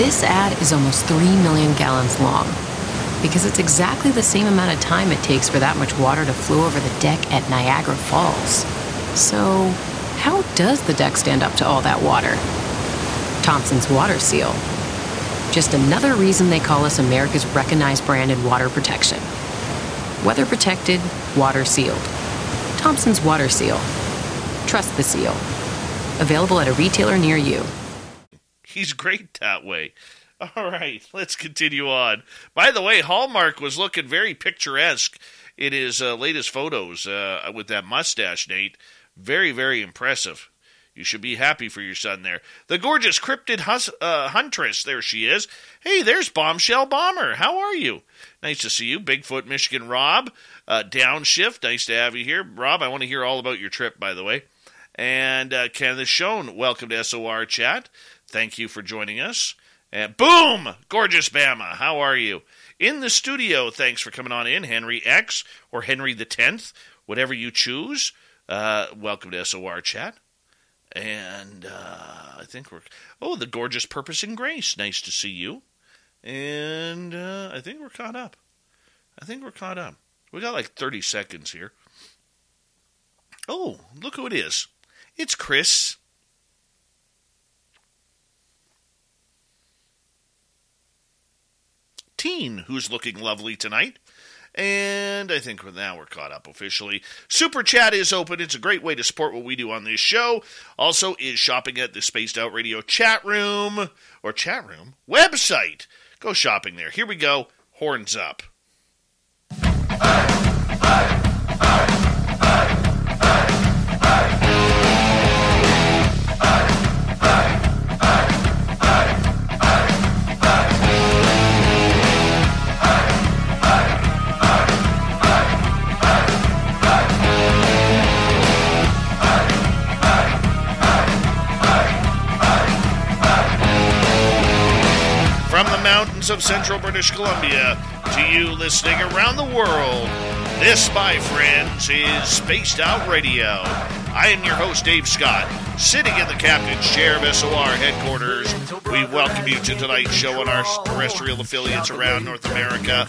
This ad is almost 3 million gallons long because it's exactly the same amount of time it takes for that much water to flow over the deck at Niagara Falls. So how does the deck stand up to all that water? Thompson's Water Seal. Just another reason they call us America's recognized brand in water protection. Weather protected, water sealed. Thompson's Water Seal. Trust the seal. Available at a retailer near you. He's great that way. All right, let's continue on. By the way, Hallmark was looking very picturesque in his latest photos with that mustache, Nate. Very, very impressive. You should be happy for your son there. The gorgeous cryptid huntress, there she is. Hey, there's Bombshell Bomber. How are you? Nice to see you. Bigfoot Michigan Rob. Downshift, nice to have you here. Rob, I want to hear all about your trip, by the way. And Kenneth Schoen, welcome to SOR Chat. Thank you for joining us. And boom! Gorgeous Bama, how are you? In the studio, thanks for coming on in. Henry X or Henry the 10th, whatever you choose. Welcome to SOR Chat. And I think we're... Oh, the gorgeous Purpose and Grace. Nice to see you. And I think we're caught up. We got like 30 seconds here. Oh, look who it is. It's Chris. Teen, who's looking lovely tonight. And I think now we're caught up officially. Super Chat is open. It's a great way to support what we do on this show. Also is shopping at the Spaced Out Radio chat room website. Go shopping there. Here we go. Horns up. From the mountains of central British Columbia to you listening around the world, this, my friends, is Spaced Out Radio. I am your host, Dave Scott, sitting in the captain's chair of SOR headquarters. We welcome you to tonight's show on our terrestrial affiliates around North America,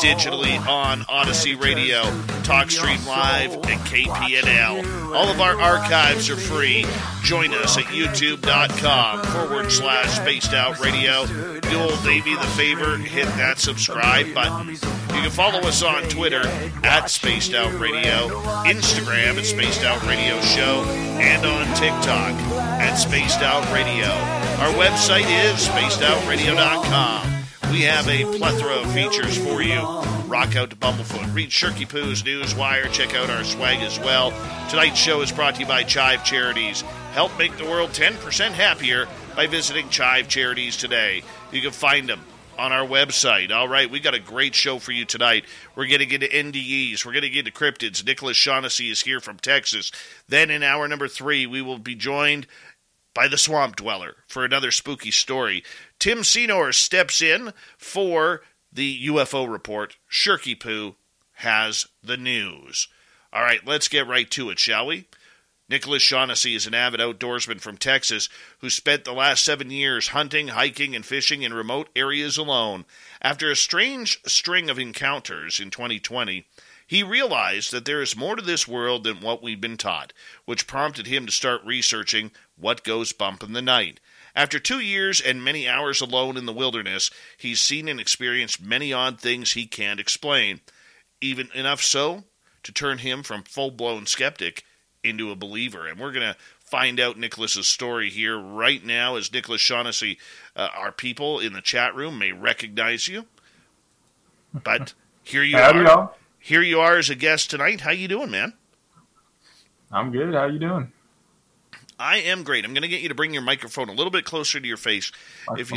digitally on Odyssey Radio, TalkStream Live, and KPNL. All of our archives are free. Join us at youtube.com/Spaced Out Radio. Do old Davey the favor, hit that subscribe button. You can follow us on Twitter at Spaced Out Radio, Instagram at Spaced Out Radio Show, and on TikTok at Spaced Out Radio. Our website is spacedoutradio.com. We have a plethora of features for you. Rock out to Bumblefoot, read Shirky Poo's Newswire, check out our swag as well. Tonight's show is brought to you by Chive Charities. Help make the world 10% happier by visiting Chive Charities today. You can find them on our website. All right, we got a great show for you tonight. We're going to get into NDEs. We're going to get into cryptids. Nicholas Shaughnessy is here from Texas. Then in hour number 3, we will be joined by the Swamp Dweller for another spooky story. Tim Senor steps in for the UFO report. Shirky Poo has the news. All right, let's get right to it, shall we? Nicholas Shaughnessy is an avid outdoorsman from Texas who spent the last 7 years hunting, hiking, and fishing in remote areas alone. After a strange string of encounters in 2020, he realized that there is more to this world than what we've been taught, which prompted him to start researching what goes bump in the night. After 2 years and many hours alone in the wilderness, he's seen and experienced many odd things he can't explain, even enough so to turn him from full-blown skeptic into a believer. And we're going to find out Nicholas's story here right now as Nicholas Shaughnessy. Our people in the chat room may recognize you, but here you are. Hello. Here you are as a guest tonight. How you doing, man? I'm good. How you doing? I am great. I'm going to get you to bring your microphone a little bit closer to your face, if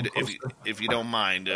you don't mind.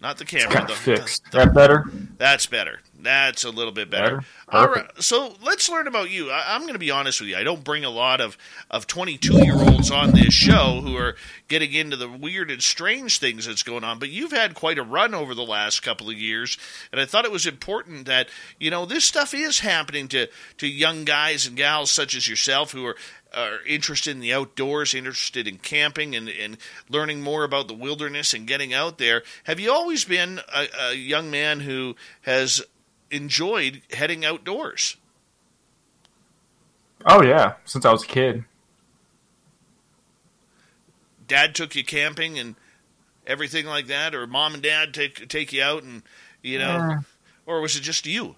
Not the camera. Fixed. That better? That's better. That's a little bit better. All right, so let's learn about you. I'm going to be honest with you. I don't bring a lot of 22-year-olds on this show who are getting into the weird and strange things that's going on, but you've had quite a run over the last couple of years, and I thought it was important that, you know, this stuff is happening to young guys and gals such as yourself who are are interested in the outdoors, interested in camping and learning more about the wilderness and getting out there. Have you always been a young man who has enjoyed heading outdoors? Oh, yeah, since I was a kid. Dad took you camping and everything like that, or mom and dad take you out and, you know, or was it just you?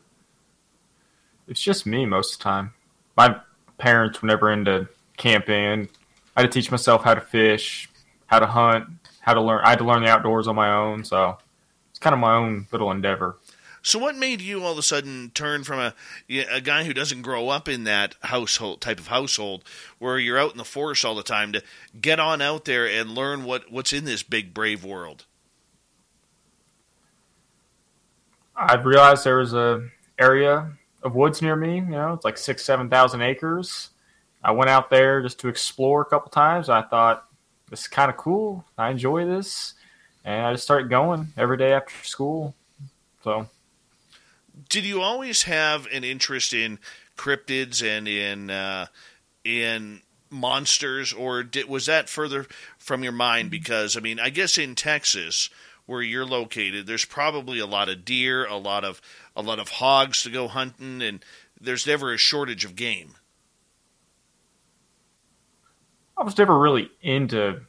It's just me most of the time. My parents were never into camping. I had to teach myself how to fish, how to hunt, how to learn. I had to learn the outdoors on my own, so it's kind of my own little endeavor. So what made you all of a sudden turn from a guy who doesn't grow up in that household type of household where you're out in the forest all the time to get on out there and learn what's in this big, brave world? I realized there was an area of woods near me. You know, it's like 6,000-7,000 acres. I went out there just to explore a couple times. I thought, this is kind of cool. I enjoy this. And I just started going every day after school. So... Did you always have an interest in cryptids and in monsters, or was that further from your mind? Because, I mean, I guess in Texas, where you're located, there's probably a lot of deer, a lot of hogs to go hunting, and there's never a shortage of game. I was never really into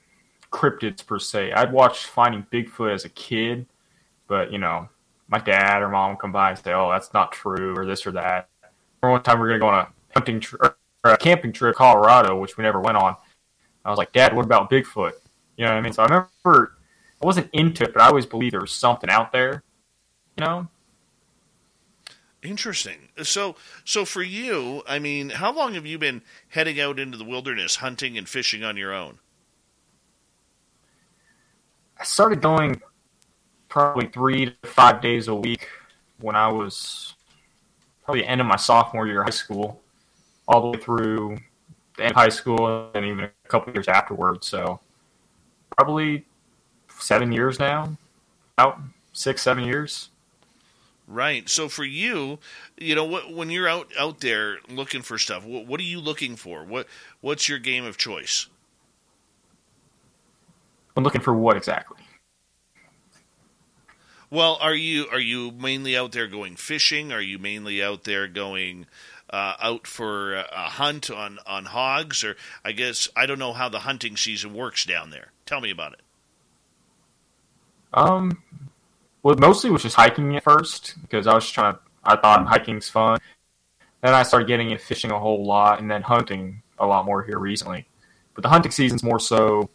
cryptids, per se. I'd watched Finding Bigfoot as a kid, but, you know... My dad or mom would come by and say, "Oh, that's not true," or this or that. Remember one time we were going to go on a camping trip to Colorado, which we never went on. I was like, "Dad, what about Bigfoot?" You know what I mean? So I remember I wasn't into it, but I always believed there was something out there. You know? Interesting. So for you, I mean, how long have you been heading out into the wilderness, hunting and fishing on your own? I started going probably 3 to 5 days a week when I was probably the end of my sophomore year of high school, all the way through the end of high school and even a couple years afterwards. So probably 7 years now, about 6-7 years. Right. So for you, you know, when you're out there looking for stuff, what are you looking for? What's your game of choice? I'm looking for what exactly? Well, are you mainly out there going fishing? Are you mainly out there going out for a hunt on hogs? Or I guess I don't know how the hunting season works down there. Tell me about it. Well, mostly was just hiking at first because I was just I thought hiking's fun. Then I started getting into fishing a whole lot and then hunting a lot more here recently. But the hunting season's more so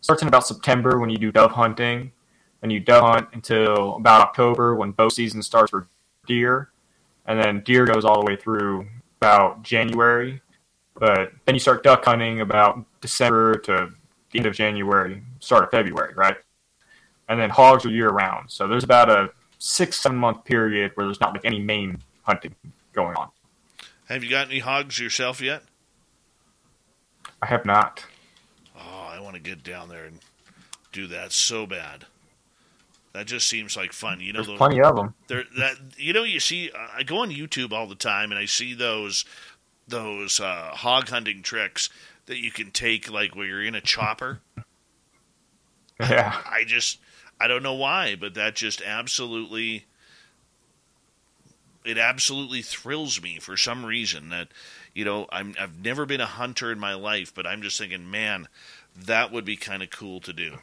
starts in about September when you do dove hunting. And you dove hunt until about October when bow season starts for deer. And then deer goes all the way through about January. But then you start duck hunting about December to the end of January, start of February, right? And then hogs are year-round. So there's about a 6-7 month period where there's not like any main hunting going on. Have you got any hogs yourself yet? I have not. Oh, I want to get down there and do that so bad. That just seems like fun. You know, there's plenty of them. You know, you see, I go on YouTube all the time, and I see those hog hunting tricks that you can take, like where you're in a chopper. Yeah. I don't know why, but that just absolutely thrills me for some reason. That, you know, I've never been a hunter in my life, but I'm just thinking, man, that would be kind of cool to do.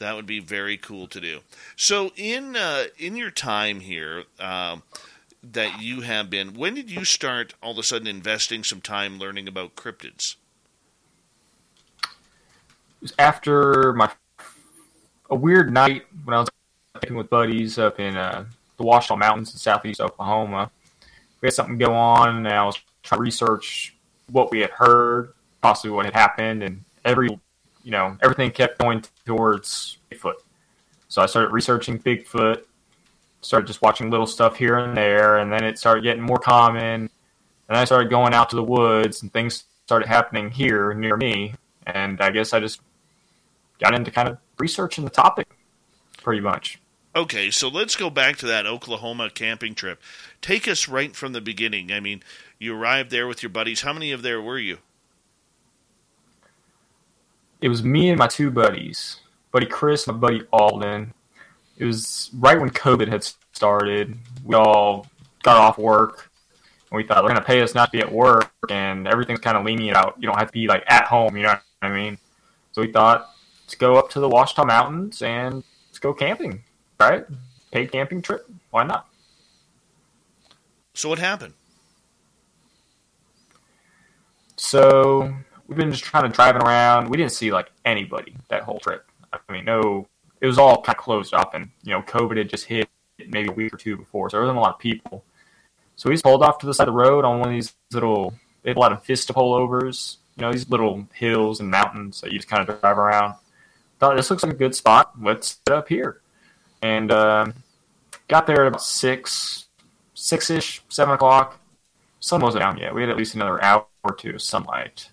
That would be very cool to do. So in your time here that you have been, when did you start all of a sudden investing some time learning about cryptids? It was after a weird night when I was hiking with buddies up in the Washita Mountains in southeast Oklahoma. We had something go on, and I was trying to research what we had heard, possibly what had happened, and everything kept going towards Bigfoot. So I started researching Bigfoot, started just watching little stuff here and there, and then it started getting more common. And I started going out to the woods, and things started happening here near me. And I guess I just got into kind of researching the topic, pretty much. Okay, so let's go back to that Oklahoma camping trip. Take us right from the beginning. I mean, you arrived there with your buddies. How many of there were you? it was me and my two buddies, buddy Chris and my buddy Alden. It was right when COVID had started. We all got off work, and we thought, they're going to pay us not to be at work, and everything's kind of lenient out. You don't have to be, like, at home, you know what I mean? So we thought, let's go up to the Ouachita Mountains and let's go camping, right? Paid camping trip. Why not? So what happened? So we've been just kind of driving around. We didn't see, like, anybody that whole trip. I mean, no, it was all kind of closed up, and, you know, COVID had just hit maybe a week or two before, so there wasn't a lot of people. So we just pulled off to the side of the road on one of these little, they have a lot of vista pullovers, you know, these little hills and mountains that you just kind of drive around. Thought, this looks like a good spot. Let's set up here. And got there at about 6-ish, 7 o'clock. Sun wasn't down yet. We had at least another hour or two of sunlight.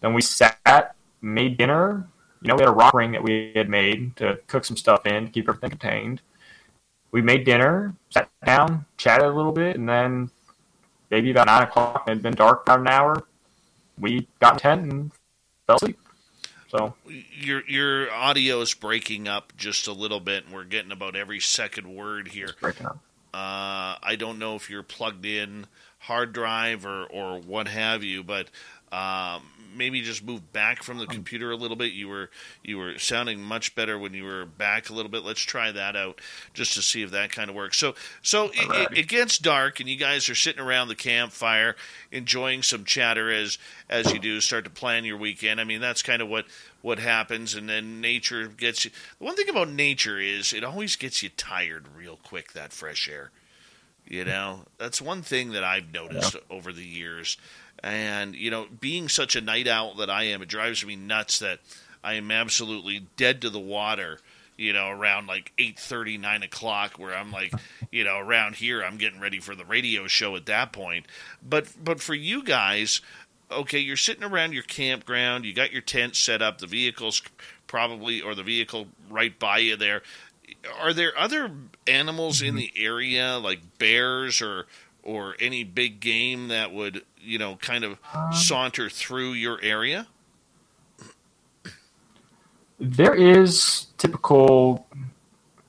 Then we sat, made dinner. You know, we had a rock ring that we had made to cook some stuff in to keep everything contained. We made dinner, sat down, chatted a little bit, and then maybe about 9 o'clock, it had been dark about an hour, we got in the tent and fell asleep. So your audio is breaking up just a little bit, and we're getting about every second word here. It's breaking up. I don't know if you're plugged in hard drive or what have you, but maybe just move back from the computer a little bit. You were sounding much better when you were back a little bit. Let's try that out just to see if that kind of works. So it gets dark, and you guys are sitting around the campfire enjoying some chatter as you do start to plan your weekend. I mean, that's kind of what happens, and then nature gets you. The one thing about nature is it always gets you tired real quick, that fresh air. You know, that's one thing that I've noticed over the years. And, you know, being such a night owl that I am, it drives me nuts that I am absolutely dead to the water, you know, around like 8:30, 9 o'clock, where I'm like, you know, around here I'm getting ready for the radio show at that point. But for you guys, okay, you're sitting around your campground, you got your tent set up, the vehicle's probably, or the vehicle right by you there. Are there other animals in the area, like bears or any big game that would, you know, kind of saunter through your area? There is typical,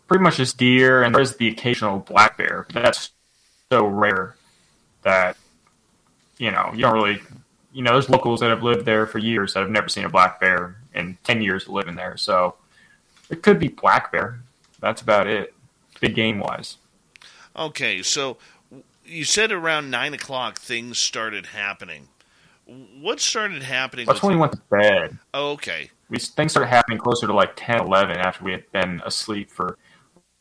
pretty much just deer, and there's the occasional black bear. That's so rare that, you know, you don't really, you know, there's locals that have lived there for years that have never seen a black bear in 10 years of living there. So it could be black bear. That's about it, big game-wise. Okay, so you said around 9 o'clock things started happening. What started happening? That's when we went to bed. Oh, okay. Things started happening closer to like 10, 11 after we had been asleep for,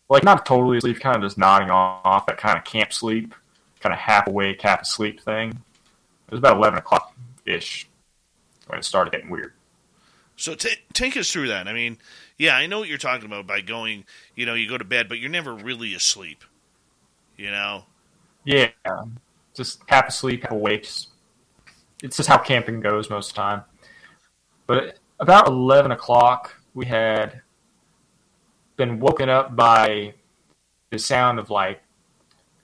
like, not totally asleep, kind of just nodding off, that kind of camp sleep, kind of half awake, half asleep thing. It was about 11 o'clock-ish when it started getting weird. So take us through that. I mean, yeah, I know what you're talking about by going, you know, you go to bed, but you're never really asleep, you know? Yeah, just half asleep, half awake. It's just how camping goes most of the time. But about 11 o'clock, we had been woken up by the sound of, like,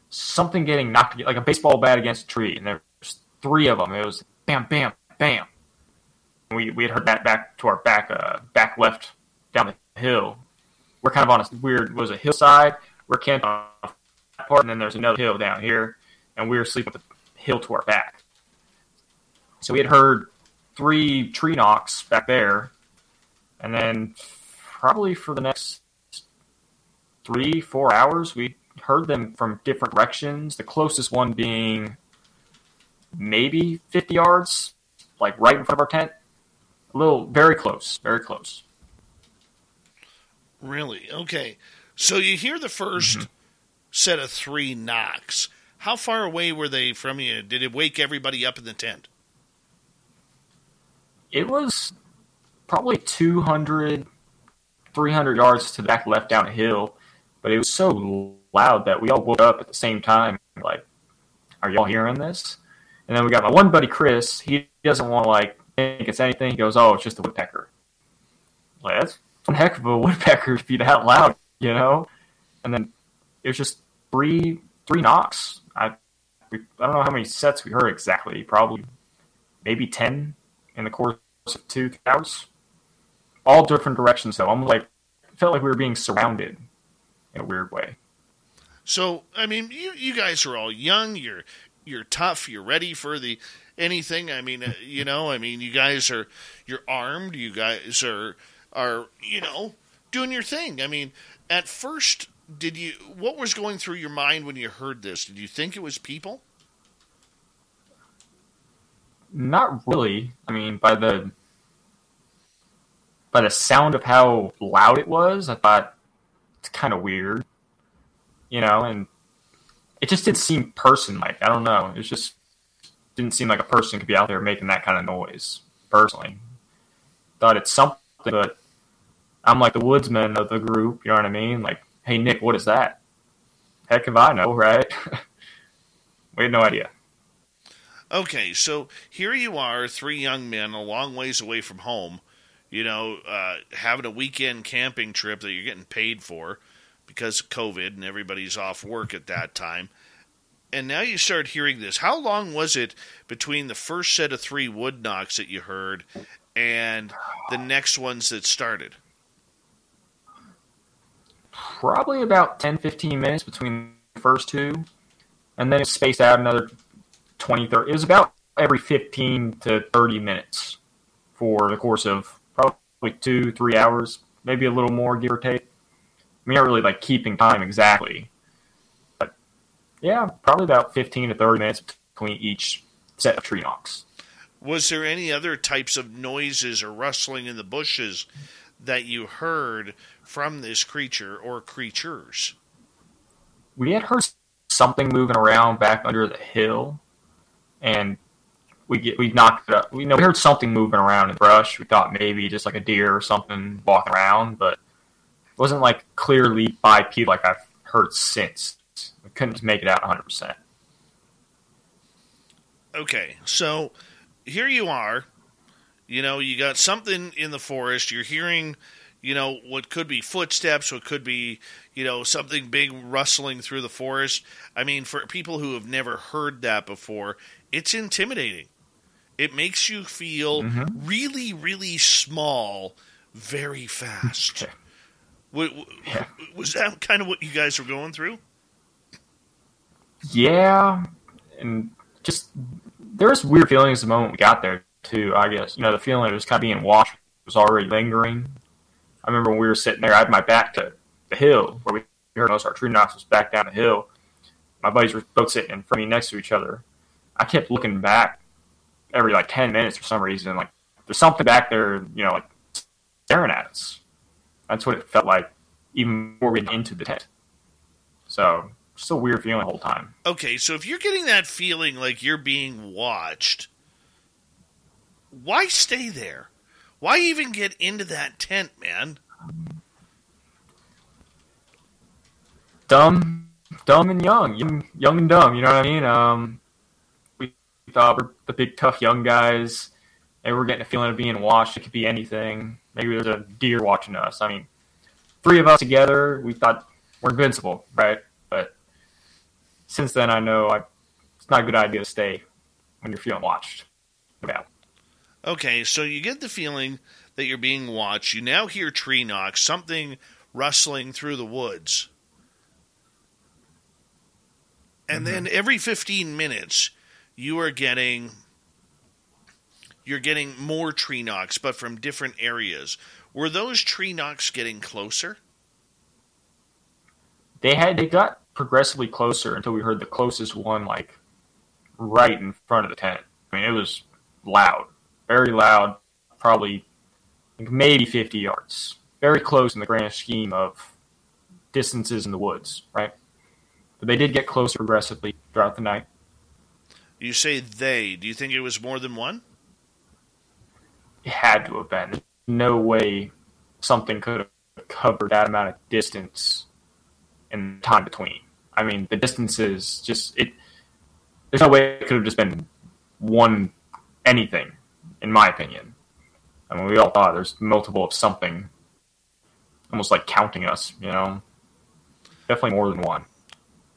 something getting knocked, like a baseball bat against a tree. And there was three of them. It was bam, bam, bam. We had heard that back to our back left down the hill. We're kind of on a weird, was a hillside. We're camped on a flat part, and then there's another hill down here, and we were sleeping with the hill to our back. So we had heard three tree knocks back there, and then probably for the next 3-4 hours, we heard them from different directions, the closest one being maybe 50 yards, like right in front of our tent. A little, very close, very close. Really? Okay. So you hear the first set of three knocks. How far away were they from you? Did it wake everybody up in the tent? It was probably 200, 300 yards to the back left down a hill, but it was so loud that we all woke up at the same time. Like, are y'all hearing this? And then we got my one buddy, Chris. He doesn't want to, like, think it's anything. He goes, oh, it's just a woodpecker. Like, that's one heck of a woodpecker to be that loud, you know? And then it was just three knocks. I don't know how many sets we heard exactly. Probably maybe 10 in the course of 2 hours. all different directions, though. Felt like we were being surrounded in a weird way. So, I mean, you guys are all young. You're tough. You're ready for anything. I mean, you guys are, you're armed. You guys are, doing your thing. I mean, at first, what was going through your mind when you heard this? Did you think it was people? Not really. I mean, by the sound of how loud it was, I thought it's kind of weird. And it just didn't seem person-like. I don't know. It just didn't seem like a person could be out there making that kind of noise, personally. Thought it's something, but I'm like the woodsman of the group, you know what I mean? Like, hey, Nick, what is that? Heck if I know, right? We had no idea. Okay, so here you are, three young men a long ways away from home, having a weekend camping trip that you're getting paid for, because of COVID and everybody's off work at that time. And now you start hearing this. How long was it between the first set of three wood knocks that you heard and the next ones that started? Probably about 10, 15 minutes between the first two. And then it spaced out another 20, 30. It was about every 15 to 30 minutes for the course of probably 2-3 hours, maybe a little more, give or take. I mean, not really, keeping time exactly. But, yeah, probably about 15 to 30 minutes between each set of tree knocks. Was there any other types of noises or rustling in the bushes that you heard from this creature or creatures? We had heard something moving around back under the hill, and we knocked it up. We heard something moving around in the brush. We thought maybe just like a deer or something walking around, but it wasn't clearly bipedal like I've heard since. I couldn't make it out 100%. Okay, so here you are. You got something in the forest. You're hearing, what could be footsteps, what could be, something big rustling through the forest. I mean, for people who have never heard that before, it's intimidating. It makes you feel really, really small very fast. Okay. Was that kind of what you guys were going through? Yeah, and just there was weird feelings the moment we got there, too, I guess. The feeling of just kind of being watched was already lingering. I remember when we were sitting there, I had my back to the hill where we heard most of our tree knocks was back down the hill. My buddies were both sitting in front of me next to each other. I kept looking back every 10 minutes for some reason. There's something back there, staring at us. That's what it felt like, even before we went into the tent. So, just a weird feeling the whole time. Okay, so if you're getting that feeling like you're being watched, why stay there? Why even get into that tent, man? Dumb and young and dumb, you know what I mean? We thought we're the big, tough young guys, and we're getting a feeling of being watched. It could be anything. Maybe there's a deer watching us. I mean, three of us together, we thought we're invincible, right? But since then, I know it's not a good idea to stay when you're feeling watched. Okay, so you get the feeling that you're being watched. You now hear tree knocks, something rustling through the woods. And then every 15 minutes, you're getting more tree knocks, but from different areas. Were those tree knocks getting closer? They got progressively closer until we heard the closest one, right in front of the tent. I mean, it was loud, very loud, probably maybe 50 yards. Very close in the grand scheme of distances in the woods, right? But they did get closer progressively throughout the night. You say they. Do you think it was more than one? It had to have been. There's no way something could have covered that amount of distance in the time between. I mean, the distances there's no way it could have just been one anything, in my opinion. I mean, we all thought there's multiple of something, almost like counting us, Definitely more than one.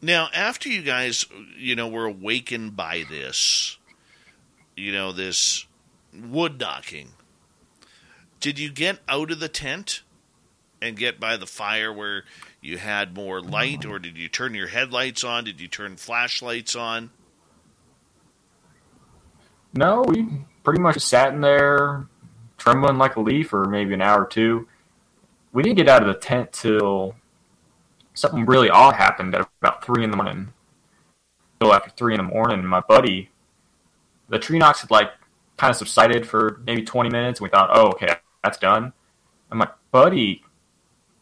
Now, after you guys, were awakened by this, this wood knocking, Did you get out of the tent and get by the fire where you had more light, or did you turn your headlights on? Did you turn flashlights on? No, we pretty much sat in there trembling like a leaf for maybe an hour or two. We didn't get out of the tent till something really odd happened at about 3 in the morning. So after 3 in the morning, my buddy, the tree knocks had like kind of subsided for maybe 20 minutes. And we thought, oh, okay, that's done. And my buddy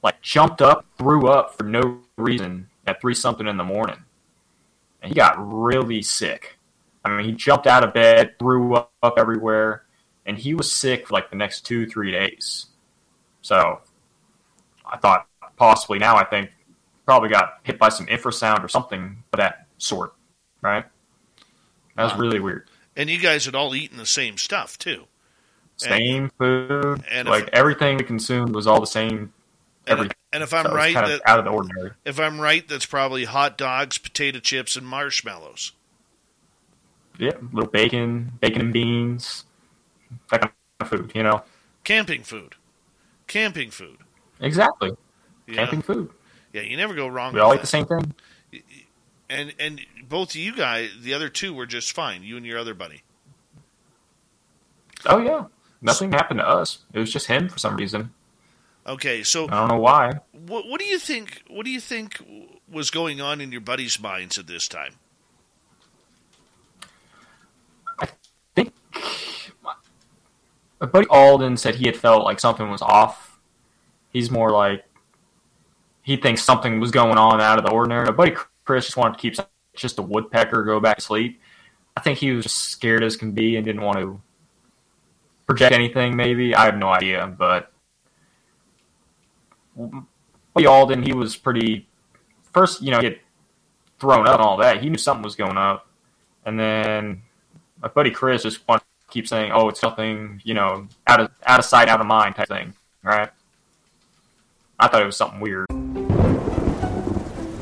like jumped up, threw up for no reason at 3 something in the morning. And he got really sick. I mean, he jumped out of bed, threw up everywhere, and he was sick for like the next 2-3 days. So I thought possibly now I think probably got hit by some infrasound or something of that sort, right? That was really weird. And you guys had all eaten the same stuff too. Same food. And like everything we consumed was all the same. Everything. And if I'm so right, kind of out of the ordinary. If I'm right, that's probably hot dogs, potato chips, and marshmallows. Yeah, a little bacon and beans, that kind of food, you know. Camping food. Exactly. Yeah. Camping food. Yeah, you never go wrong with that. We all eat the same thing. And both of you guys, the other two were just fine, you and your other buddy. Oh, yeah. Nothing happened to us. It was just him for some reason. Okay, so I don't know why. What do you think was going on in your buddy's minds at this time? I think my buddy Alden said he had felt like something was off. He's more like he thinks something was going on out of the ordinary. My buddy Chris just wanted to keep just a woodpecker, go back to sleep. I think he was just scared as can be and didn't want to project anything. Maybe I have no idea, but. Alden, he was pretty first, you know, he had thrown up and all that. He knew something was going up. And then my buddy Chris just wanted to keep saying, oh, it's nothing, you know, out of sight, out of mind type thing. Right? I thought it was something weird.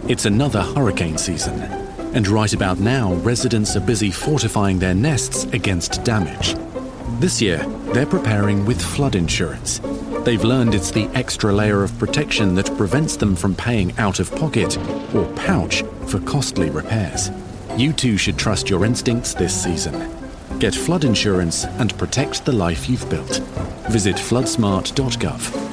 It's another hurricane season, and right about now, residents are busy fortifying their nests against damage. This year, they're preparing with flood insurance. They've learned it's the extra layer of protection that prevents them from paying out of pocket or pouch for costly repairs. You too should trust your instincts this season. Get flood insurance and protect the life you've built. Visit floodsmart.gov.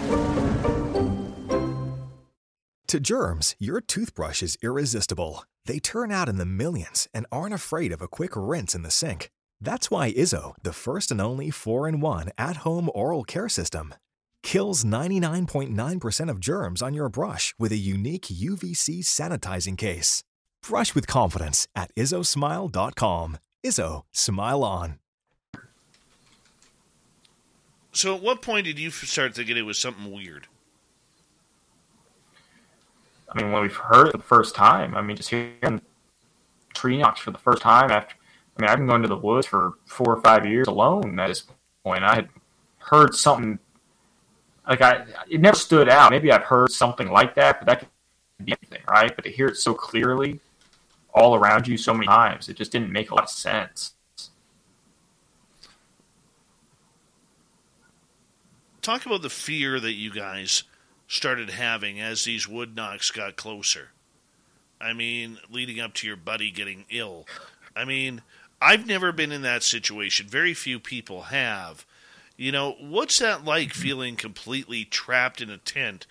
To germs, your toothbrush is irresistible. They turn out in the millions and aren't afraid of a quick rinse in the sink. That's why Izzo, the first and only 4-in-1 at-home oral care system, kills 99.9% of germs on your brush with a unique UVC sanitizing case. Brush with confidence at izzosmile.com. Izzo, smile on. So at what point did you start thinking it was something weird? I mean, when we've heard it the first time, I mean, just hearing tree knocks for the first time after, I mean, I've been going to the woods for 4 or 5 years alone at this point. I had heard something. It never stood out. Maybe I've heard something like that, but that could be anything, right? But to hear it so clearly all around you so many times, it just didn't make a lot of sense. Talk about the fear that you guys started having as these wood knocks got closer. I mean, leading up to your buddy getting ill. I mean, I've never been in that situation. Very few people have. You know, what's that like, feeling completely trapped in a tent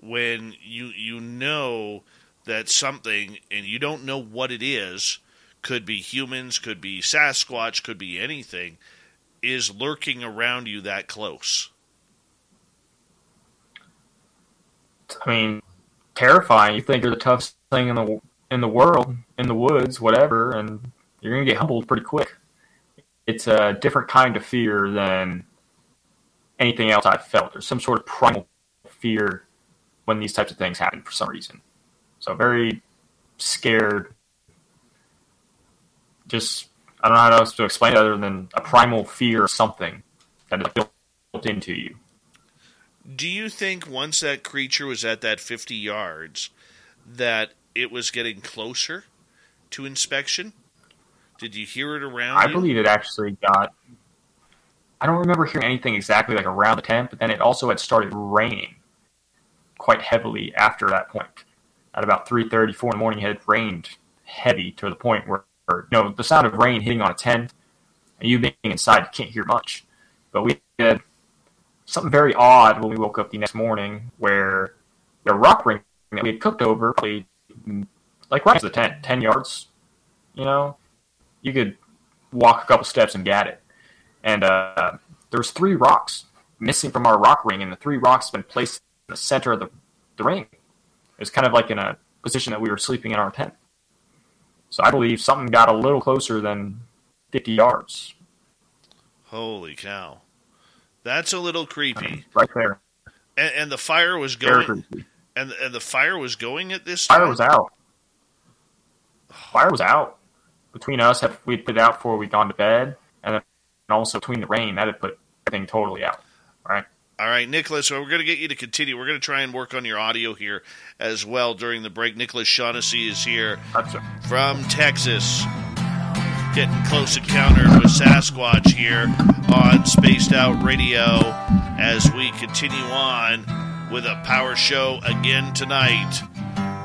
when you know that something, and you don't know what it is, could be humans, could be Sasquatch, could be anything, is lurking around you that close? I mean, terrifying. You think you're the toughest thing in the world, in the woods, whatever, and you're going to get humbled pretty quick. It's a different kind of fear than anything else I've felt. There's some sort of primal fear when these types of things happen for some reason. So very scared. Just, I don't know how else to explain it other than a primal fear or something that is built into you. Do you think once that creature was at that 50 yards that it was getting closer to inspection? Did you hear it around you? I believe it actually got I don't remember hearing anything exactly like around the 10th, but then it also had started raining quite heavily after that point. At about 3:30, 4 in the morning, it had rained heavy to the point where, the sound of rain hitting on a tent and you being inside, you can't hear much. But we had something very odd when we woke up the next morning where the rock ring that we had cooked over, probably like right to the tent, 10 yards, you could walk a couple steps and get it. And there was 3 rocks missing from our rock ring, and the 3 rocks had been placed in the center of the ring. It was kind of like in a position that we were sleeping in our tent. So I believe something got a little closer than 50 yards. Holy cow. That's a little creepy. Right there. And the fire was going. And the fire was going at this time? Fire was out. Fire was out. Between us, we'd put it out before we'd gone to bed. And then also between the rain, that had put everything totally out. All right, Nicholas, we're going to get you to continue. We're going to try and work on your audio here as well during the break. Nicholas Shaughnessy is here from Texas. Getting Close Encounter with Sasquatch here on Spaced Out Radio as we continue on with a power show again tonight.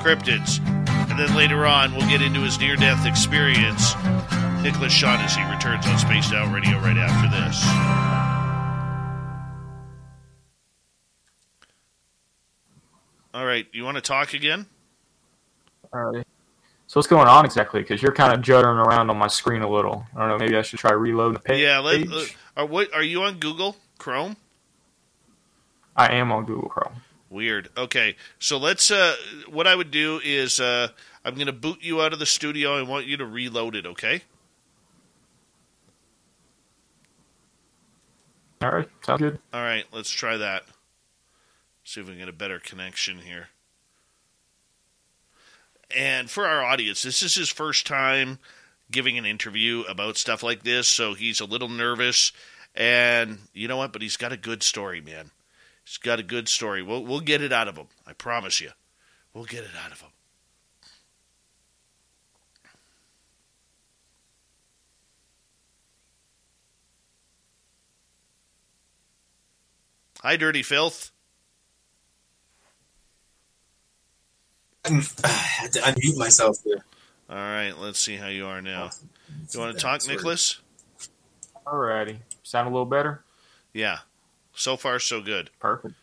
Cryptids. And then later on, we'll get into his near-death experience. Nicholas Shaughnessy returns on Spaced Out Radio right after this. All right, you want to talk again? All right. So what's going on exactly? Because you're kind of juddering around on my screen a little. I don't know, maybe I should try reloading the page. Yeah, are you on Google Chrome? I am on Google Chrome. Weird. Okay, so let's. What I would do is I'm going to boot you out of the studio. I want you to reload it, okay? All right, sounds good. All right, let's try that. See if we can get a better connection here. And for our audience, this is his first time giving an interview about stuff like this, so he's a little nervous. And you know what? But he's got a good story, man. He's got a good story. We'll get it out of him. I promise you. We'll get it out of him. Hi, Dirty Filth. I had to unmute myself here. All right, let's see how you are now. You want to talk, Nicholas? All righty. Sound a little better? Yeah. So far, so good. Perfect.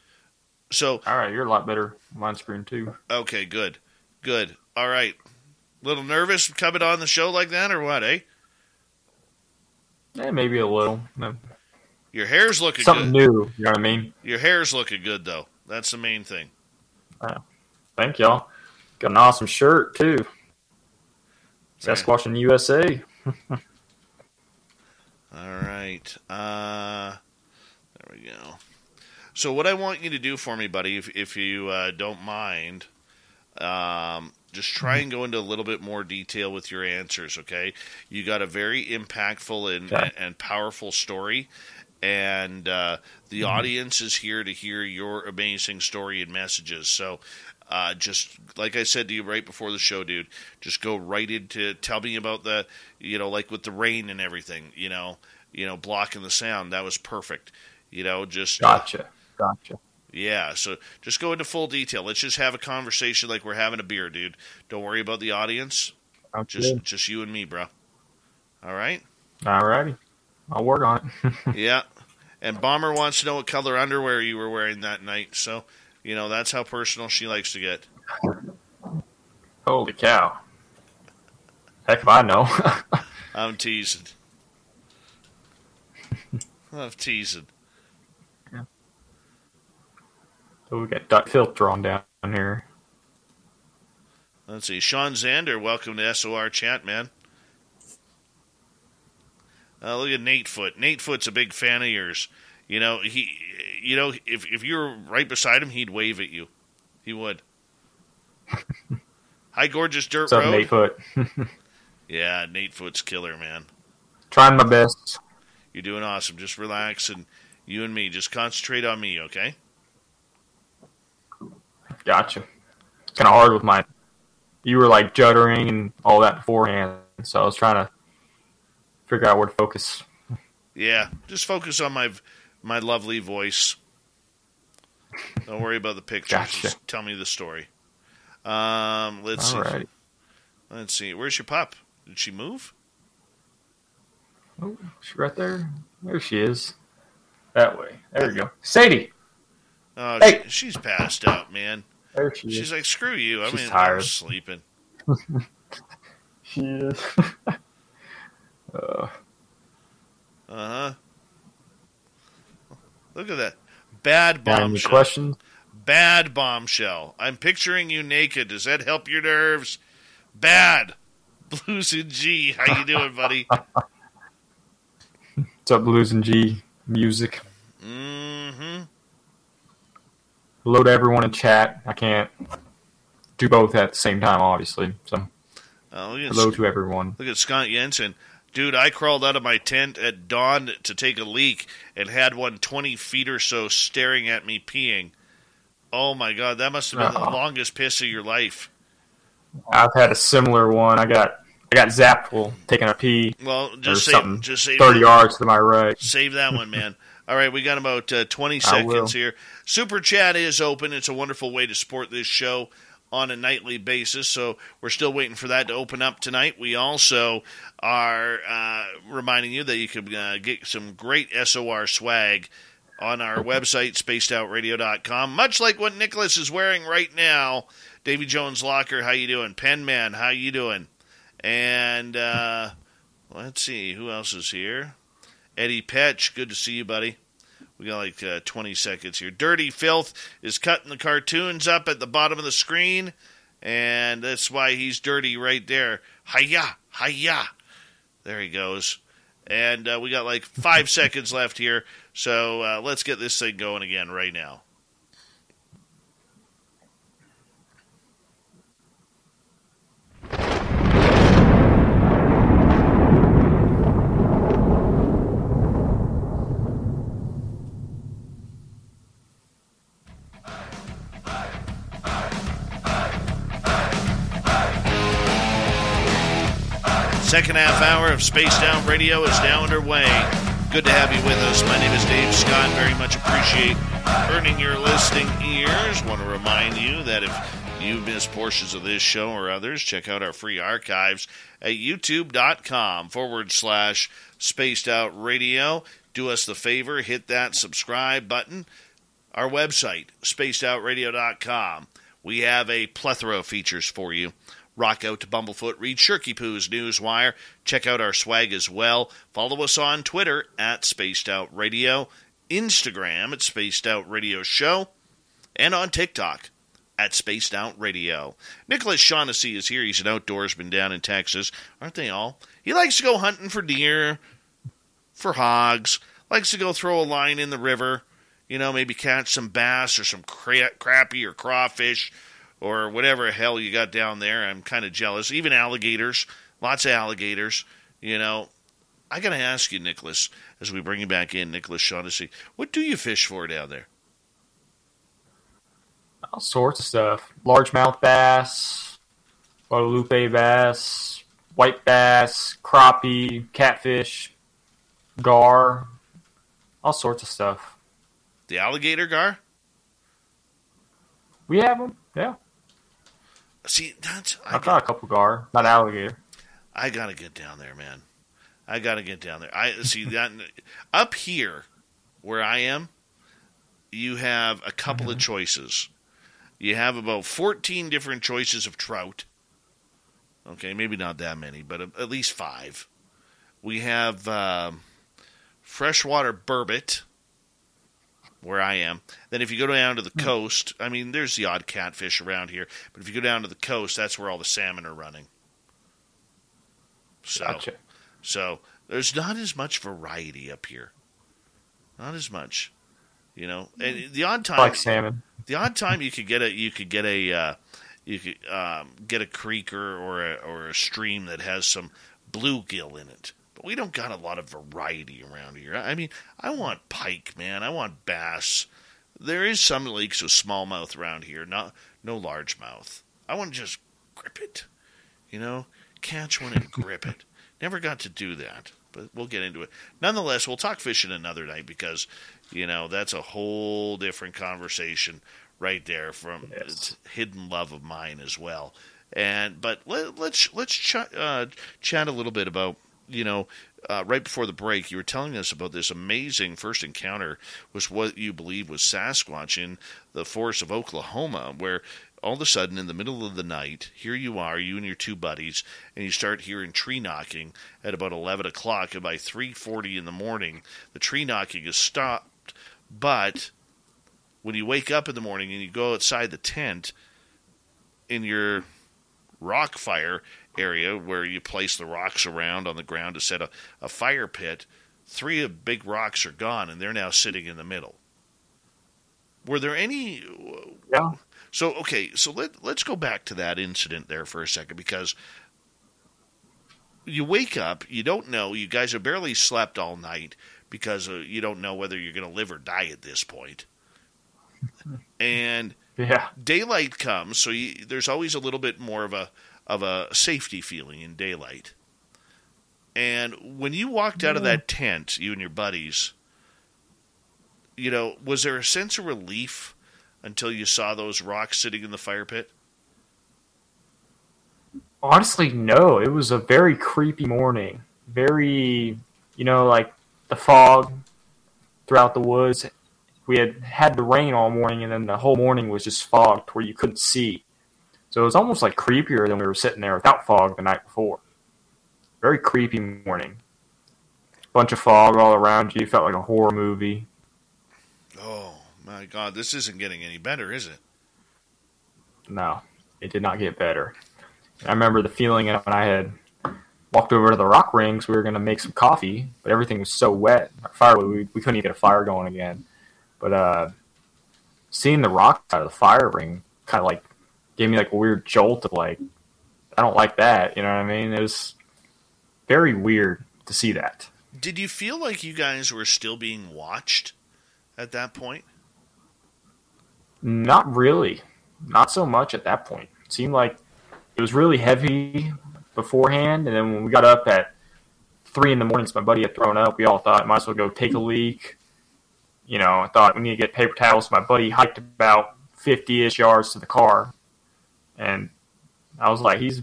So, all right, you're a lot better on my screen, too. Okay, good. All right. Little nervous coming on the show like that or what, eh? Yeah, maybe a little. No. Your hair's looking something good. Something new, you know what I mean? Your hair's looking good, though. That's the main thing. Wow. Thank y'all. Got an awesome shirt, too. Sasquatch in the USA. All right. There we go. So what I want you to do for me, buddy, if you don't mind, just try and go into a little bit more detail with your answers, okay? You got a very impactful and powerful story, and the audience is here to hear your amazing story and messages. So just like I said to you right before the show, dude, just go right into tell me about the, like with the rain and everything, blocking the sound. That was perfect. Just gotcha. Yeah. So just go into full detail. Let's just have a conversation like we're having a beer, dude. Don't worry about the audience. Okay. Just you and me, bro. All right. All righty. I'll work on it. Yeah. And Bomber wants to know what color underwear you were wearing that night. So, that's how personal she likes to get. Holy cow. Heck if I know. I'm teasing. Yeah. So we got Duck Filth drawn down here. Let's see. Sean Zander, welcome to SOR Chat, man. Look at Nate Foot. Nate Foot's a big fan of yours. If you were right beside him, he'd wave at you. He would. Hi, Gorgeous Dirt Road. Nate Foot. Yeah, Nate Foot's killer, man. Trying my best. You're doing awesome. Just relax and you and me. Just concentrate on me, okay? Gotcha. It's kind of hard with my... You were like juddering and all that beforehand, so I was trying to figure out where to focus. Yeah, just focus on my lovely voice. Don't worry about the pictures. Gotcha. Just tell me the story. Let's see. Right. Let's see. Where's your pup? Did she move? Oh, she's right there. There she is. That way. There we go. Sadie. Oh, hey. She's passed out, man. There she is. She's like, screw you. I'm sleeping. She is. Uh-huh. Look at that. Bad bombshell. Question? Bad bombshell. I'm picturing you naked. Does that help your nerves? Bad. Blues and G. How you doing, buddy? What's up, Blues and G? Music. Mm-hmm. Hello to everyone in chat. I can't do both at the same time, obviously. So, hello to everyone. Look at Scott Jensen. Dude, I crawled out of my tent at dawn to take a leak and had one 20 feet or so staring at me peeing. Oh, my God. That must have been the longest piss of your life. I've had a similar one. I got zapped while taking a pee. Well, just save 30 yards to my right. Save that one, man. All right, we got about 20 seconds here. Super Chat is open. It's a wonderful way to support this show on a nightly basis, so we're still waiting for that to open up tonight. We also are reminding you that you can get some great SOR swag on our website, spacedoutradio.com, much like what Nicholas is wearing right now. Davy Jones Locker, how you doing? Penman, how you doing? And let's see, who else is here? Eddie Petch, good to see you, buddy. We got like 20 seconds here. Dirty Filth is cutting the cartoons up at the bottom of the screen, and that's why he's dirty right there. Hiya, hiya. There he goes. And we got like 5 seconds left here, so let's get this thing going again right now. Second half hour of Spaced Out Radio is now underway. Good to have you with us. My name is Dave Scott. Very much appreciate earning your listening ears. Want to remind you that if you've missed portions of this show or others, check out our free archives at youtube.com/Spaced Out Radio. Do us the favor, hit that subscribe button. Our website, spacedoutradio.com. We have a plethora of features for you. Rock out to Bumblefoot, read Shirky Poo's Newswire, check out our swag as well. Follow us on Twitter at Spaced Out Radio, Instagram at Spaced Out Radio Show, and on TikTok at Spaced Out Radio. Nicholas Shaughnessy is here. He's an outdoorsman down in Texas. Aren't they all? He likes to go hunting for deer, for hogs, likes to go throw a line in the river, you know, maybe catch some bass or some crappie or crawfish, or whatever hell you got down there. I'm kind of jealous. Even alligators, lots of alligators, you know. I got to ask you, Nicholas, as we bring you back in, Nicholas Shaughnessy, what do you fish for down there? All sorts of stuff. Largemouth bass, Guadalupe bass, white bass, crappie, catfish, gar, all sorts of stuff. The alligator gar? We have them, yeah. See, I got a couple gar, not alligator. I gotta get down there, man. I see that up here, where I am. You have a couple of choices. You have about 14 different choices of trout. Okay, maybe not that many, but at least 5. We have freshwater burbot, where I am. Then if you go down to the coast, I mean, there's the odd catfish around here, but if you go down to the coast, that's where all the salmon are running. So, gotcha. So there's not as much variety up here. Not as much, you know. And the odd time, I like salmon. The odd time you could get a creek or a stream that has some bluegill in it. We don't got a lot of variety around here. I mean, I want pike, man. I want bass. There is some lakes with smallmouth around here, no largemouth. I want to just grip it, you know, catch one and grip it. Never got to do that. But we'll get into it. Nonetheless, we'll talk fishing another night because, you know, that's a whole different conversation right there from Yes. hidden love of mine as well. And but let's chat a little bit about, you know, right before the break, you were telling us about this amazing first encounter was what you believe was Sasquatch in the forest of Oklahoma, where all of a sudden in the middle of the night, here you are, you and your two buddies, and you start hearing tree knocking at about 11 o'clock, and by 3:40 in the morning, the tree knocking is stopped, but when you wake up in the morning and you go outside the tent in your rock fire area where you place the rocks around on the ground to set a fire pit, three of big rocks are gone, and they're now sitting in the middle. Were there any... Yeah. So, okay, so let's go back to that incident there for a second, because you wake up, you don't know, you guys have barely slept all night because you don't know whether you're going to live or die at this point. And yeah. Daylight comes, so there's always a little bit more of a safety feeling in daylight. And when you walked out of that tent, you and your buddies, you know, was there a sense of relief until you saw those rocks sitting in the fire pit? Honestly, no. It was a very creepy morning. Very, you know, like the fog throughout the woods. We had the rain all morning, and then the whole morning was just fogged where you couldn't see. So it was almost like creepier than we were sitting there without fog the night before. Very creepy morning. Bunch of fog all around you. Felt like a horror movie. Oh, my God. This isn't getting any better, is it? No, it did not get better. I remember the feeling when I had walked over to the rock rings. We were going to make some coffee, but everything was so wet. Our firewood, we couldn't even get a fire going again. But seeing the rock out of the fire ring kind of like gave me like a weird jolt of like, I don't like that. You know what I mean? It was very weird to see that. Did you feel like you guys were still being watched at that point? Not really. Not so much at that point. It seemed like it was really heavy beforehand. And then when we got up at 3 in the morning, my buddy had thrown up. We all thought, might as well go take a leak. You know, I thought we need to get paper towels. My buddy hiked about 50-ish yards to the car. And I was like, it's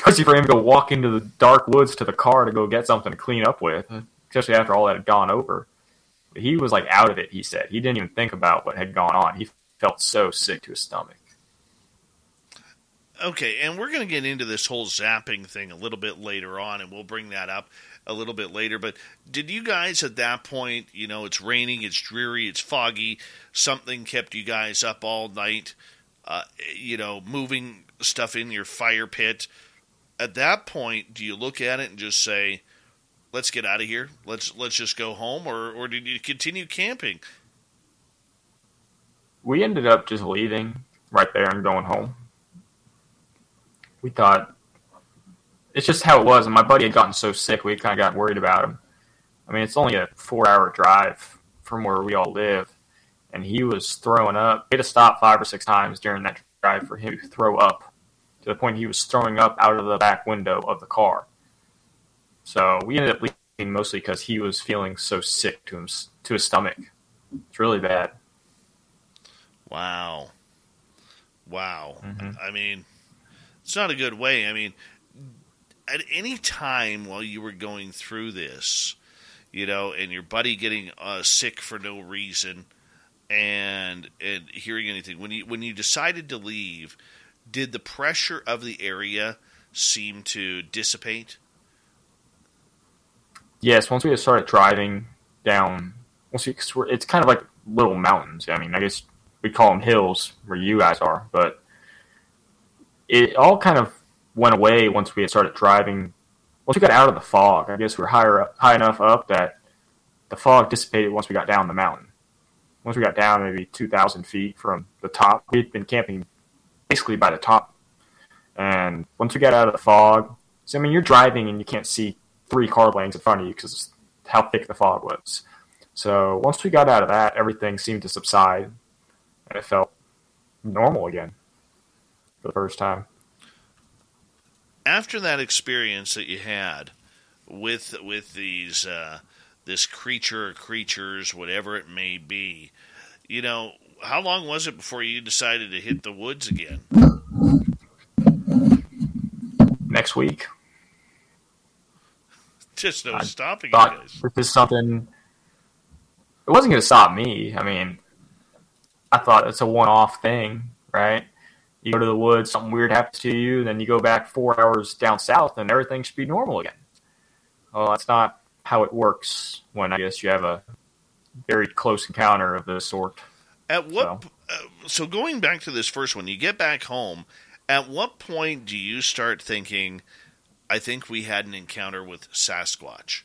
crazy for him to go walk into the dark woods to the car to go get something to clean up with, especially after all that had gone over. But he was like out of it, he said. He didn't even think about what had gone on. He felt so sick to his stomach. Okay, and we're going to get into this whole zapping thing a little bit later on, and we'll bring that up a little bit later. But did you guys at that point, you know, it's raining, it's dreary, it's foggy, something kept you guys up all night, you know, moving stuff in your fire pit. At that point, do you look at it and just say, let's get out of here, let's just go home, or did you continue camping? We ended up just leaving right there and going home. We thought, it's just how it was, and my buddy had gotten so sick, we kind of got worried about him. I mean, it's only a 4-hour drive from where we all live, and he was throwing up. We had to stop 5 or 6 times during that drive for him to throw up, to the point he was throwing up out of the back window of the car. So we ended up leaving mostly because he was feeling so sick to his stomach. It's really bad. Wow. Mm-hmm. I mean, it's not a good way. I mean, at any time while you were going through this, you know, and your buddy getting sick for no reason and hearing anything, when you decided to leave, did the pressure of the area seem to dissipate? Yes, once we had started driving down, it's kind of like little mountains. I mean, I guess we call them hills where you guys are, but it all kind of went away once we had started driving. Once we got out of the fog, I guess we were high enough up that the fog dissipated once we got down the mountain. Once we got down maybe 2,000 feet from the top, we had been camping basically by the top. And once we got out of the fog, so I mean, you're driving and you can't see 3 car lanes in front of you because of how thick the fog was. So once we got out of that, everything seemed to subside, and it felt normal again for the first time. After that experience that you had, with these this creature or creatures, whatever it may be. You know, how long was it before you decided to hit the woods again? Next week. Just no stopping you guys. This is something. It wasn't going to stop me. I mean, I thought it's a one-off thing, right? You go to the woods, something weird happens to you, then you go back 4 hours down south, and everything should be normal again. Well, that's not how it works when, I guess, you have a very close encounter of this sort. At what? So going back to this first one, you get back home. At what point do you start thinking, I think we had an encounter with Sasquatch?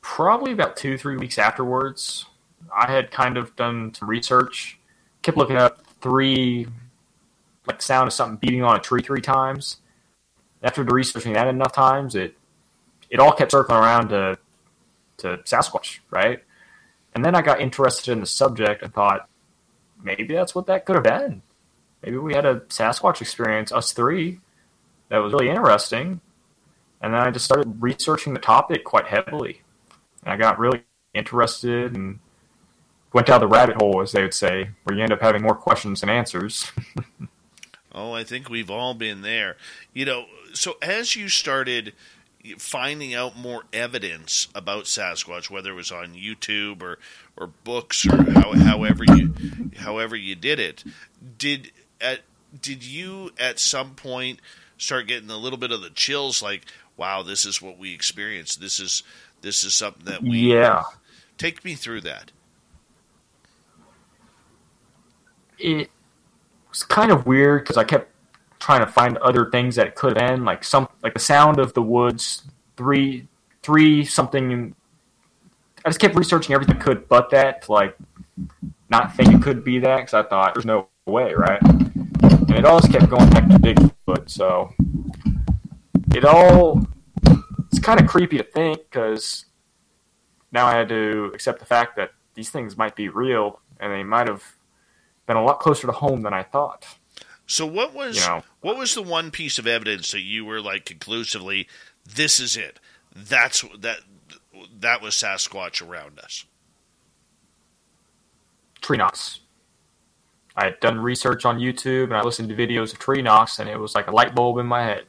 Probably about 2-3 weeks afterwards. I had kind of done some research, kept looking up sound of something beating on a tree 3 times. After researching that enough times, it all kept circling around to Sasquatch, right? And then I got interested in the subject and thought, maybe that's what that could have been. Maybe we had a Sasquatch experience, us three, that was really interesting. And then I just started researching the topic quite heavily. And I got really interested and went down the rabbit hole, as they would say, where you end up having more questions than answers. Oh, I think we've all been there. You know, so as you started finding out more evidence about Sasquatch, whether it was on YouTube or books or however you did it, did you at some point start getting a little bit of the chills? Like, wow, this is what we experienced. This is something that we take me through that. It was kind of weird because I kept trying to find other things that it could have been, like the sound of the woods, three something. I just kept researching everything I could but that, to not think it could be that, because I thought there's no way, right? And it all just kept going back to Bigfoot, so it's kind of creepy to think, because now I had to accept the fact that these things might be real, and they might have been a lot closer to home than I thought. So what was the one piece of evidence that you were conclusively, this is it? That was Sasquatch around us. Tree knocks. I had done research on YouTube and I listened to videos of tree knocks, and it was like a light bulb in my head.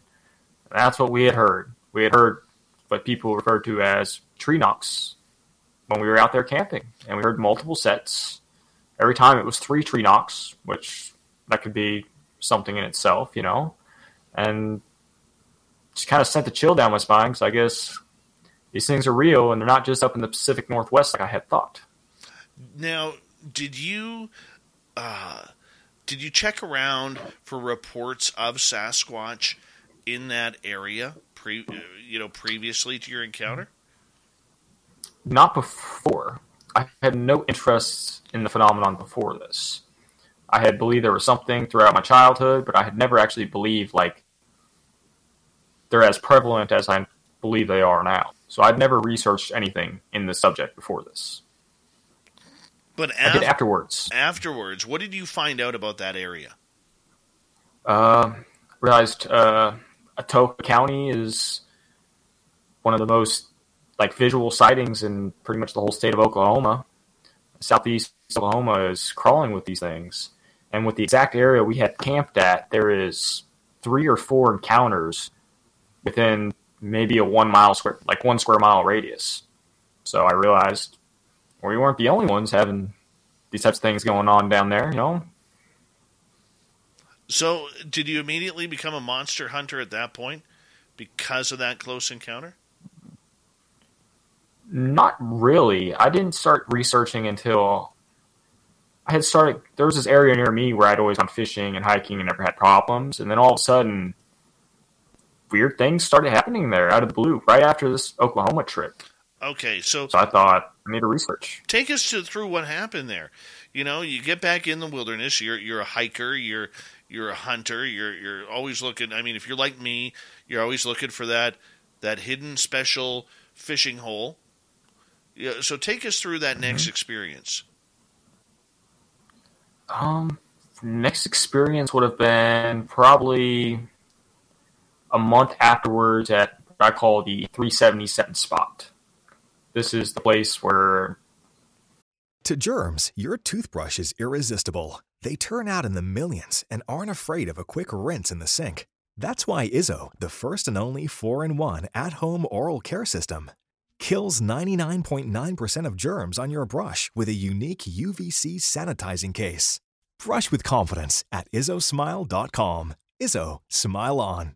And that's what we had heard. We had heard what people referred to as tree knocks when we were out there camping, and we heard multiple sets. Every time it was 3 tree knocks, which that could be something in itself, you know, and just kind of sent the chill down my spine, because I guess these things are real and they're not just up in the Pacific Northwest like I had thought. Now, did you check around for reports of Sasquatch in that area, previously to your encounter? Not before. I had no interest in the phenomenon before this. I had believed there was something throughout my childhood, but I had never actually believed they're as prevalent as I believe they are now. So I'd never researched anything in the subject before this. But I did afterwards. Afterwards, what did you find out about that area? Realized Atoka County is one of the most visual sightings in pretty much the whole state of Oklahoma. Southeast Oklahoma is crawling with these things. And with the exact area we had camped at, there is 3 or 4 encounters within maybe a 1 square mile radius. So I realized we weren't the only ones having these types of things going on down there, you know? So did you immediately become a monster hunter at that point because of that close encounter? Not really. I didn't start researching until I had started. There was this area near me where I'd always gone fishing and hiking and never had problems. And then all of a sudden, weird things started happening there out of the blue right after this Oklahoma trip. Okay, so I thought I need to research. Take us through what happened there. You know, you get back in the wilderness. You're a hiker. You're a hunter. You're always looking. I mean, if you're like me, you're always looking for that hidden special fishing hole. Yeah, so take us through that next experience. Next experience would have been probably a month afterwards at I call the 377 spot. This is the place where... To germs, your toothbrush is irresistible. They turn out in the millions and aren't afraid of a quick rinse in the sink. That's why Izzo, the first and only 4-in-1 at-home oral care system, kills 99.9% of germs on your brush with a unique UVC sanitizing case. Brush with confidence at izzosmile.com. Izzo, smile on.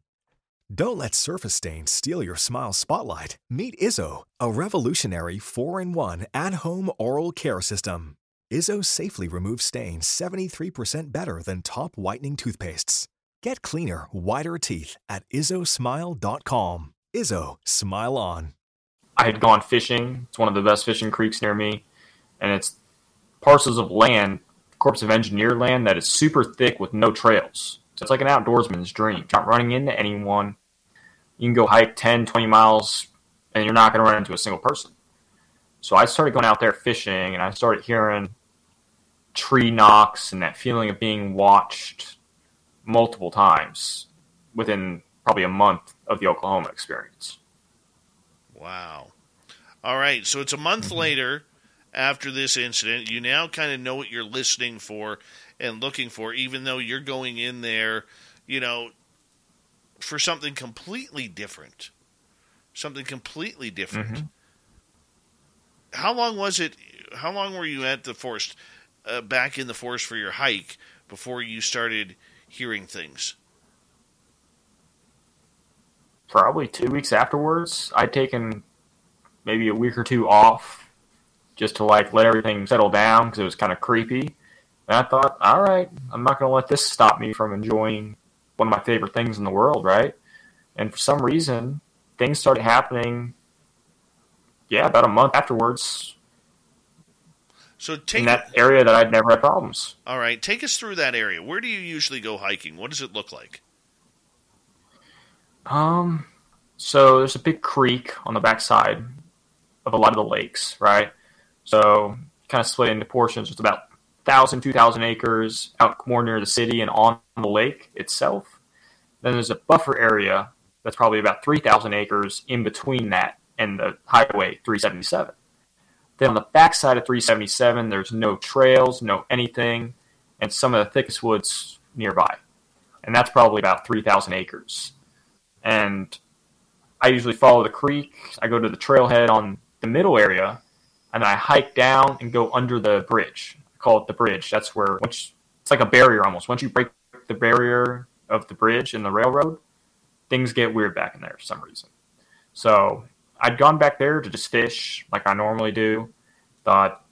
Don't let surface stains steal your smile spotlight. Meet Izzo, a revolutionary 4-in-1 at-home oral care system. Izzo safely removes stains 73% better than top whitening toothpastes. Get cleaner, whiter teeth at izzosmile.com. Izzo, smile on. I had gone fishing. It's one of the best fishing creeks near me. And it's parcels of land, corpse of engineered land, that is super thick with no trails. So it's like an outdoorsman's dream. You're not running into anyone. You can go hike 10, 20 miles, and you're not going to run into a single person. So I started going out there fishing, and I started hearing tree knocks and that feeling of being watched multiple times within probably a month of the Oklahoma experience. Wow. All right, so it's a month later after this incident. You now kind of know what you're listening for and looking for, even though you're going in there, you know, for something completely different. Mm-hmm. How long was it? How long were you at the forest, back in the forest for your hike before you started hearing things? Probably 2 weeks afterwards. I'd taken maybe a week or two off just to like let everything settle down because it was kind of creepy. And I thought, all right, I'm not going to let this stop me from enjoying one of my favorite things in the world, right? And for some reason, things started happening, about a month afterwards in that area that I'd never had problems. All right, take us through that area. Where do you usually go hiking? What does it look like? So there's a big creek on the backside of a lot of the lakes, right? So kind of split into portions. It's about 1,000, 2,000 acres out more near the city and on the lake itself. Then there's a buffer area that's probably about 3,000 acres in between that and the highway 377. Then on the backside of 377, there's no trails, no anything, and some of the thickest woods nearby. And that's probably about 3,000 acres. And I usually follow the creek. I go to the trailhead on the middle area, and I hike down and go under the bridge. Call it the bridge. That's where it's like a barrier almost. Once you break the barrier of the bridge and the railroad, things get weird back in there for some reason. So I'd gone back there to just fish like I normally do. Thought,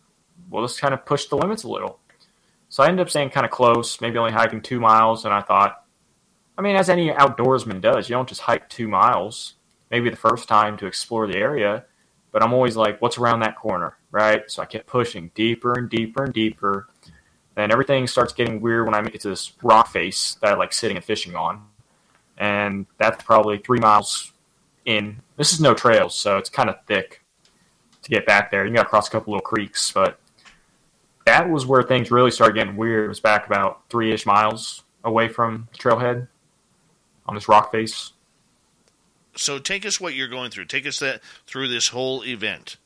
well, let's kind of push the limits a little. So I ended up staying kind of close, maybe only hiking 2 miles. And I thought, I mean, as any outdoorsman does, you don't just hike 2 miles, maybe the first time to explore the area. But I'm always like, what's around that corner, right? So I kept pushing deeper and deeper and deeper. Then everything starts getting weird when I make it to this rock face that I like sitting and fishing on. And that's probably 3 miles in. This is no trails, so it's kind of thick to get back there. You got to cross a couple little creeks. But that was where things really started getting weird. It was back about 3-ish miles away from the trailhead on this rock face. So take us what you're going through. Take us through this whole event.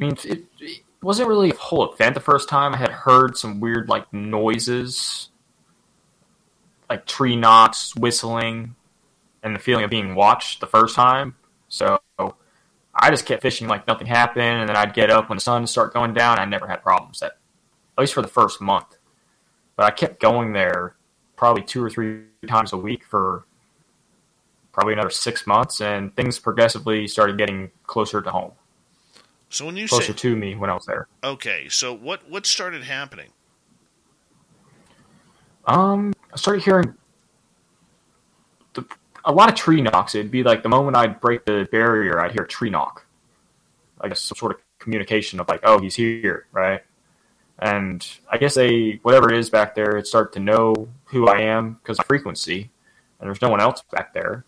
I mean, it wasn't really a whole event the first time. I had heard some weird, like, noises, like tree knocks, whistling, and the feeling of being watched the first time. So I just kept fishing like nothing happened, and then I'd get up when the sun started going down. I never had problems, at least for the first month. But I kept going there probably 2 or 3 times a week for probably another 6 months, and things progressively started getting closer to home. So when you closer to me when I was there. Okay, so what started happening? I started hearing a lot of tree knocks. It'd be like the moment I'd break the barrier, I'd hear a tree knock. I guess some sort of communication of like, oh, he's here, right? And I guess whatever it is back there, it started to know who I am because of frequency, and there's no one else back there.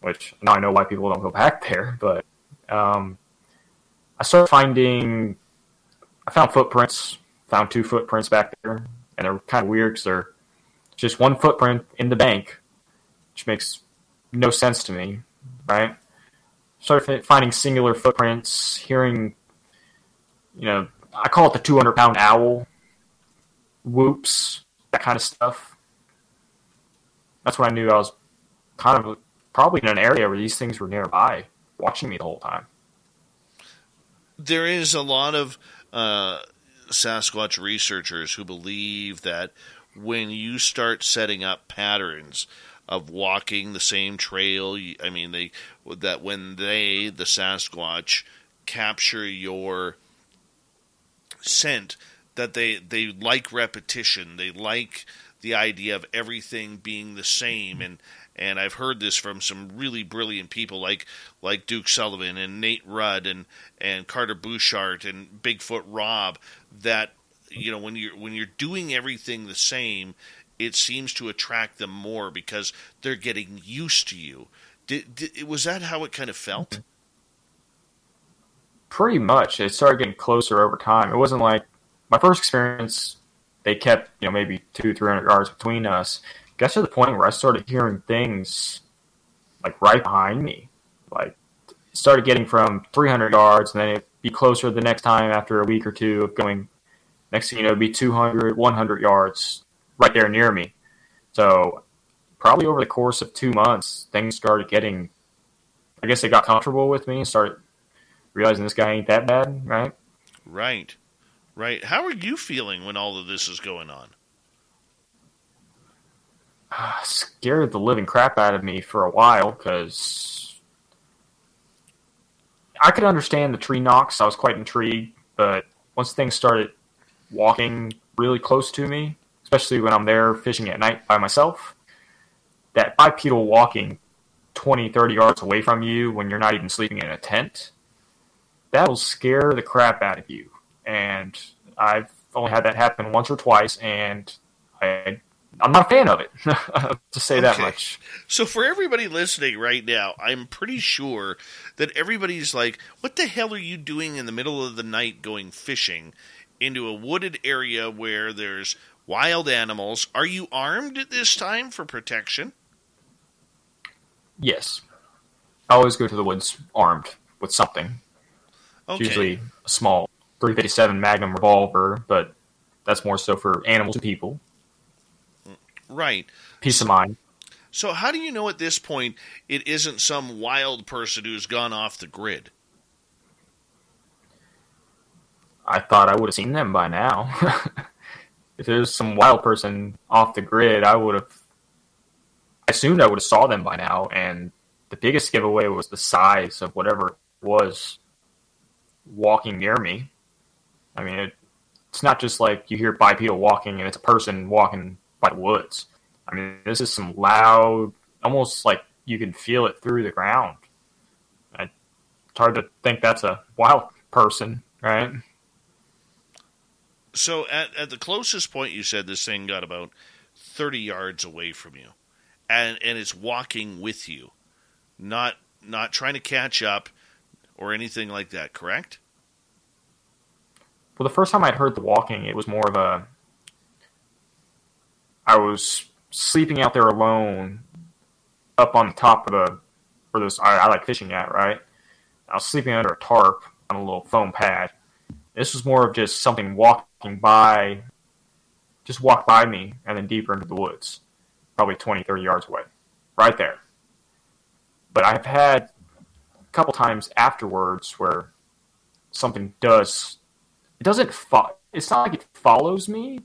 Which now I know why people don't go back there, but I started finding, found 2 footprints back there, and they're kind of weird because they're just one footprint in the bank, which makes no sense to me, right? Started finding singular footprints, hearing, you know, I call it the 200-pound owl, whoops, that kind of stuff. That's when I knew I was kind of probably in an area where these things were nearby, watching me the whole time. There is a lot of Sasquatch researchers who believe that when you start setting up patterns of walking the same trail, I mean, that when the Sasquatch, capture your scent, that they like repetition. They like the idea of everything being the same. And I've heard this from some really brilliant people like Duke Sullivan and Nate Rudd and Carter Bouchard and Bigfoot Rob, that, you know, when you're doing everything the same, it seems to attract them more because they're getting used to you. Was that how it kind of felt? Pretty much. It started getting closer over time. It wasn't like my first experience, they kept, you know, maybe 200-300 yards between us. Got to the point where I started hearing things like right behind me. Like, started getting from 300 yards, and then it'd be closer the next time after a week or two of going. Next thing you know, it'd be 200, 100 yards right there near me. So, probably over the course of 2 months, things started getting, I guess they got comfortable with me and started realizing this guy ain't that bad, right? Right. Right. How are you feeling when all of this is going on? Scared the living crap out of me for a while, because I could understand the tree knocks. I was quite intrigued, but once things started walking really close to me, especially when I'm there fishing at night by myself, that bipedal walking 20, 30 yards away from you when you're not even sleeping in a tent, that'll scare the crap out of you. And I've only had that happen once or twice, and I'm not a fan of it, to say that much. So for everybody listening right now, I'm pretty sure that everybody's like, what the hell are you doing in the middle of the night going fishing into a wooded area where there's wild animals? Are you armed at this time for protection? Yes. I always go to the woods armed with something. Okay. It's usually a small 357 Magnum revolver, but that's more so for animals and people. Right. Peace of mind. So how do you know at this point it isn't some wild person who's gone off the grid? I thought I would have seen them by now. If there was some wild person off the grid, I assumed I would have saw them by now, and the biggest giveaway was the size of whatever was walking near me. I mean, it's not just like you hear bipedal walking and it's a person walking by the woods. I mean, this is some loud, almost like you can feel it through the ground. It's hard to think that's a wild person, right? So at the closest point, you said this thing got about 30 yards away from you, and it's walking with you, not trying to catch up or anything like that, correct? Well, the first time I'd heard the walking, it was more of a, I was sleeping out there alone up on the top of where this I like fishing at, right? I was sleeping under a tarp on a little foam pad. This was more of just something walking by, just walked by me and then deeper into the woods, probably 20, 30 yards away, right there. But I've had a couple times afterwards where something does, it doesn't, it's not like it follows me,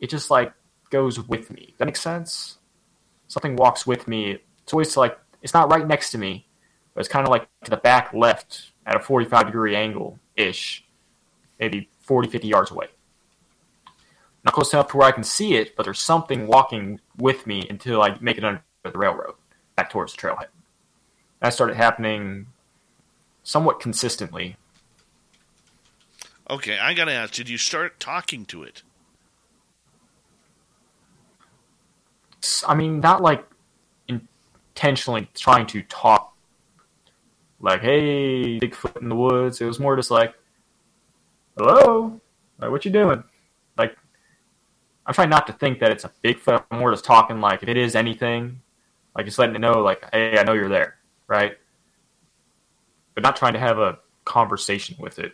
it just like goes with me. That makes sense? Something walks with me. It's always like, it's not right next to me, but it's kind of like to the back left at a 45-degree angle-ish, maybe 40, 50 yards away. Not close enough to where I can see it, but there's something walking with me until I make it under the railroad, back towards the trailhead. That started happening somewhat consistently. Okay, I gotta ask, did you start talking to it? I mean, not like intentionally trying to talk like, hey, Bigfoot in the woods. It was more just like, hello, like, what you doing? Like, I'm trying not to think that it's a Bigfoot. I'm more just talking like, if it is anything, Like, just letting it know, like, hey, I know you're there, right? But not trying to have a conversation with it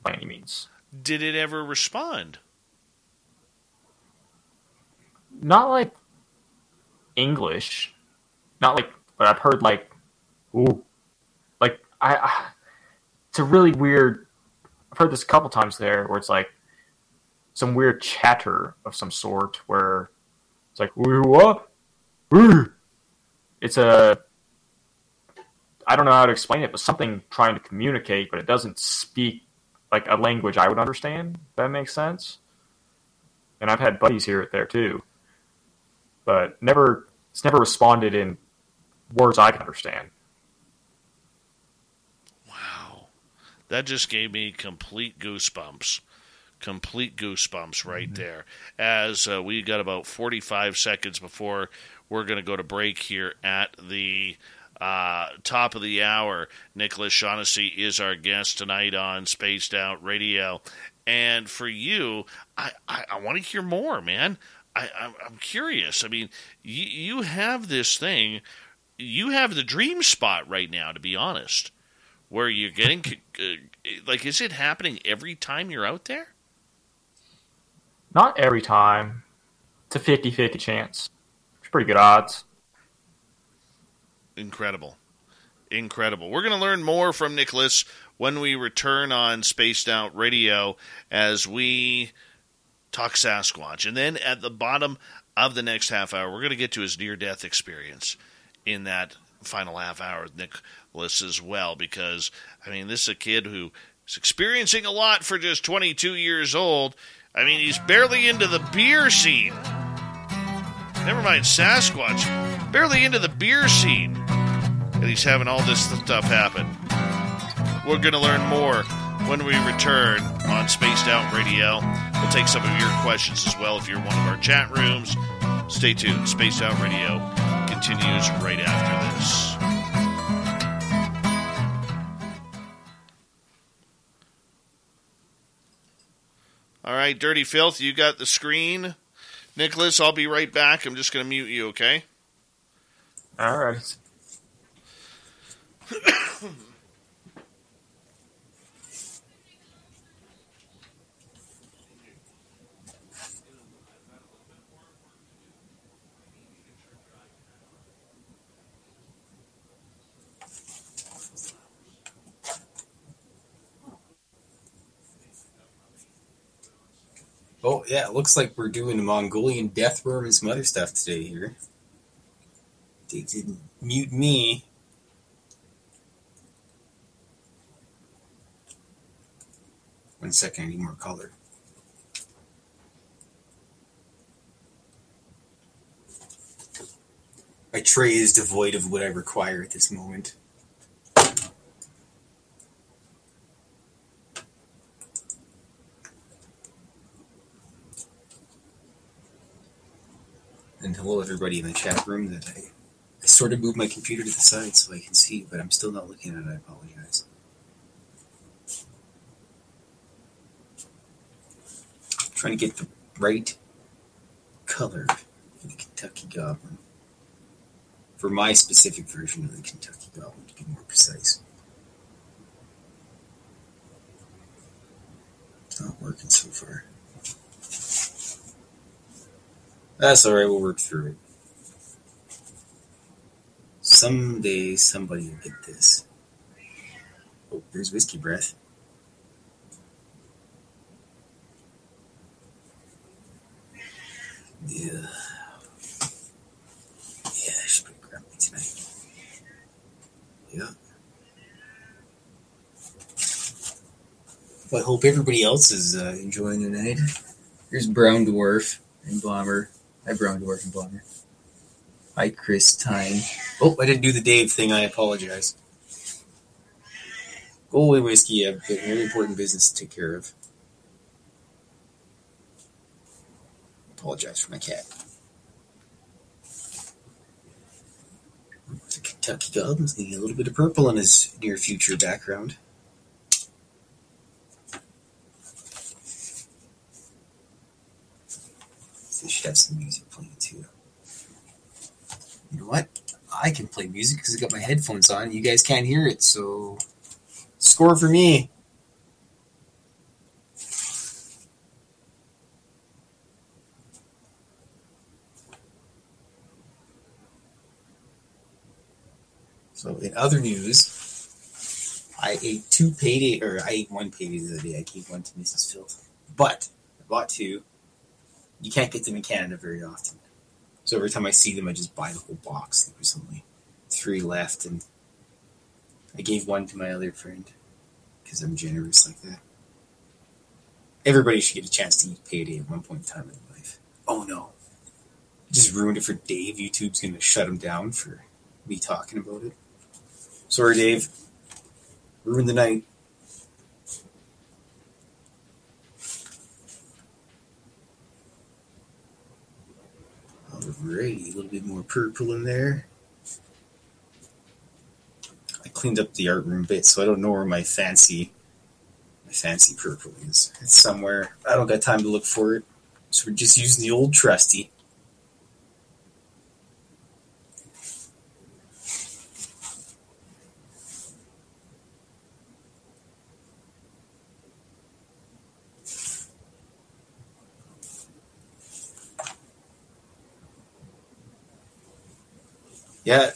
by any means. Did it ever respond? Not like English. Not like, but I've heard like, ooh. Like, I it's a really weird, I've heard this a couple times there where it's like some weird chatter of some sort where it's like, ooh, what? Ooh. It's a, I don't know how to explain it, but something trying to communicate, but it doesn't speak like a language I would understand, if that makes sense. And I've had buddies here and there too, but it's never responded in words I can understand. Wow. That just gave me complete goosebumps right there. As we got about 45 seconds before we're going to go to break here at the top of the hour. Nicholas Shaughnessy is our guest tonight on Spaced Out Radio. And for you, I want to hear more, man. I'm curious. I mean, you have this thing. You have the dream spot right now, to be honest, where you're getting like, is it happening every time you're out there? Not every time. It's a 50-50 chance. It's pretty good odds. Incredible. We're going to learn more from Nicholas when we return on Spaced Out Radio as we talk Sasquatch. And then at the bottom of the next half hour, we're going to get to his near-death experience in that final half hour with Nicholas as well, because, I mean, this is a kid who is experiencing a lot for just 22 years old. I mean, he's barely into the beer scene. Never mind Sasquatch. Barely into the beer scene. And he's having all this stuff happen. We're going to learn more when we return on Spaced Out Radio. We'll take some of your questions as well if you're in one of our chat rooms. Stay tuned. Spaced Out Radio continues right after this. All right, Dirty Filth, you got the screen. Nicholas, I'll be right back. I'm just going to mute you, okay? All right. Oh, yeah, it looks like we're doing Mongolian death worm's mother stuff today here. They didn't mute me. One second, I need more color. My tray is devoid of what I require at this moment. And hello, everybody in the chat room. That I sort of moved my computer to the side so I can see, but I'm still not looking at it. I apologize. I'm trying to get the right color for the Kentucky Goblin. For my specific version of the Kentucky Goblin, to be more precise. It's not working so far. That's alright, we'll work through it. Someday somebody will get this. Oh, there's whiskey breath. Yeah. Yeah, I should be grumpy tonight. Yeah. Well, I hope everybody else is enjoying the night. Here's Brown Dwarf and Bomber. Hi, Brown Dwarf and Bomber. Hi, Chris Tyne. Oh, I didn't do the Dave thing. I apologize. Go away, Whiskey. I've got very important business to take care of. Apologize for my cat. The Kentucky Goblin's going to get a little bit of purple in his near future background. They should have some music playing too. You know what? I can play music because I got my headphones on. You guys can't hear it, so score for me. So in other news, I ate one payday the other day. I gave one to Mrs. Filth, but I bought two. You can't get them in Canada very often. So every time I see them, I just buy the whole box. There was only three left, and I gave one to my other friend because I'm generous like that. Everybody should get a chance to eat payday at one point in time in their life. Oh no. I just ruined it for Dave. YouTube's going to shut him down for me talking about it. Sorry, Dave. Ruined the night. Alright, a little bit more purple in there. I cleaned up the art room a bit, so I don't know where my fancy purple is. It's somewhere. I don't got time to look for it, so we're just using the old trusty. Yeah,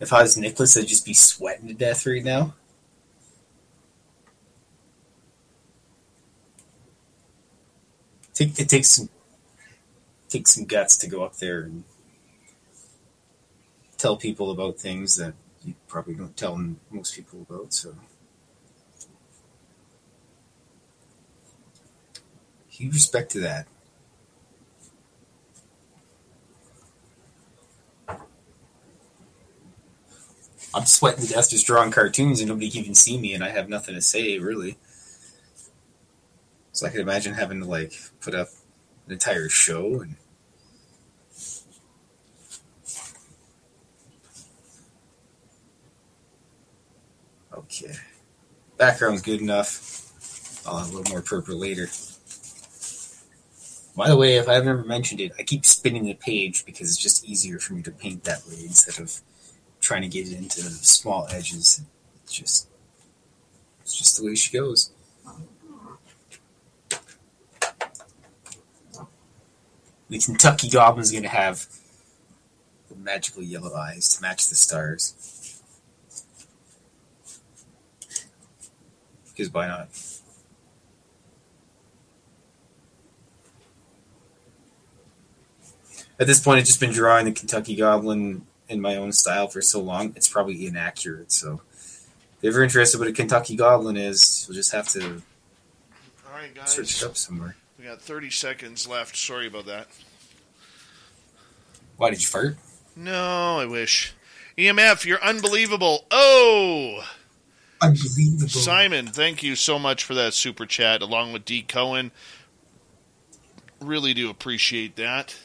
if I was Nicholas, I'd just be sweating to death right now. It takes some guts to go up there and tell people about things that you probably don't tell most people about. So huge respect to that. I'm sweating to death just drawing cartoons and nobody can even see me and I have nothing to say, really. So I can imagine having to, put up an entire show. And okay. Background's good enough. I'll have a little more purple later. By the way, if I've never mentioned it, I keep spinning the page because it's just easier for me to paint that way instead of trying to get it into small edges. It's just the way she goes. The Kentucky Goblin's going to have the magical yellow eyes to match the stars. Because why not? At this point, I've just been drawing the Kentucky Goblin in my own style for so long, it's probably inaccurate. So, if you're interested in what a Kentucky Goblin is, you'll just have to search it up somewhere. We got 30 seconds left. Sorry about that. Why, did you fart? No, I wish. EMF, you're unbelievable. Oh! Unbelievable. Simon, thank you so much for that super chat, along with D. Cohen. Really do appreciate that.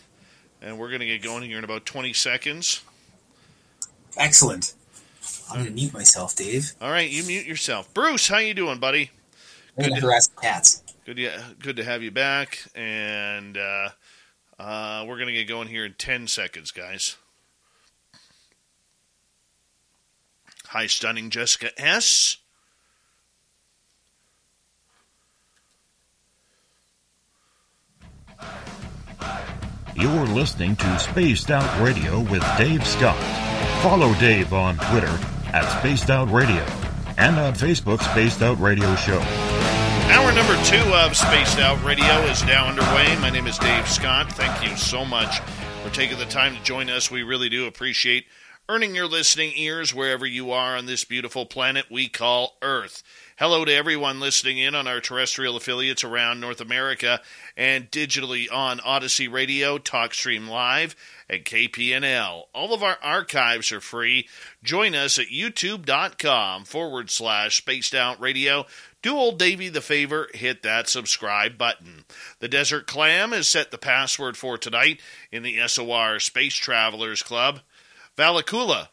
And we're going to get going here in about 20 seconds. Excellent. I'm going to mute myself, Dave. All right, you mute yourself. Bruce, how you doing, buddy? Good to harass cats. Good to have you back. And we're going to get going here in 10 seconds, guys. Hi, stunning Jessica S. You're listening to Spaced Out Radio with Dave Scott. Follow Dave on Twitter @SpacedOutRadio and on Facebook, Spaced Out Radio Show. Hour number 2 of Spaced Out Radio is now underway. My name is Dave Scott. Thank you so much for taking the time to join us. We really do appreciate earning your listening ears wherever you are on this beautiful planet we call Earth. Hello to everyone listening in on our terrestrial affiliates around North America and digitally on Odyssey Radio, TalkStream Live, and KPNL. All of our archives are free. Join us at youtube.com/spacedoutradio. Do old Davey the favor, hit that subscribe button. The Desert Clam has set the password for tonight in the SOR Space Travelers Club. Valakula.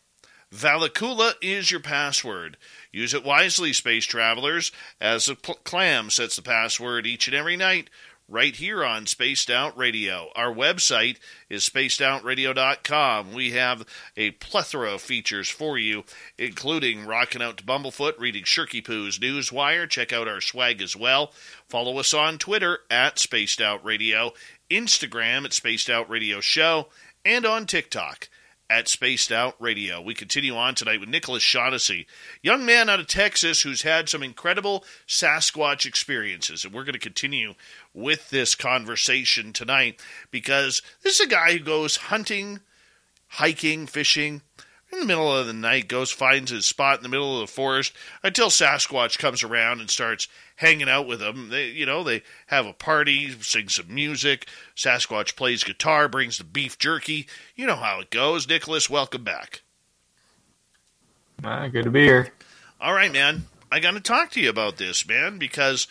Valakula is your password. Use it wisely, space travelers, as the clam sets the password each and every night right here on Spaced Out Radio. Our website is spacedoutradio.com. We have a plethora of features for you, including rocking out to Bumblefoot, reading Shirky Poo's Newswire. Check out our swag as well. Follow us on Twitter at Spaced Out Radio, Instagram at Spaced Out Radio Show, and on TikTok at Spaced Out Radio. We continue on tonight with Nicholas Shaughnessy, young man out of Texas who's had some incredible Sasquatch experiences. And we're going to continue with this conversation tonight because this is a guy who goes hunting, hiking, fishing in the middle of the night, goes finds his spot in the middle of the forest until Sasquatch comes around and starts hanging out with them. They have a party, sing some music. Sasquatch plays guitar, brings the beef jerky. You know how it goes. Nicholas, welcome back. Good to be here. All right, man. I got to talk to you about this, man, because,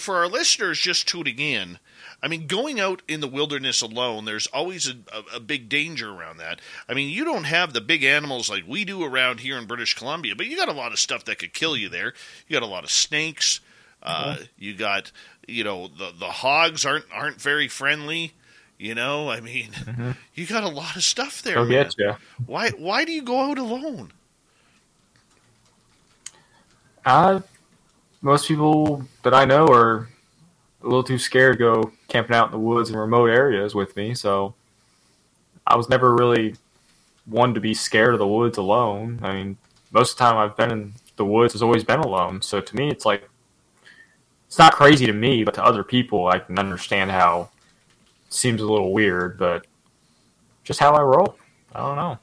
for our listeners just tuning in, going out in the wilderness alone, there's always a big danger around that. You don't have the big animals like we do around here in British Columbia, but you got a lot of stuff that could kill you there. You got a lot of snakes. You got, the hogs aren't very friendly. You got a lot of stuff there. They'll get you. Why do you go out alone? Most people that I know are a little too scared to go camping out in the woods and remote areas with me, so I was never really one to be scared of the woods alone. Most of the time I've been in the woods has always been alone, so to me it's like, it's not crazy to me, but to other people I can understand how it seems a little weird, but just how I roll. I don't know.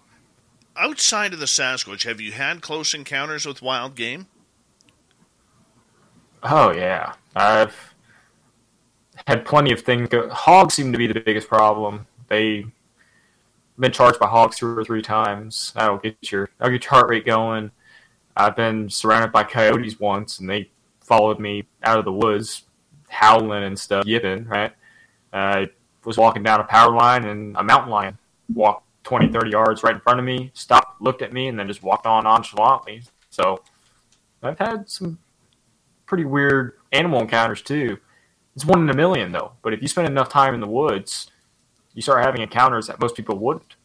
Outside of the Sasquatch, have you had close encounters with wild game? Oh, yeah. I've had plenty of things. Hogs seem to be the biggest problem. They've been charged by hogs 2 or 3 times. That'll get your heart rate going. I've been surrounded by coyotes once, and they followed me out of the woods, howling and stuff, yipping, right? I was walking down a power line, and a mountain lion walked 20, 30 yards right in front of me, stopped, looked at me, and then just walked on nonchalantly. So I've had some pretty weird animal encounters, too. It's 1 in a million, though. But if you spend enough time in the woods, you start having encounters that most people wouldn't.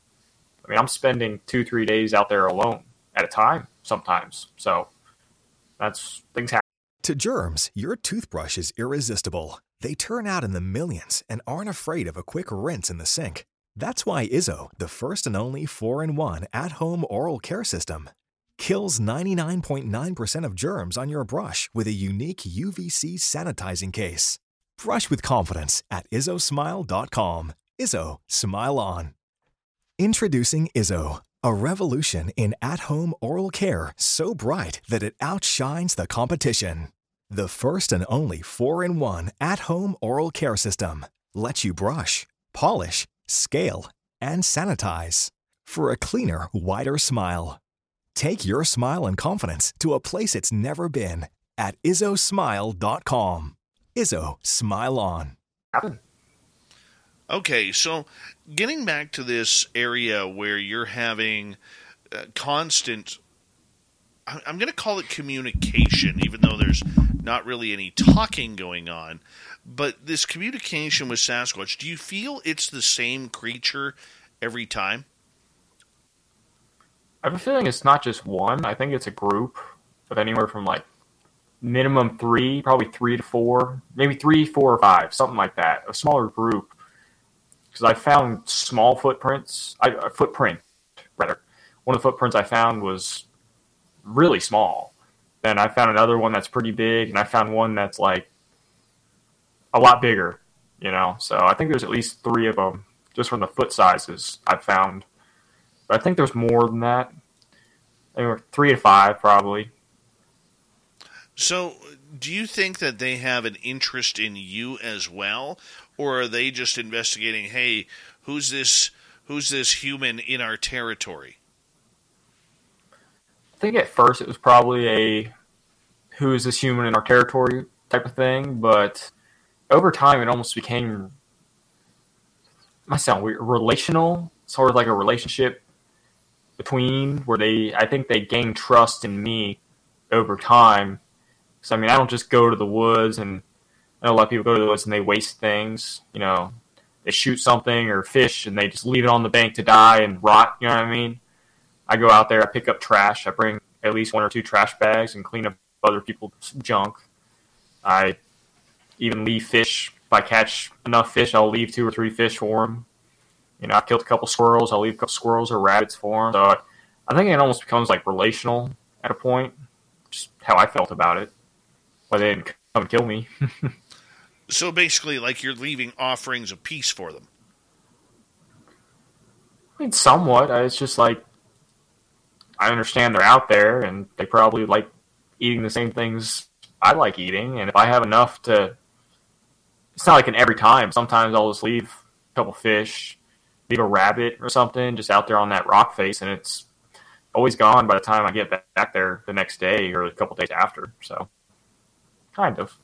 I'm spending 2-3 days out there alone at a time sometimes. So that's things happen. To germs, your toothbrush is irresistible. They turn out in the millions and aren't afraid of a quick rinse in the sink. That's why Izzo, the first and only 4-in-1 at-home oral care system, kills 99.9% of germs on your brush with a unique UVC sanitizing case. Brush with confidence at izzosmile.com. Izzo, smile on. Introducing Izzo, a revolution in at-home oral care so bright that it outshines the competition. The first and only 4-in-1 at-home oral care system lets you brush, polish, scale, and sanitize for a cleaner, wider smile. Take your smile and confidence to a place it's never been at izzosmile.com. Izzo, smile on. Okay, so getting back to this area where you're having constant, I'm going to call it communication, even though there's not really any talking going on, but this communication with Sasquatch, do you feel it's the same creature every time? I have a feeling it's not just one. I think it's a group of anywhere from minimum 3, probably 3 to 4, maybe 3, 4, or 5, something like that, a smaller group. Because I found small footprints, a footprint, rather. One of the footprints I found was really small. Then I found another one that's pretty big, and I found one that's a lot bigger, So I think there's at least 3 of them, just from the foot sizes I've found. But I think there's more than that. Anyway, 3 to 5, probably. So, do you think that they have an interest in you as well, or are they just investigating? Hey, who's this human in our territory? I think at first it was probably a "who is this human in our territory" type of thing, but over time it almost became, might sound weird, relational, sort of like a relationship between where I think they gain trust in me over time. So, I don't just go to the woods and I know a lot of people go to those and they waste things. You know, they shoot something or fish and they just leave it on the bank to die and rot. You know what I mean? I go out there, I pick up trash. I bring at least one or two trash bags and clean up other people's junk. I even leave fish. If I catch enough fish, I'll leave 2 or 3 fish for them. You know, I killed a couple squirrels. I'll leave a couple squirrels or rabbits for them. So I think it almost becomes like relational at a point. Just how I felt about it. But they didn't come kill me. So basically, like, you're leaving offerings of peace for them. I mean, somewhat. It's just like, I understand they're out there and they probably like eating the same things I like eating. And if I have enough to, it's not like an every time. Sometimes I'll just leave a couple fish, leave a rabbit or something just out there on that rock face. And it's always gone by the time I get back there the next day or a couple days after. So kind of.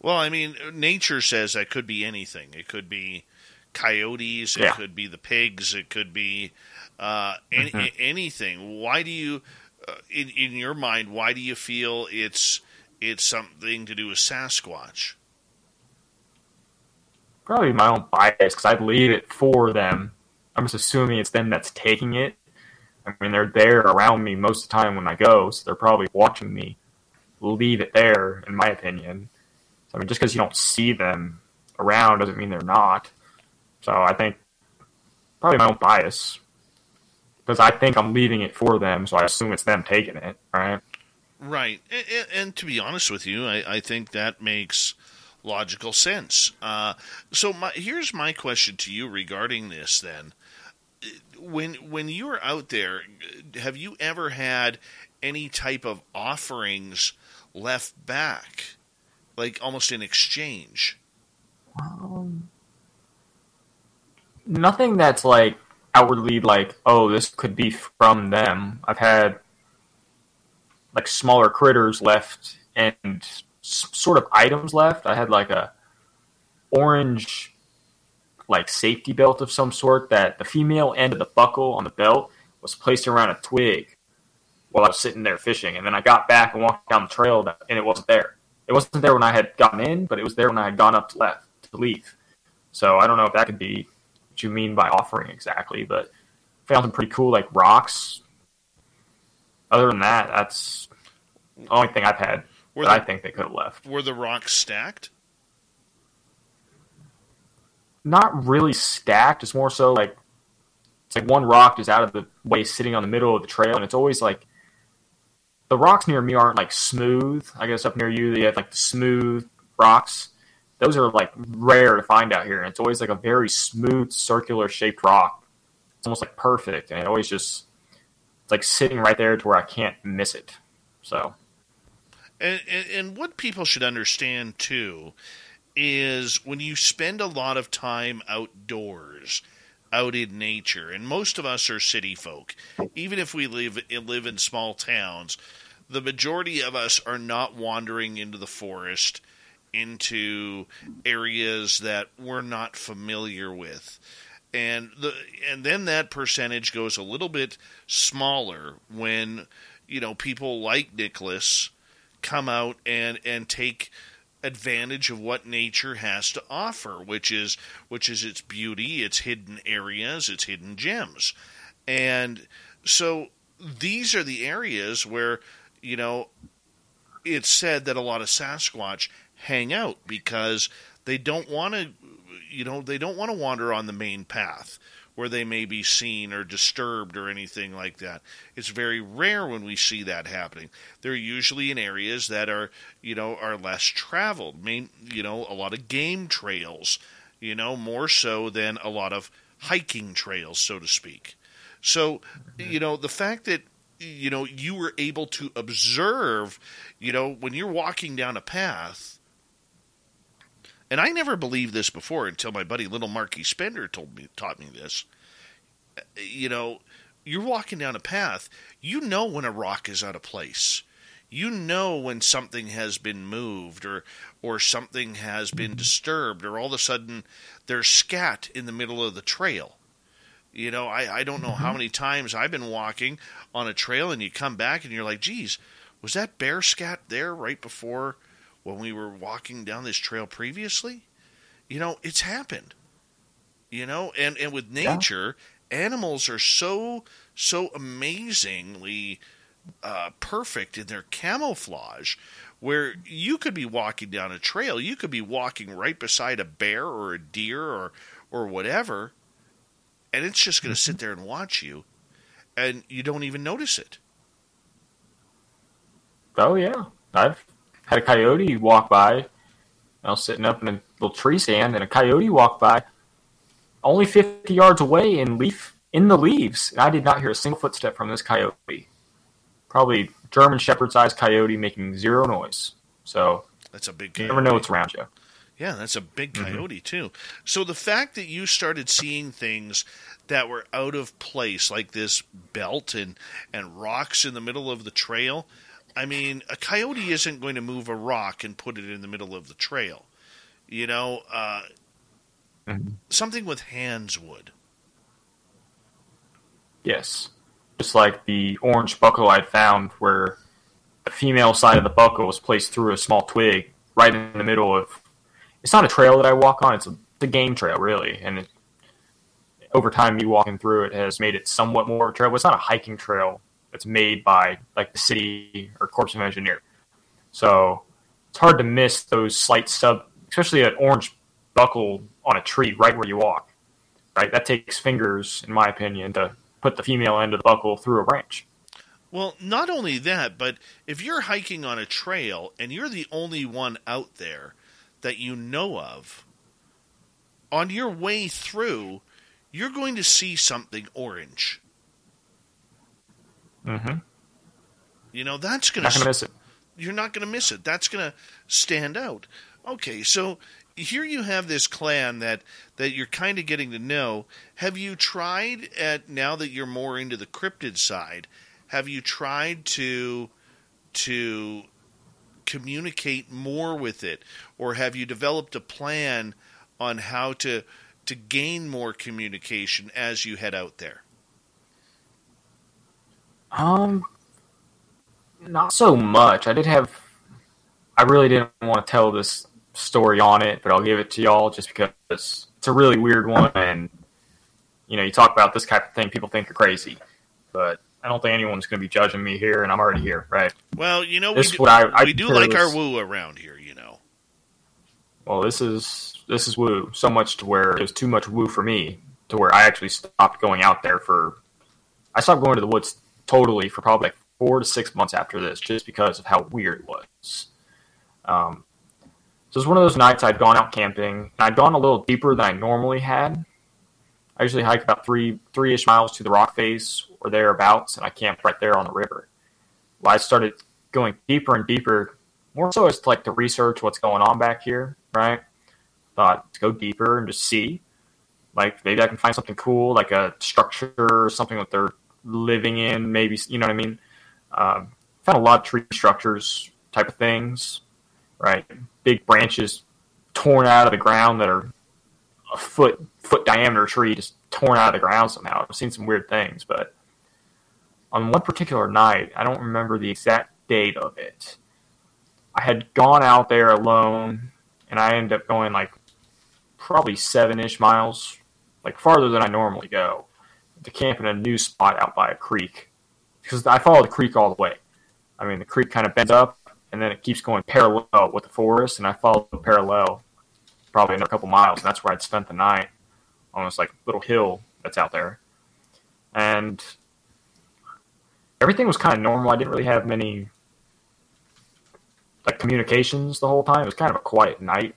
Well, I mean, nature says that could be anything. It could be coyotes. It could be the pigs. It could be anything. Why do you, in your mind, why do you feel it's something to do with Sasquatch? Probably my own bias, because I leave it for them. I'm just assuming it's them that's taking it. I mean, they're there around me most of the time when I go, so they're probably watching me leave it there, in my opinion. I mean, just because you don't see them around doesn't mean they're not. So I think probably my own bias. Because I think I'm leaving it for them, so I assume it's them taking it, right? Right. And to be honest with you, I think that makes logical sense. Here's my question to you regarding this, then. When you were out there, have you ever had any type of offerings left back? Like, almost in exchange? Nothing that's, like, outwardly, like, oh, this could be from them. I've had, like, smaller critters left and sort of items left. I had, like, a orange, like, safety belt of some sort that the female end of the buckle on the belt was placed around a twig while I was sitting there fishing. And then I got back and walked down the trail, and it wasn't there. It wasn't there when I had gotten in, but it was there when I had gone up to leave. So I don't know if that could be what you mean by offering exactly, but found some pretty cool, like, rocks. Other than that, that's the only thing I've had that I think they could have left. Were the rocks stacked? Not really stacked. It's more so, like, it's like one rock is out of the way sitting on the middle of the trail, and it's always, like, the rocks near me aren't, like, smooth. I guess up near you, they have, like, the smooth rocks. Those are, like, rare to find out here. And it's always, like, a very smooth, circular-shaped rock. It's almost, like, perfect. And it always just, it's, like, sitting right there to where I can't miss it. So. And what people should understand, too, is when you spend a lot of time outdoors, out in nature, and most of us are city folk, even if we live in small towns, the majority of us are not wandering into the forest, into areas that we're not familiar with. And then that percentage goes a little bit smaller when, you know, people like Nicholas come out and take advantage of what nature has to offer, which is its beauty, its hidden areas, its hidden gems. And so these are the areas where, you know, it's said that a lot of Sasquatch hang out because they don't want to, you know, they don't want to wander on the main path where they may be seen or disturbed or anything like that. It's very rare when we see that happening. They're usually in areas that are, you know, are less traveled. I mean, you know, a lot of game trails, you know, more so than a lot of hiking trails, so to speak. So, you know, the fact that, you know, you were able to observe, you know, when you're walking down a path, and I never believed this before until my buddy Little Marky Spender taught me this. You know, you're walking down a path. You know when a rock is out of place. You know when something has been moved or something has been disturbed, or all of a sudden there's scat in the middle of the trail. You know, I don't know how many times I've been walking on a trail and you come back and you're like, geez, was that bear scat there right before when we were walking down this trail previously, you know, it's happened. You know, and with nature, animals are so amazingly perfect in their camouflage, where you could be walking down a trail, you could be walking right beside a bear or a deer or whatever, and it's just going to sit there and watch you, and you don't even notice it. Oh, yeah. I've had a coyote walk by. I was sitting up in a little tree stand, and a coyote walked by only 50 yards away in the leaves. And I did not hear a single footstep from this coyote. Probably German Shepherd-sized coyote making zero noise. So that's a big coyote. You never know what's around you. Yeah, that's a big coyote, too. So the fact that you started seeing things that were out of place, like this belt and rocks in the middle of the trail... I mean, a coyote isn't going to move a rock and put it in the middle of the trail. You know, something with hands would. Yes. Just like the orange buckle I'd found where the female side of the buckle was placed through a small twig right in the middle of... It's not a trail that I walk on. It's a game trail, really. And over time, me walking through it has made it somewhat more of a trail. But it's not a hiking trail. It's made by, like, the city or Corps of Engineers. So it's hard to miss those slight especially an orange buckle on a tree right where you walk, right? That takes fingers, in my opinion, to put the female end of the buckle through a branch. Well, not only that, but if you're hiking on a trail and you're the only one out there that you know of, on your way through, you're going to see something orange. Mm-hmm. You know, that's going to miss it. You're not going to miss it. That's going to stand out. Okay, so here you have this clan that you're kind of getting to know. Have you tried now that you're more into the cryptid side? Have you tried to communicate more with it, or have you developed a plan on how to gain more communication as you head out there? Not so much. I really didn't want to tell this story on it, but I'll give it to y'all just because it's a really weird one. And, you know, you talk about this type of thing, people think you're crazy, but I don't think anyone's going to be judging me here, and I'm already here, right? Well, you know, we do like our woo around here, you know. Well, this is woo so much to where it was too much woo for me to where I actually stopped going out there I stopped going to the woods totally for probably like 4 to 6 months after this, just because of how weird it was. So it was one of those nights I'd gone out camping, and I'd gone a little deeper than I normally had. I usually hike about three-ish miles to the rock face or thereabouts, and I camped right there on the river. Well, I started going deeper and deeper, more so as to like to research what's going on back here, right? Thought, let's go deeper and just see. Like, maybe I can find something cool, like a structure or something that they're living in, maybe, you know what I mean? Found a lot of tree structures type of things, right? Big branches torn out of the ground that are a foot diameter tree just torn out of the ground somehow. I've seen some weird things, but on one particular night, I don't remember the exact date of it. I had gone out there alone, and I ended up going like probably 7-ish miles, like farther than I normally go, to camp in a new spot out by a creek. Because I follow the creek all the way. I mean, the creek kind of bends up, and then it keeps going parallel with the forest, and I followed the parallel probably another couple miles, and that's where I'd spent the night, on this like little hill that's out there. And everything was kind of normal. I didn't really have many like communications the whole time. It was kind of a quiet night,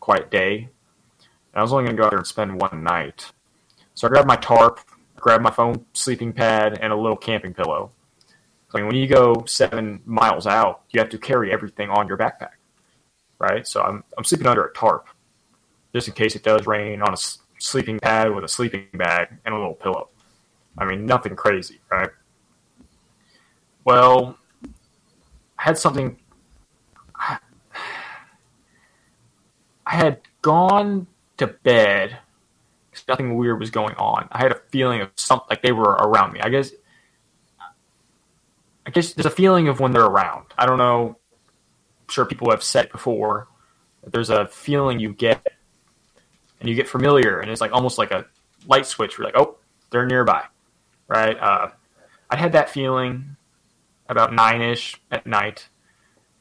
quiet day. And I was only going to go out there and spend one night. So I grabbed my tarp, grabbed my foam sleeping pad, and a little camping pillow. I mean, when you go 7 miles out, you have to carry everything on your backpack, right? So I'm sleeping under a tarp, just in case it does rain, on a sleeping pad with a sleeping bag and a little pillow. I mean, nothing crazy, right? Well, I had something... I had gone to bed... Nothing weird was going on. I had a feeling of something, like they were around me. I guess there's a feeling of when they're around. I don't know. sure people have said it before, that there's a feeling you get, and you get familiar, and it's like almost like a light switch. We're like, oh, they're nearby, right? I had that feeling about 9-ish at night,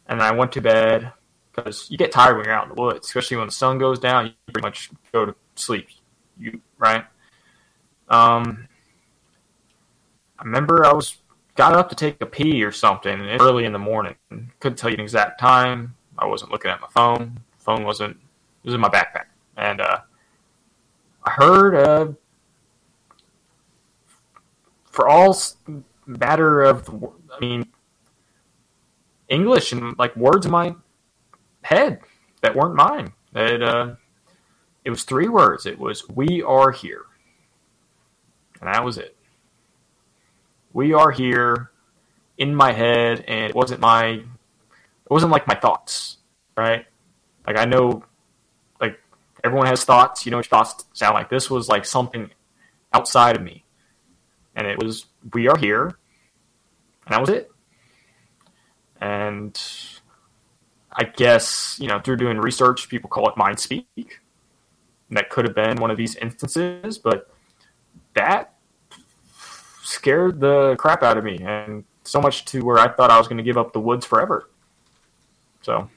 and I went to bed because you get tired when you're out in the woods, especially when the sun goes down. You pretty much go to sleep, right? I remember I got up to take a pee or something early in the morning. Couldn't tell you an exact time. I wasn't looking at my phone. Phone wasn't. It was in my backpack, and I heard for all matter of, I mean, English and like words in my head that weren't mine. It was three words. It was, "We are here," and that was it. We are here in my head, and it wasn't like my thoughts, right? Like I know, like everyone has thoughts, you know, thoughts sound like this was like something outside of me. And it was, we are here, and that was it. And I guess, you know, through doing research, people call it mind speak. And that could have been one of these instances, but that scared the crap out of me, and so much to where I thought I was going to give up the woods forever. So,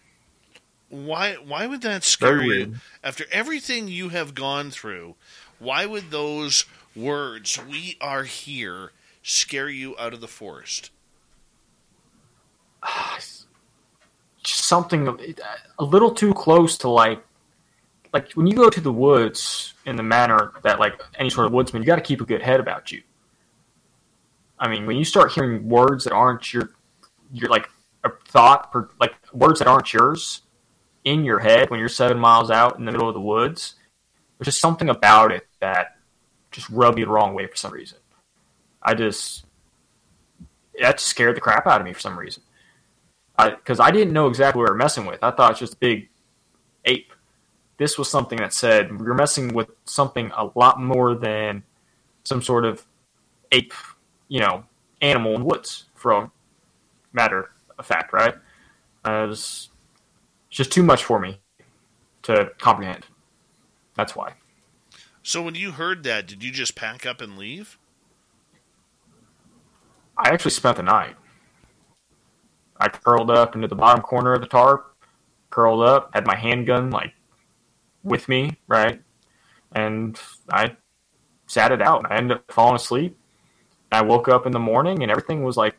why would that scare you? After everything you have gone through, why would those words, "we are here," scare you out of the forest? Just something a little too close to like when you go to the woods in the manner that like any sort of woodsman, you got to keep a good head about you. I mean, when you start hearing words that aren't your like a thought, like words that aren't yours in your head when you're 7 miles out in the middle of the woods, there's just something about it that just rubbed you the wrong way for some reason. That scared the crap out of me for some reason. Because I didn't know exactly what we were messing with. I thought it was just a big ape. This was something that said we were messing with something a lot more than some sort of ape, you know, animal in woods, for a matter of fact, right? It was just too much for me to comprehend. That's why. So when you heard that, did you just pack up and leave? I actually spent the night. I curled up into the bottom corner of the tarp, curled up, had my handgun, like, with me, right? And I sat it out, and I ended up falling asleep. I woke up in the morning, and everything was, like,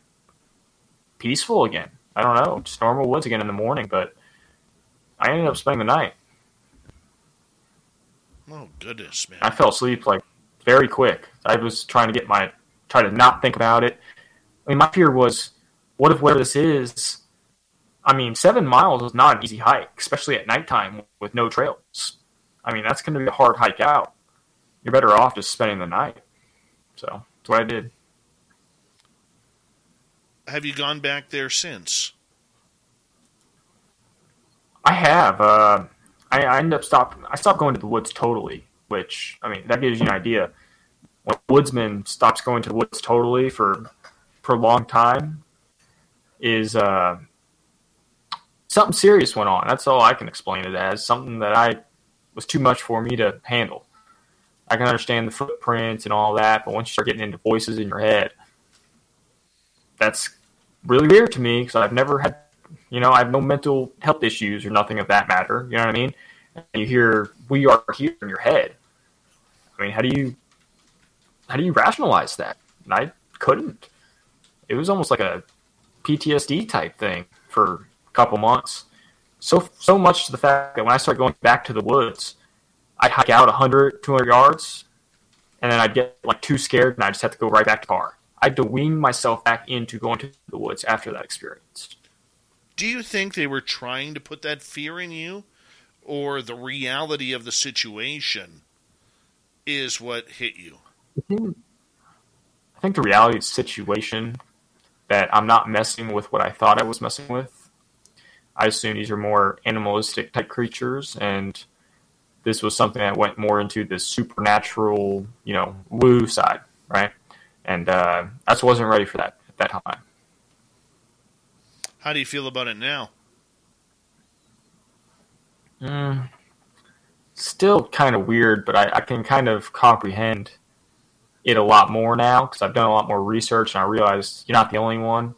peaceful again. I don't know, just normal woods again in the morning, but I ended up spending the night. Oh, goodness, man. I fell asleep, like, very quick. I was trying to try to not think about it. I mean, my fear was, what if whatever this is, I mean, 7 miles is not an easy hike, especially at nighttime with no trails. I mean, that's going to be a hard hike out. You're better off just spending the night. So, that's what I did. Have you gone back there since? I have. I ended up stopped going to the woods totally, which, I mean, that gives you an idea. When a woodsman stops going to the woods totally for a long time is something serious went on. That's all I can explain it as. Something that was too much for me to handle. I can understand the footprints and all that, but once you start getting into voices in your head, that's really weird to me because I've never had, you know, I have no mental health issues or nothing of that matter. You know what I mean? And you hear, "we are here" in your head. I mean, how do you rationalize that? And I couldn't. It was almost like a PTSD type thing for a couple months. So much to the fact that when I started going back to the woods, I'd hike out 100, 200 yards, and then I'd get like too scared, and I just had to go right back to the car. I had to wean myself back into going to the woods after that experience. Do you think they were trying to put that fear in you, or the reality of the situation is what hit you? I think the reality of the situation, that I'm not messing with what I thought I was messing with. I assume these are more animalistic type creatures, and this was something that went more into the supernatural, you know, woo side, right? And I just wasn't ready for that at that time. How do you feel about it now? Still kind of weird, but I can kind of comprehend it a lot more now because I've done a lot more research and I realized you're not the only one.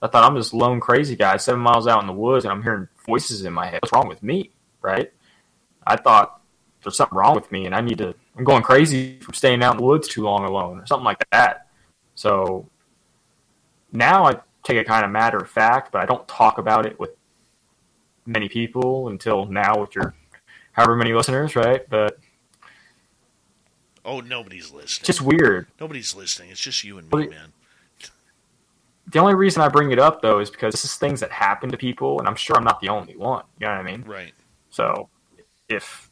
I thought I'm this lone crazy guy 7 miles out in the woods and I'm hearing voices in my head. What's wrong with me, right? I thought there's something wrong with me and I'm going crazy from staying out in the woods too long alone or something like that. So now I take it kind of matter of fact, but I don't talk about it with many people until now with your however many listeners, right? But oh, nobody's listening. Just weird. Nobody's listening. It's just you and me, man. The only reason I bring it up, though, is because this is things that happen to people, and I'm sure I'm not the only one. You know what I mean? Right. So if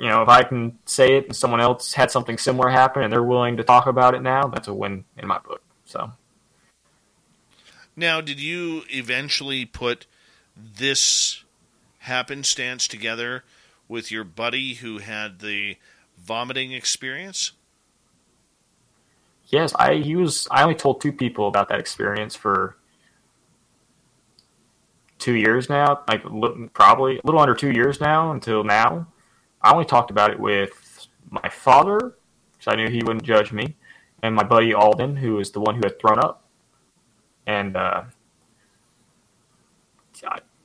I can say it and someone else had something similar happen and they're willing to talk about it now, that's a win in my book. So now, did you eventually put this happenstance together with your buddy who had the vomiting experience? Yes, I only told two people about that experience for 2 years now, probably a little under 2 years now until now. I only talked about it with my father, because I knew he wouldn't judge me, and my buddy Alden, who was the one who had thrown up. And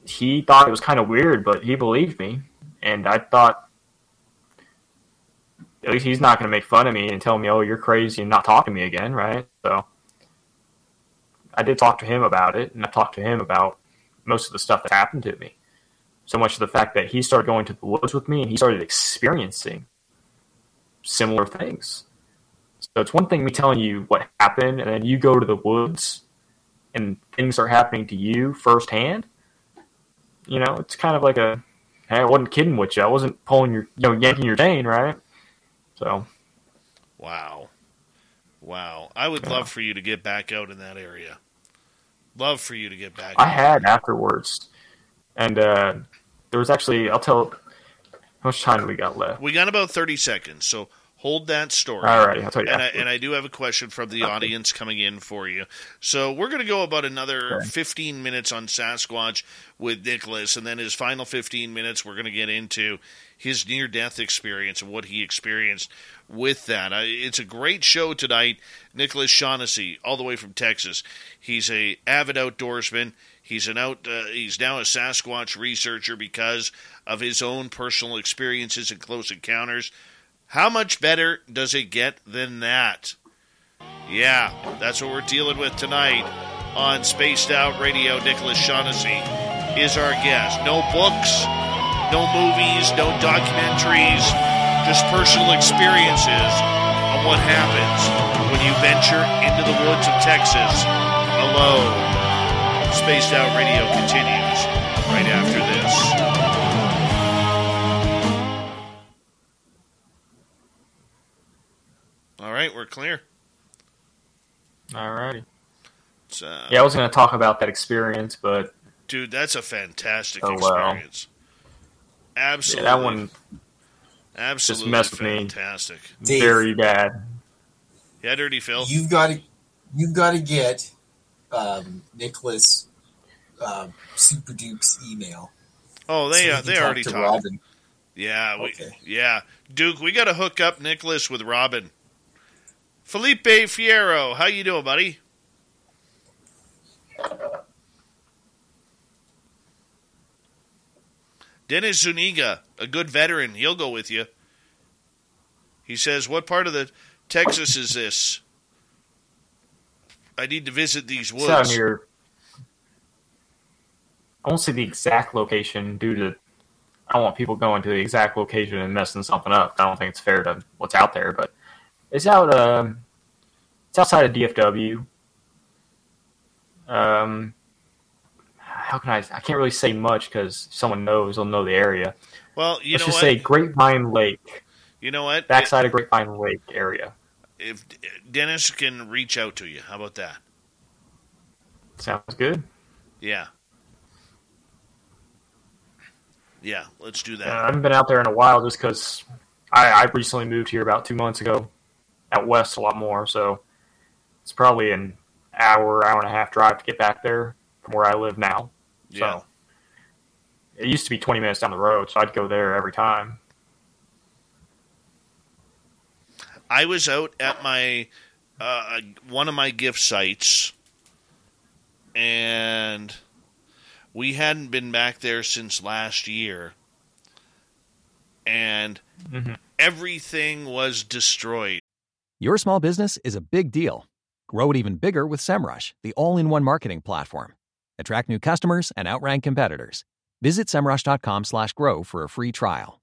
he thought it was kind of weird, but he believed me. And I thought, at least he's not going to make fun of me and tell me, oh, you're crazy and not talk to me again, right? So I did talk to him about it, and I talked to him about most of the stuff that happened to me. So much of the fact that he started going to the woods with me, and he started experiencing similar things. So it's one thing me telling you what happened, and then you go to the woods, and things are happening to you firsthand. You know, it's kind of like a, hey, I wasn't kidding with you. I wasn't pulling your, yanking your chain, right? So, wow! I would love for you to get back out in that area. Love for you to get back. I had afterwards, and there was actually. I'll tell. How much time do we got left? We got about 30 seconds, so hold that story. All right, I'll tell you. And I do have a question from the audience coming in for you. So we're going to go about another 15 minutes on Sasquatch with Nicholas, and then his final 15 minutes, we're going to get into his near-death experience and what he experienced with that. It's a great show tonight. Nicholas Shaughnessy, all the way from Texas. He's an avid outdoorsman. He's now a Sasquatch researcher because of his own personal experiences and close encounters. How much better does it get than that? Yeah, that's what we're dealing with tonight on Spaced Out Radio. Nicholas Shaughnessy is our guest. No books, no movies, no documentaries, just personal experiences of what happens when you venture into the woods of Texas alone. Spaced Out Radio continues right after this. All right, we're clear. All righty. I was going to talk about that experience, but... Dude, that's a fantastic experience. Absolutely. Yeah, that one absolutely just messed with fantastic. Me. Dave, very bad. Yeah, Dirty Phil. You've got to get Nicholas Super Duke's email. Oh, they already talked. Yeah, okay. Duke, we got to hook up Nicholas with Robin. Felipe Fierro, how you doing, buddy? Dennis Zuniga, a good veteran, he'll go with you. He says, what part of the Texas is this? I need to visit these woods. It's out here. I won't say the exact location due to I don't want people going to the exact location and messing something up. I don't think it's fair to what's out there, but it's out. It's outside of DFW. How can I can't really say much because someone knows, they'll know the area. Well, Let's just say Grapevine Lake. You know what? Backside of Grapevine Lake area. If Dennis can reach out to you, how about that? Sounds good. Yeah. Yeah, let's do that. I haven't been out there in a while just because I recently moved here about 2 months ago. Out west a lot more, so it's probably an hour and a half drive to get back there from where I live now. Yeah. So It used to be 20 minutes down the road, so I'd go there every time. I was out at my one of my gift sites, and we hadn't been back there since last year, and everything was destroyed. Your small business is a big deal. Grow it even bigger with SEMrush, the all-in-one marketing platform. Attract new customers and outrank competitors. Visit SEMrush.com/grow for a free trial.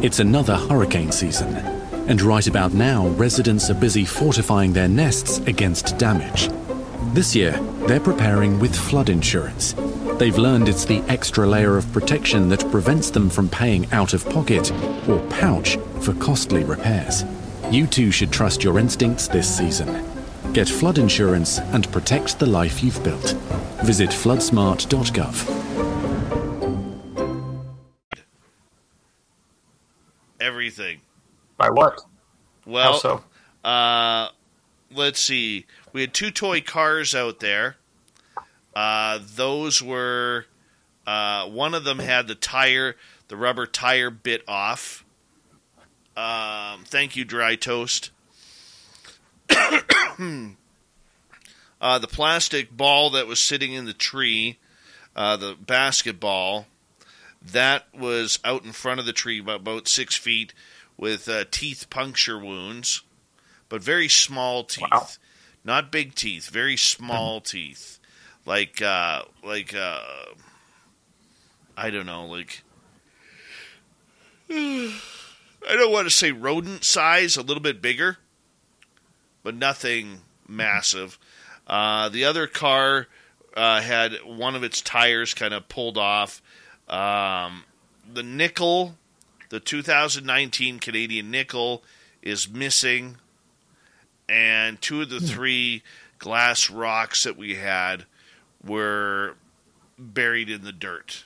It's another hurricane season, and right about now, residents are busy fortifying their nests against damage. This year, they're preparing with flood insurance. They've learned it's the extra layer of protection that prevents them from paying out of pocket or pouch for costly repairs. You too should trust your instincts this season. Get flood insurance and protect the life you've built. Visit floodsmart.gov. Everything. By what? Well, how so? Let's see. We had two toy cars out there. Those were... one of them had the rubber tire bit off. Thank you, Dry Toast. The plastic ball that was sitting in the tree, the basketball, that was out in front of the tree about 6 feet with teeth puncture wounds, but very small teeth. Wow. Not big teeth, very small teeth. Like I don't know, like... I don't want to say rodent size, a little bit bigger, but nothing massive. The other car had one of its tires kind of pulled off. The nickel, the 2019 Canadian nickel, is missing. And two of the three glass rocks that we had were buried in the dirt.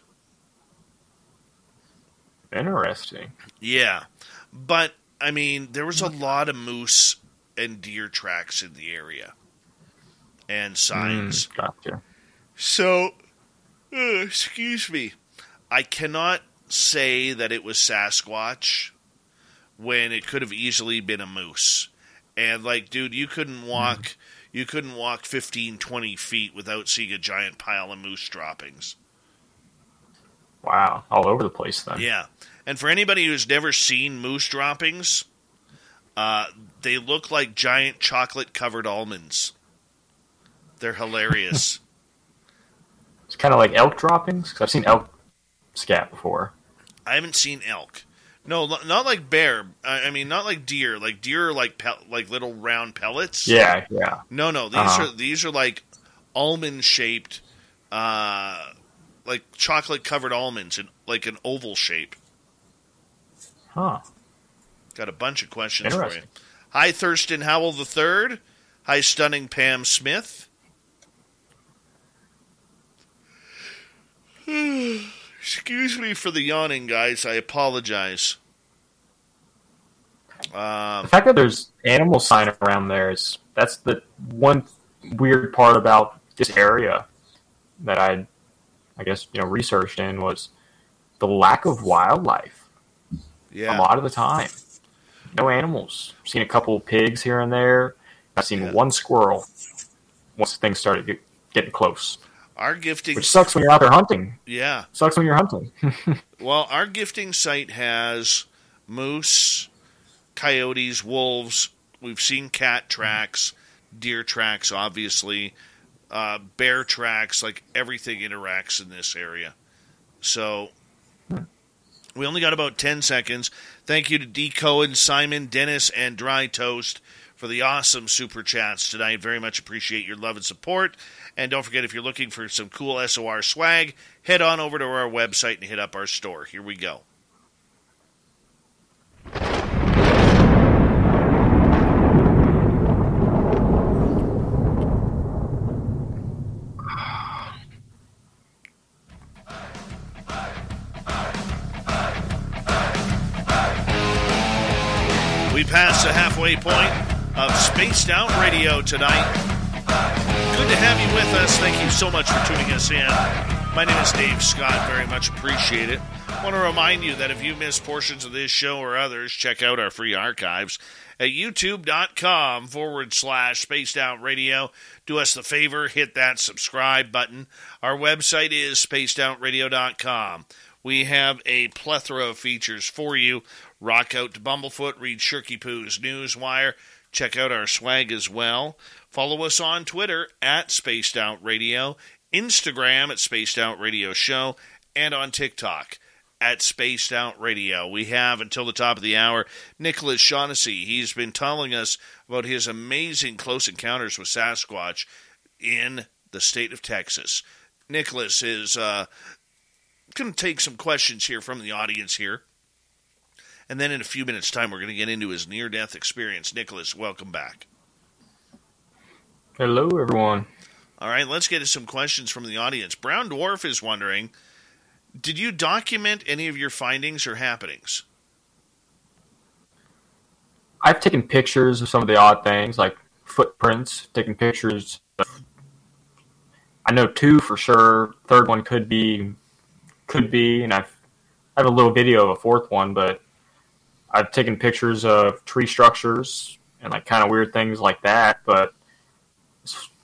Interesting. Yeah. But, I mean, there was a lot of moose and deer tracks in the area. And signs. Gotcha. So, excuse me. I cannot say that it was Sasquatch when it could have easily been a moose. And, like, dude, you couldn't walk 15, 20 feet without seeing a giant pile of moose droppings. Wow, all over the place then. Yeah, and for anybody who's never seen moose droppings, they look like giant chocolate-covered almonds. They're hilarious. It's kind of like elk droppings, because I've seen elk scat before. I haven't seen elk. No, not like bear. I mean, not like deer. Like deer are like little round pellets. Yeah, yeah. No, these are like almond-shaped... like chocolate-covered almonds in like an oval shape. Huh. Got a bunch of questions for you. Hi, Thurston Howell III. Hi, Stunning Pam Smith. Excuse me for the yawning, guys. I apologize. The fact that there's animal sign around there that's the one weird part about this area that I guess, researched in was the lack of wildlife. Yeah. A lot of the time. No animals. I've seen a couple of pigs here and there. I've seen one squirrel once things started getting close. Our gifting... Which sucks when you're out there hunting. Yeah. Sucks when you're hunting. Well, our gifting site has moose, coyotes, wolves. We've seen cat tracks, deer tracks, obviously. Bear tracks, like everything interacts in this area. So we only got about 10 seconds. Thank you to D. Cohen, Simon, Dennis, and Dry Toast for the awesome super chats tonight. Very much appreciate your love and support. And don't forget, if you're looking for some cool SOR swag, head on over to our website and hit up our store. Here we go. We passed the halfway point of Spaced Out Radio tonight. Good Good to have you with us. Thank you so much for tuning us in. My name is Dave Scott. Very much appreciate it. I want to remind you that if you missed portions of this show or others, check out our free archives at youtube.com/spacedoutradio. Do us the favor, hit that subscribe button. Our website is spacedoutradio.com. We have a plethora of features for you. Rock out to Bumblefoot, read Shirky Poo's Newswire, check out our swag as well. Follow us on Twitter at Spaced Out Radio, Instagram at Spaced Out Radio Show, and on TikTok at Spaced Out Radio. We have, until the top of the hour, Nicholas Shaughnessy. He's been telling us about his amazing close encounters with Sasquatch in the state of Texas. Nicholas is going to take some questions here from the audience here. And then in a few minutes' time, we're going to get into his near-death experience. Nicholas, welcome back. Hello, everyone. All right, let's get to some questions from the audience. Brown Dwarf is wondering, did you document any of your findings or happenings? I've taken pictures of some of the odd things, like footprints, taken pictures. I know two for sure. Third one could be, and I have a little video of a fourth one, but I've taken pictures of tree structures and like kind of weird things like that. But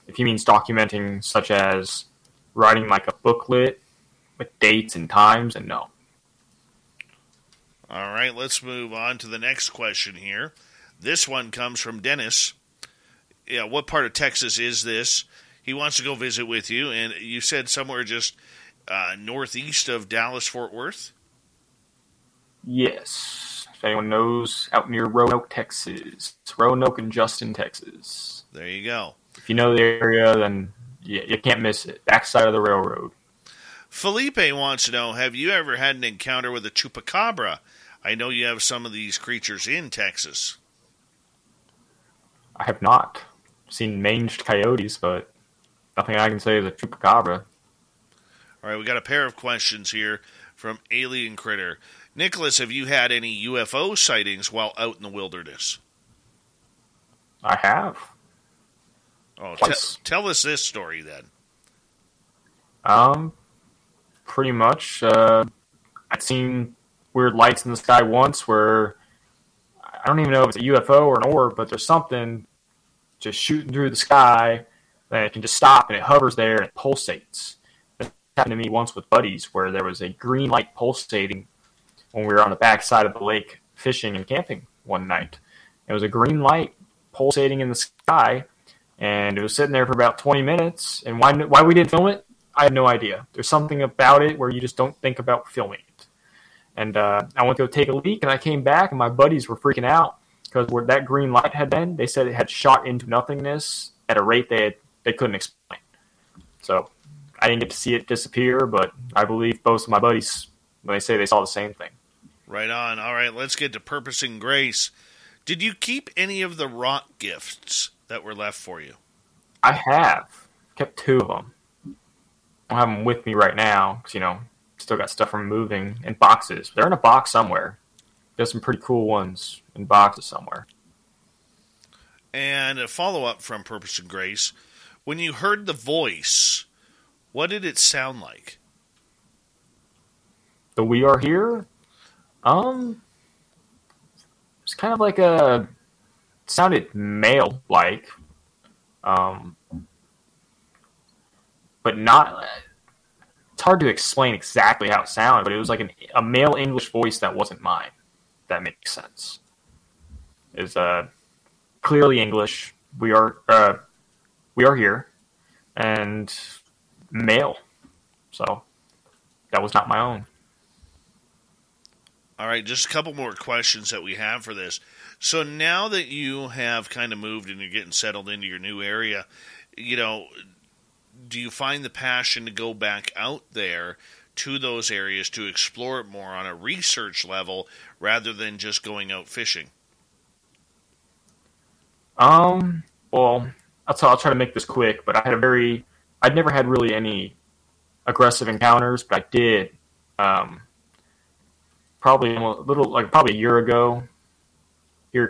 if he means documenting, such as writing like a booklet with dates and times, and no. All right, let's move on to the next question here. This one comes from Dennis. Yeah, what part of Texas is this? He wants to go visit with you, and you said somewhere just northeast of Dallas-Fort Worth? Yes. If anyone knows, out near Roanoke, Texas. It's Roanoke and Justin, Texas. There you go. If you know the area, then you can't miss it. Backside of the railroad. Felipe wants to know, have you ever had an encounter with a chupacabra? I know you have some of these creatures in Texas. I have not. I've seen managed coyotes, but nothing I can say is a chupacabra. All right, we got a pair of questions here from Alien Critter. Nicholas, have you had any UFO sightings while out in the wilderness? I have. Oh, tell us this story then. Pretty much. I've seen weird lights in the sky once where I don't even know if it's a UFO or an orb, but there's something just shooting through the sky that it can just stop and it hovers there and it pulsates. This happened to me once with buddies where there was a green light pulsating when we were on the backside of the lake fishing and camping one night. It was a green light pulsating in the sky, and it was sitting there for about 20 minutes. And why we didn't film it, I have no idea. There's something about it where you just don't think about filming it. And I went to go take a leak, and I came back, and my buddies were freaking out because where that green light had been, they said it had shot into nothingness at a rate they couldn't explain. So I didn't get to see it disappear, but I believe both of my buddies, when they say they saw the same thing. Right on. All right, let's get to Purpose and Grace. Did you keep any of the rock gifts that were left for you? I have. Kept two of them. I don't have them with me right now because, still got stuff from moving and boxes. They're in a box somewhere. There's some pretty cool ones in boxes somewhere. And a follow-up from Purpose and Grace. When you heard the voice, what did it sound like? The We Are Here? It's kind of like a, sounded male-like, but not, it's hard to explain exactly how it sounded, but it was like a male English voice that wasn't mine. That makes sense. It was clearly English, we are here, and male, so that was not my own. All right, just a couple more questions that we have for this. So now that you have kind of moved and you're getting settled into your new area, do you find the passion to go back out there to those areas to explore it more on a research level rather than just going out fishing? Well, I'll try to make this quick, but I'd never had really any aggressive encounters, but I did, probably a year ago, I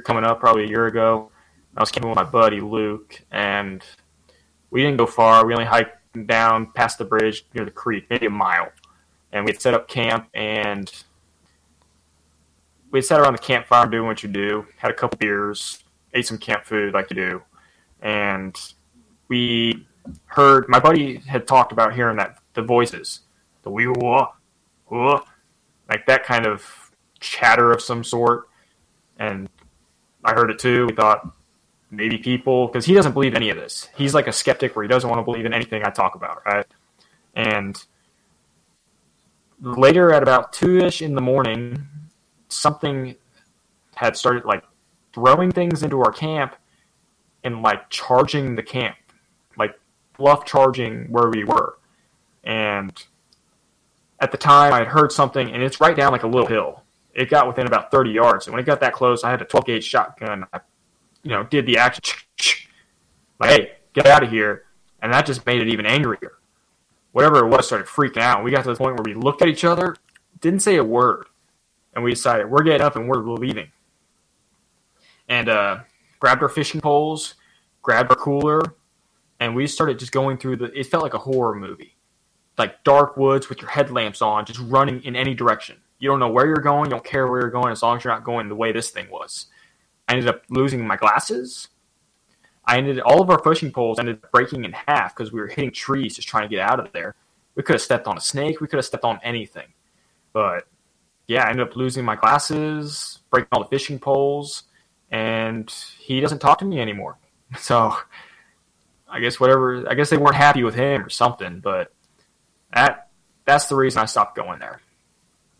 was camping with my buddy Luke, and We didn't go far. We only hiked down past the bridge near the creek, maybe a mile. And we had set up camp, and we sat around the campfire doing what you do, had a couple beers, ate some camp food like you do. And we heard, my buddy had talked about hearing that, the voices, the wee wah, wah, like that kind of chatter of some sort. And I heard it too. We thought maybe people, because he doesn't believe any of this. He's like a skeptic where he doesn't want to believe in anything I talk about, right? And later at about 2-ish in the morning, something had started like throwing things into our camp and like charging the camp, like bluff charging where we were. And at the time I had heard something, and it's right down like a little hill. It got within about 30 yards. And when it got that close, I had a 12-gauge shotgun. I, did the action. Like, hey, get out of here. And that just made it even angrier. Whatever it was started freaking out. We got to the point where we looked at each other, didn't say a word. And we decided we're getting up and we're leaving. And grabbed our fishing poles, grabbed our cooler, and we started just going through the... It felt like a horror movie. Like dark woods with your headlamps on, just running in any direction. You don't know where you're going, you don't care where you're going, as long as you're not going the way this thing was. I ended up losing my glasses. All of our fishing poles ended up breaking in half because we were hitting trees just trying to get out of there. We could have stepped on a snake. We could have stepped on anything. But yeah, I ended up losing my glasses, breaking all the fishing poles, and he doesn't talk to me anymore. So I guess they weren't happy with him or something, but that's the reason I stopped going there.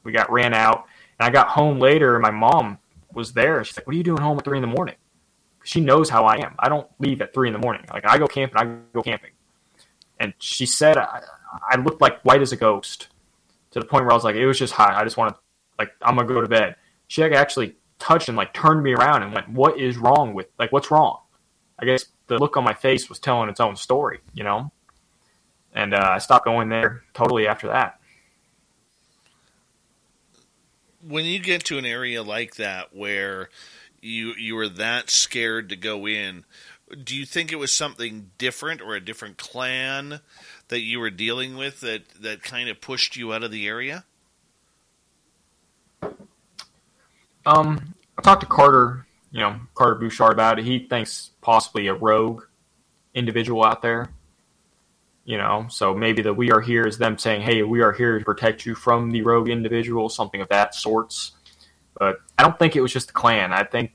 We got ran out, and I got home later, and my mom was there. She's like, what are you doing home at 3 in the morning? She knows how I am. I don't leave at 3 in the morning. Like, I go camping. And she said I looked like white as a ghost, to the point where I was like, it was just hot. I just want to, like, I'm going to go to bed. She actually touched and, like, turned me around and went, what is wrong with, like, what's wrong? I guess the look on my face was telling its own story, you know? And I stopped going there totally after that. When you get to an area like that where you were that scared to go in, do you think it was something different or a different clan that you were dealing with that kind of pushed you out of the area? I talked to Carter Bouchard about it. He thinks possibly a rogue individual out there. You know, so maybe the we are here is them saying, hey, we are here to protect you from the rogue individual, something of that sorts. But I don't think it was just the clan. I think,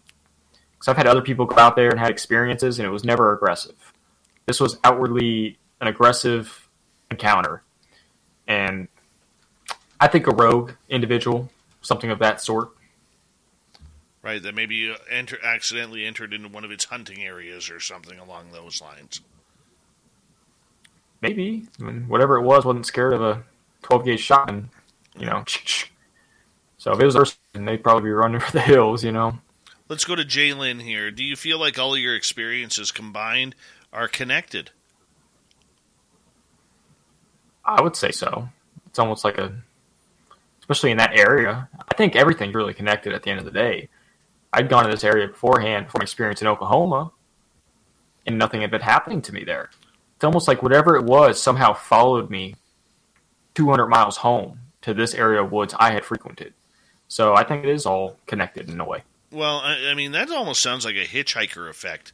because I've had other people go out there and had experiences, and it was never aggressive. This was outwardly an aggressive encounter. And I think a rogue individual, something of that sort. Right, that maybe you accidentally entered into one of its hunting areas or something along those lines. Maybe. I mean, whatever it was wasn't scared of a 12-gauge shotgun, you know. So if it was a person, they'd probably be running for the hills, you know. Let's go to Jalen here. Do you feel like all of your experiences combined are connected? I would say so. It's almost like especially in that area, I think everything's really connected at the end of the day. I'd gone to this area beforehand for my experience in Oklahoma, and nothing had been happening to me there. It's almost like whatever it was somehow followed me 200 miles home to this area of woods I had frequented. So I think it is all connected in a way. Well, I mean, that almost sounds like a hitchhiker effect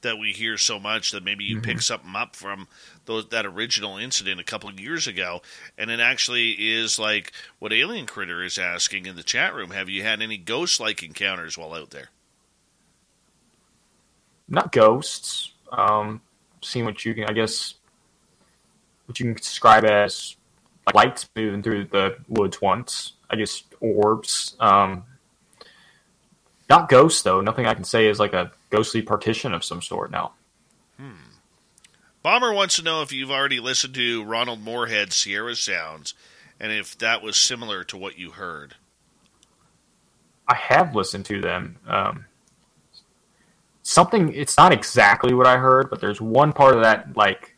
that we hear so much, that maybe you pick something up from that original incident a couple of years ago, and it actually is like what Alien Critter is asking in the chat room. Have you had any ghost-like encounters while out there? Not ghosts. Seeing what you can, I guess, what you can describe as lights moving through the woods once. I guess orbs. Not ghosts, though. Nothing I can say is like a ghostly partition of some sort now. Bomber wants to know if you've already listened to Ronald Moorhead's Sierra Sounds and if that was similar to what you heard. I have listened to them. Something, it's not exactly what I heard, but there's one part of that, like,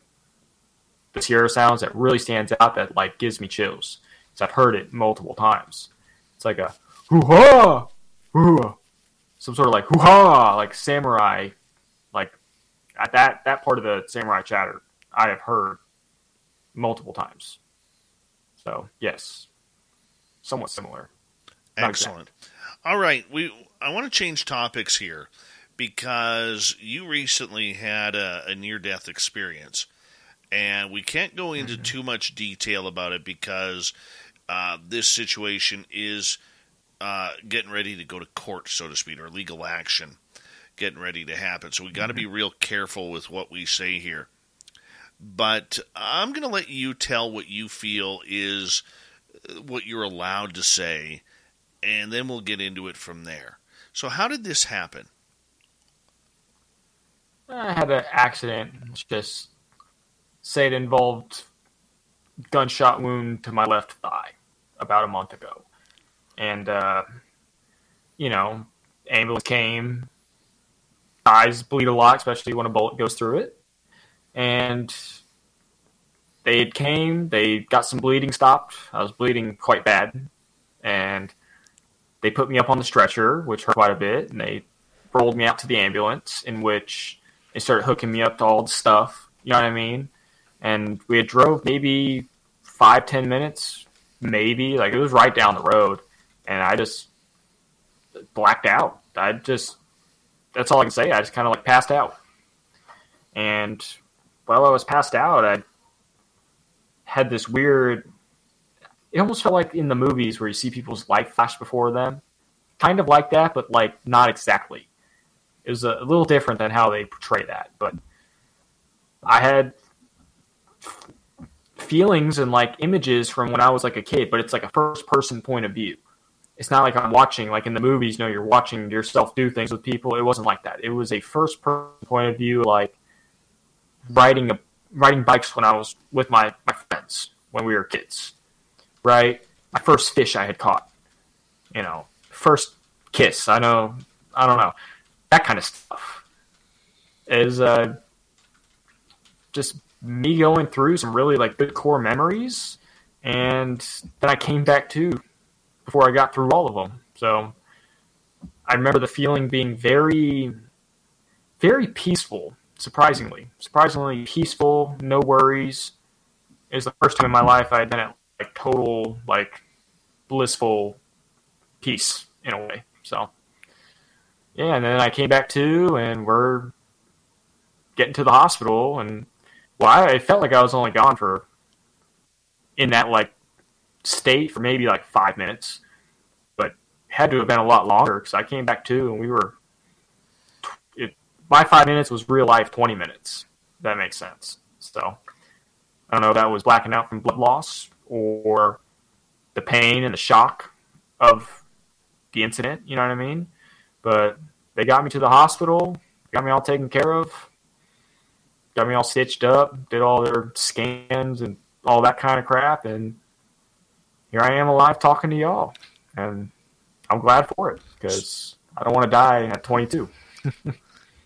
the Sierra Sounds that really stands out that, like, gives me chills. So I've heard it multiple times. It's like a, hoo-ha! Hoo-ha! Some sort of, like, hoo-ha! Like, samurai. Like, at that part of the samurai chatter I have heard multiple times. So, yes, somewhat similar. Excellent. Exactly. All right, I want to change topics here because you recently had a near-death experience, and we can't go into too much detail about it because this situation is getting ready to go to court, so to speak, or legal action getting ready to happen. So we got to be real careful with what we say here. But I'm going to let you tell what you feel is what you're allowed to say, and then we'll get into it from there. So how did this happen? I had an accident. Let's just say it involved gunshot wound to my left thigh about a month ago. And, ambulance came. Thighs bleed a lot, especially when a bullet goes through it. And they came. They got some bleeding stopped. I was bleeding quite bad. And they put me up on the stretcher, which hurt quite a bit, and they rolled me out to the ambulance, in which they started hooking me up to all the stuff, you know what I mean? And we had drove maybe 5-10 minutes, maybe. Like, it was right down the road, and I just blacked out. That's all I can say. I just kind of, passed out. And while I was passed out, I had this weird... It almost felt like in the movies where you see people's life flash before them. Kind of like that, but, not exactly. It was a little different than how they portray that. But I had feelings and, images from when I was, a kid, but it's, a first-person point of view. It's not like I'm watching, in the movies, you're watching yourself do things with people. It wasn't like that. It was a first-person point of view, riding bikes when I was with my friends when we were kids. Right? My first fish I had caught, first kiss. I don't know. That kind of stuff is just me going through some really good core memories. And then I came back to before I got through all of them. So I remember the feeling being very, very peaceful, surprisingly peaceful, no worries. It was the first time in my life I had been at total, blissful peace in a way. So, yeah, and then I came back to, and we're getting to the hospital, and, I felt like I was only gone for, in that, state for maybe, 5 minutes, but had to have been a lot longer, because I came back to, and we were, my 5 minutes was real life 20 minutes, if that makes sense. So, I don't know if that was blacking out from blood loss, or the pain and the shock of the incident, you know what I mean? But they got me to the hospital, got me all taken care of, got me all stitched up, did all their scans and all that kind of crap, and here I am alive talking to y'all. And I'm glad for it, because I don't want to die at 22.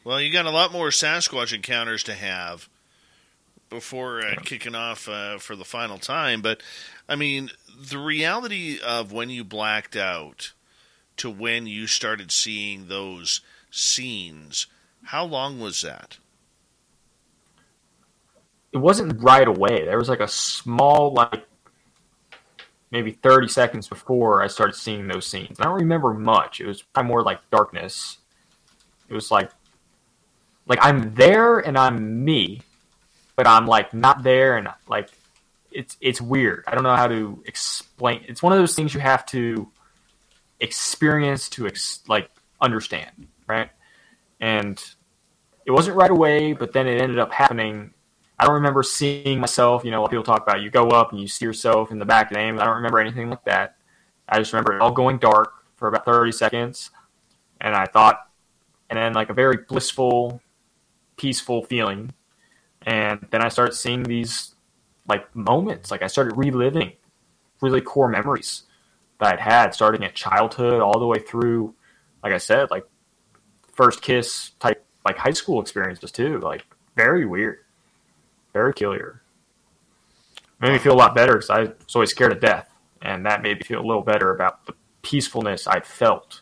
Well, you got a lot more Sasquatch encounters to have before kicking off for the final time. But, the reality of when you blacked out to when you started seeing those scenes, how long was that? It wasn't right away. There was a small, maybe 30 seconds before I started seeing those scenes. I don't remember much. It was probably more darkness. It was I'm there and I'm me. But I'm not there, and it's weird. I don't know how to explain. It's one of those things you have to experience to understand, right? And it wasn't right away, but then it ended up happening. I don't remember seeing myself. People talk about you go up and you see yourself in the back of the name. I don't remember anything like that. I just remember it all going dark for about 30 seconds, and I thought, and then a very blissful, peaceful feeling. And then I started seeing these, moments. I started reliving really core memories that I'd had, starting at childhood all the way through, like I said, first kiss type, high school experiences, too. Very weird. Very peculiar. Made me feel a lot better because I was always scared of death. And that made me feel a little better about the peacefulness I felt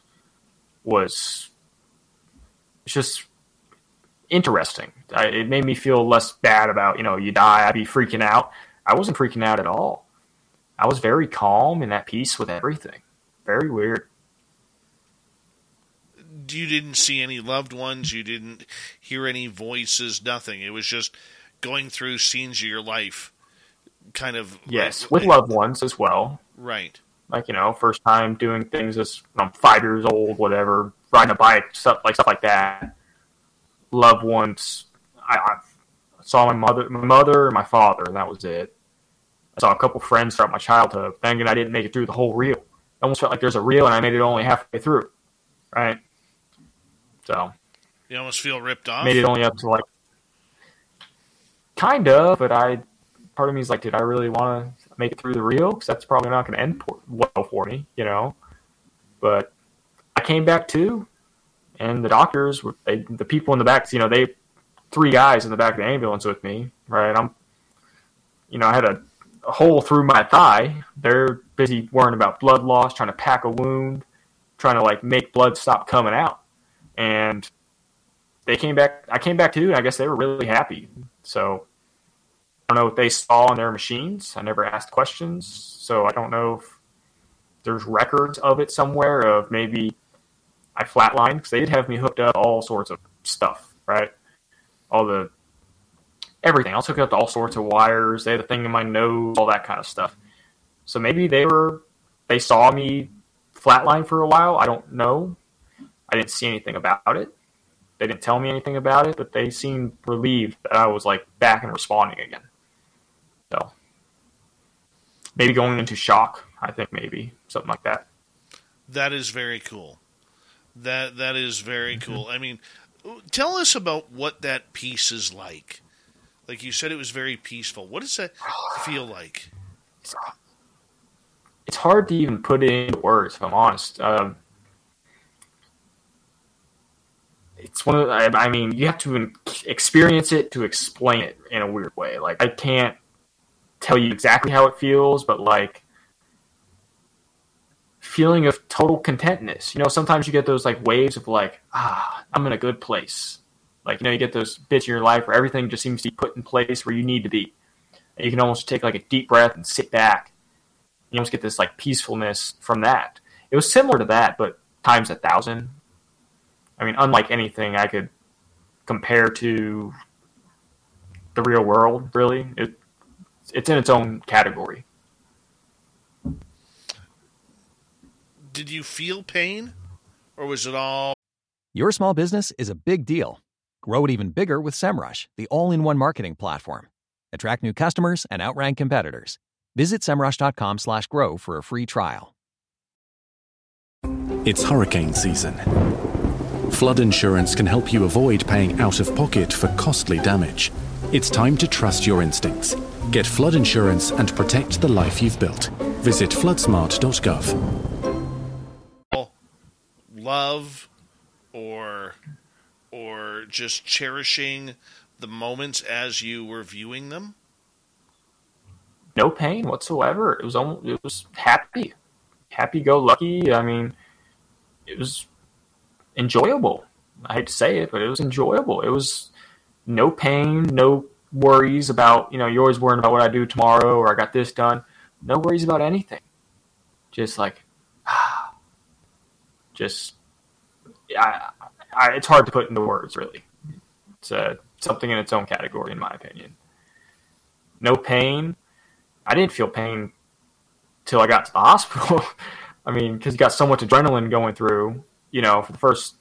was just... interesting. It made me feel less bad about, you know, you die, I'd be freaking out. I wasn't freaking out at all. I was very calm and at peace with everything. Very weird. You didn't see any loved ones. You didn't hear any voices, nothing. It was just going through scenes of your life, kind of. Yes, like, with loved ones as well. Right. Like, you know, first time doing things as, you know, 5 years old, whatever, riding a bike, stuff like that. Loved ones. I saw my mother and my father, and that was it. I saw a couple friends throughout my childhood. Thank God I didn't make it through the whole reel. I almost felt like there's a reel, and I made it only halfway through. Right? So you almost feel ripped off. Made it only up to like kind of, but part of me is like, did I really want to make it through the reel? Because that's probably not going to end well for me, you know. But I came back too, and the doctors, the people in the back, you know, they three guys in the back of the ambulance with me, right? I'm, you know, I had a hole through my thigh. They're busy worrying about blood loss, trying to pack a wound, trying to like make blood stop coming out. And they came back. I came back too, and I guess they were really happy. So I don't know what they saw on their machines. I never asked questions, so I don't know if there's records of it somewhere. Of maybe I flatlined, because they did have me hooked up to all sorts of stuff, right? Everything. I was hooked up to all sorts of wires. They had a thing in my nose, all that kind of stuff. So maybe they saw me flatline for a while. I don't know. I didn't see anything about it. They didn't tell me anything about it, but they seemed relieved that I was like back and responding again. So maybe going into shock, I think, maybe something like that. That is very cool. That is very cool. I mean, tell us about what that piece is like. Like you said, it was very peaceful. What does that feel like? It's hard to even put it into words, if I'm honest. It's one of the, I mean, you have to experience it to explain it in a weird way. Like, I can't tell you exactly how it feels, but like feeling of total contentness. You know, sometimes you get those like waves of like, I'm in a good place. Like, you know, you get those bits in your life where everything just seems to be put in place where you need to be. And you can almost take like a deep breath and sit back. You almost get this like peacefulness from that. It was similar to that, but times 1,000. I mean, unlike anything I could compare to the real world, really. It's in its own category. Did you feel pain, or was it all? Your small business is a big deal. Grow it even bigger with SEMrush, the all-in-one marketing platform. Attract new customers and outrank competitors. Visit SEMrush.com/grow for a free trial. It's hurricane season. Flood insurance can help you avoid paying out of pocket for costly damage. It's time to trust your instincts. Get flood insurance and protect the life you've built. Visit FloodSmart.gov. Love or just cherishing the moments as you were viewing them? No pain whatsoever. It was happy. Happy-go-lucky. I mean, it was enjoyable. I hate to say it, but it was enjoyable. It was no pain, no worries about, you know, you're always worrying about what I do tomorrow or I got this done. No worries about anything. Just like, it's hard to put into words, really. It's something in its own category, in my opinion. No pain. I didn't feel pain till I got to the hospital. I mean, because you got so much adrenaline going through. You know, for the first,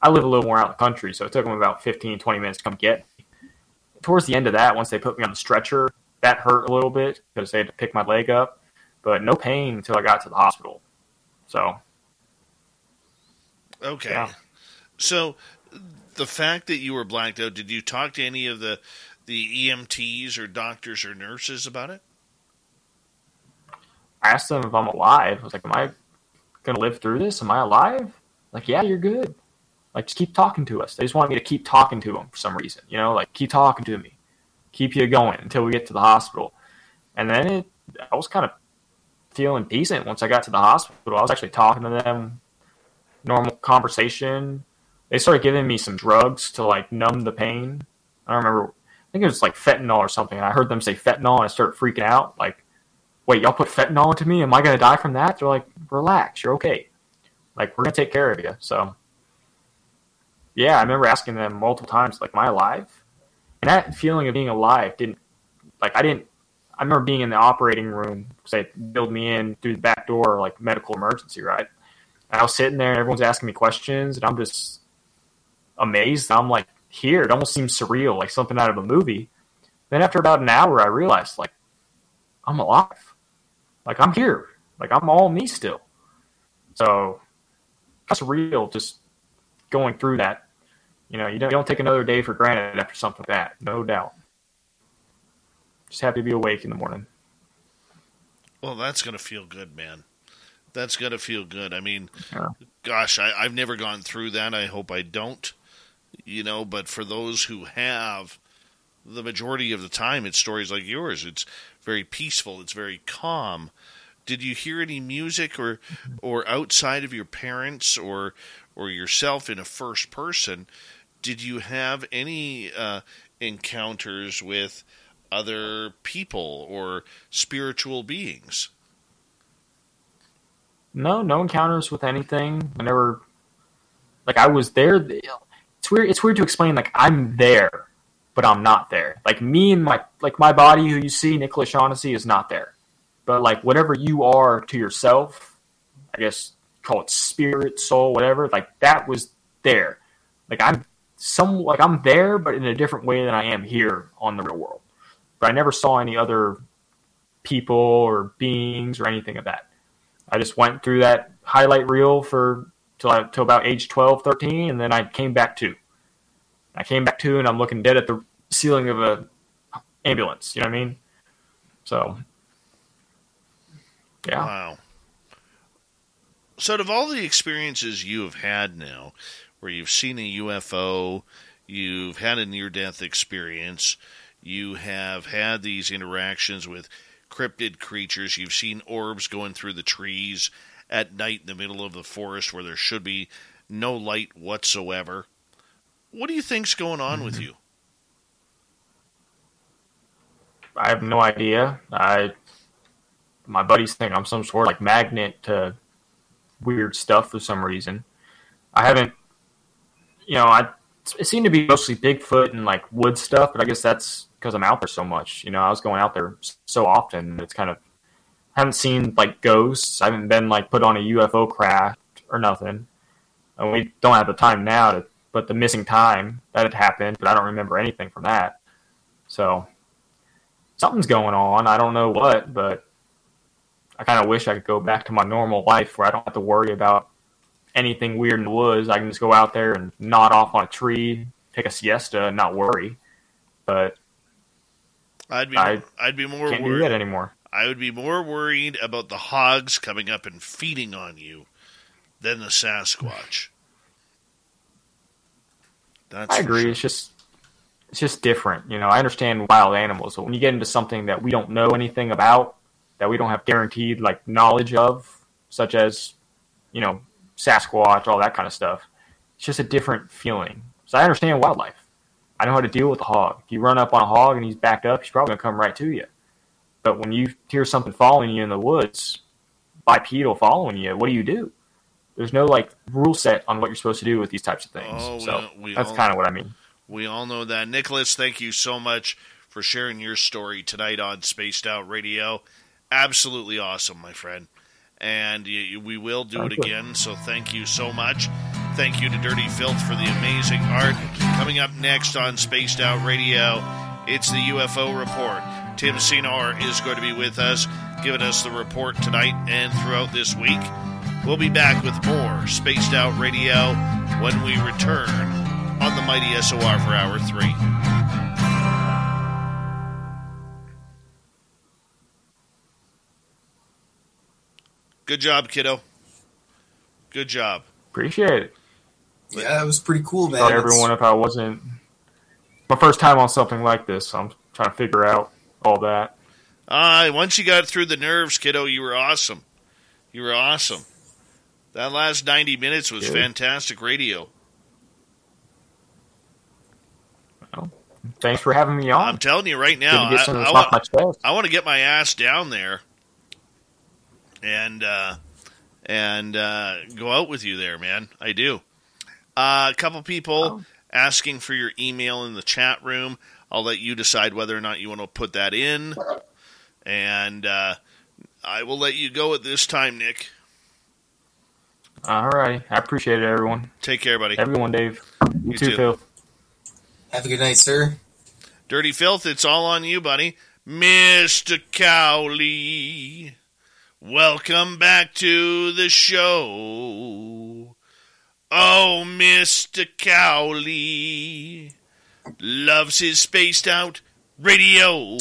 I live a little more out of the country, so it took them about 15, 20 minutes to come get me. Towards the end of that, once they put me on the stretcher, that hurt a little bit because they had to pick my leg up, but no pain until I got to the hospital. So. Okay. Yeah. So the fact that you were blacked out, did you talk to any of the EMTs or doctors or nurses about it? I asked them if I'm alive. I was like, am I going to live through this? Am I alive? Like, yeah, you're good. Like, just keep talking to us. They just wanted me to keep talking to them for some reason. You know, like, keep talking to me. Keep you going until we get to the hospital. And then I was kind of feeling decent once I got to the hospital. I was actually talking to them, normal conversation. they started giving me some drugs to like numb the pain. I don't remember. I think it was like fentanyl or something. And I heard them say fentanyl, and I started freaking out. Like, wait, y'all put fentanyl into me? Am I going to die from that? They're like, relax, you're okay. Like, we're going to take care of you. So, yeah, I remember asking them multiple times, like, am I alive? And that feeling of being alive didn't, like, I remember being in the operating room because they billed me in through the back door, like medical emergency, right? And I was sitting there and everyone's asking me questions and I'm just amazed. I'm like here. It almost seems surreal, like something out of a movie. Then after about an hour, I realized like I'm alive. Like I'm here. Like I'm all me still. So that's surreal just going through that. You know, you don't take another day for granted after something like that. No doubt. Just happy to be awake in the morning. Well, that's going to feel good, man. That's going to feel good. I mean, yeah. Gosh, I've never gone through that. I hope I don't, you know, but for those who have, the majority of the time, it's stories like yours. It's very peaceful. It's very calm. Did you hear any music or outside of your parents or yourself in a first person? Did you have any encounters with other people or spiritual beings? No encounters with anything. I never, like, I was there. It's weird to explain. Like, I'm there, but I'm not there. Like, me and my body, who you see, Nicholas Shaughnessy, is not there. But like, whatever you are to yourself, I guess call it spirit, soul, whatever. Like, that was there. Like, I'm there, but in a different way than I am here on the real world. I never saw any other people or beings or anything of that. I just went through that highlight reel till about age 12, 13, and then I came back to. And I'm looking dead at the ceiling of an ambulance. You know what I mean? So, yeah. Wow. So, of all the experiences you have had now, where you've seen a UFO, you've had a near-death experience, you have had these interactions with cryptid creatures. You've seen orbs going through the trees at night in the middle of the forest where there should be no light whatsoever. What do you think's going on with you? I have no idea. My buddies think I'm some sort of like magnet to weird stuff for some reason. I haven't, you know, it seemed to be mostly Bigfoot and like wood stuff, but I guess that's because I'm out there so much. You know, I was going out there so often. It's kind of, I haven't seen like ghosts. I haven't been like put on a UFO craft or nothing. And we don't have the time now to, but the missing time that had happened, but I don't remember anything from that. So something's going on. I don't know what, but I kind of wish I could go back to my normal life where I don't have to worry about anything weird in the woods. I can just go out there and nod off on a tree, take a siesta and not worry. But I'd be more worried. Can't do that anymore. I would be more worried about the hogs coming up and feeding on you than the Sasquatch. I agree. Sure. It's just different. You know, I understand wild animals, but when you get into something that we don't know anything about, that we don't have guaranteed like knowledge of, such as, you know, Sasquatch, all that kind of stuff, it's just a different feeling. So I understand wildlife. I know how to deal with a hog. If you run up on a hog and he's backed up, he's probably going to come right to you. But when you hear something following you in the woods, bipedal following you, what do you do? There's no, like, rule set on what you're supposed to do with these types of things. Oh, so that's kind of what I mean. We all know that. Nicholas, thank you so much for sharing your story tonight on Spaced Out Radio. Absolutely awesome, my friend. And we will do it again, so thank you so much. Thank you to Dirty Filth for the amazing art. Coming up next on Spaced Out Radio, it's the UFO Report. Tim Senor is going to be with us, giving us the report tonight and throughout this week. We'll be back with more Spaced Out Radio when we return on the Mighty SOR for Hour 3. Good job, kiddo. Good job. Appreciate it. Yeah, that was pretty cool, man. Sorry, everyone, if I wasn't... My first time on something like this, so I'm trying to figure out all that. Once you got through the nerves, kiddo, you were awesome. That last 90 minutes was fantastic radio. Thanks for having me on. I'm telling you right now, I want to get my ass down there and go out with you there, man. I do. A couple people asking for your email in the chat room. I'll let you decide whether or not you want to put that in. And I will let you go at this time, Nick. All right. I appreciate it, everyone. Take care, buddy. Everyone, Dave. You too, Phil. Have a good night, sir. Dirty Filth, it's all on you, buddy. Mr. Cowley, welcome back to the show. Oh, Mr. Cowley loves his Spaced Out Radio.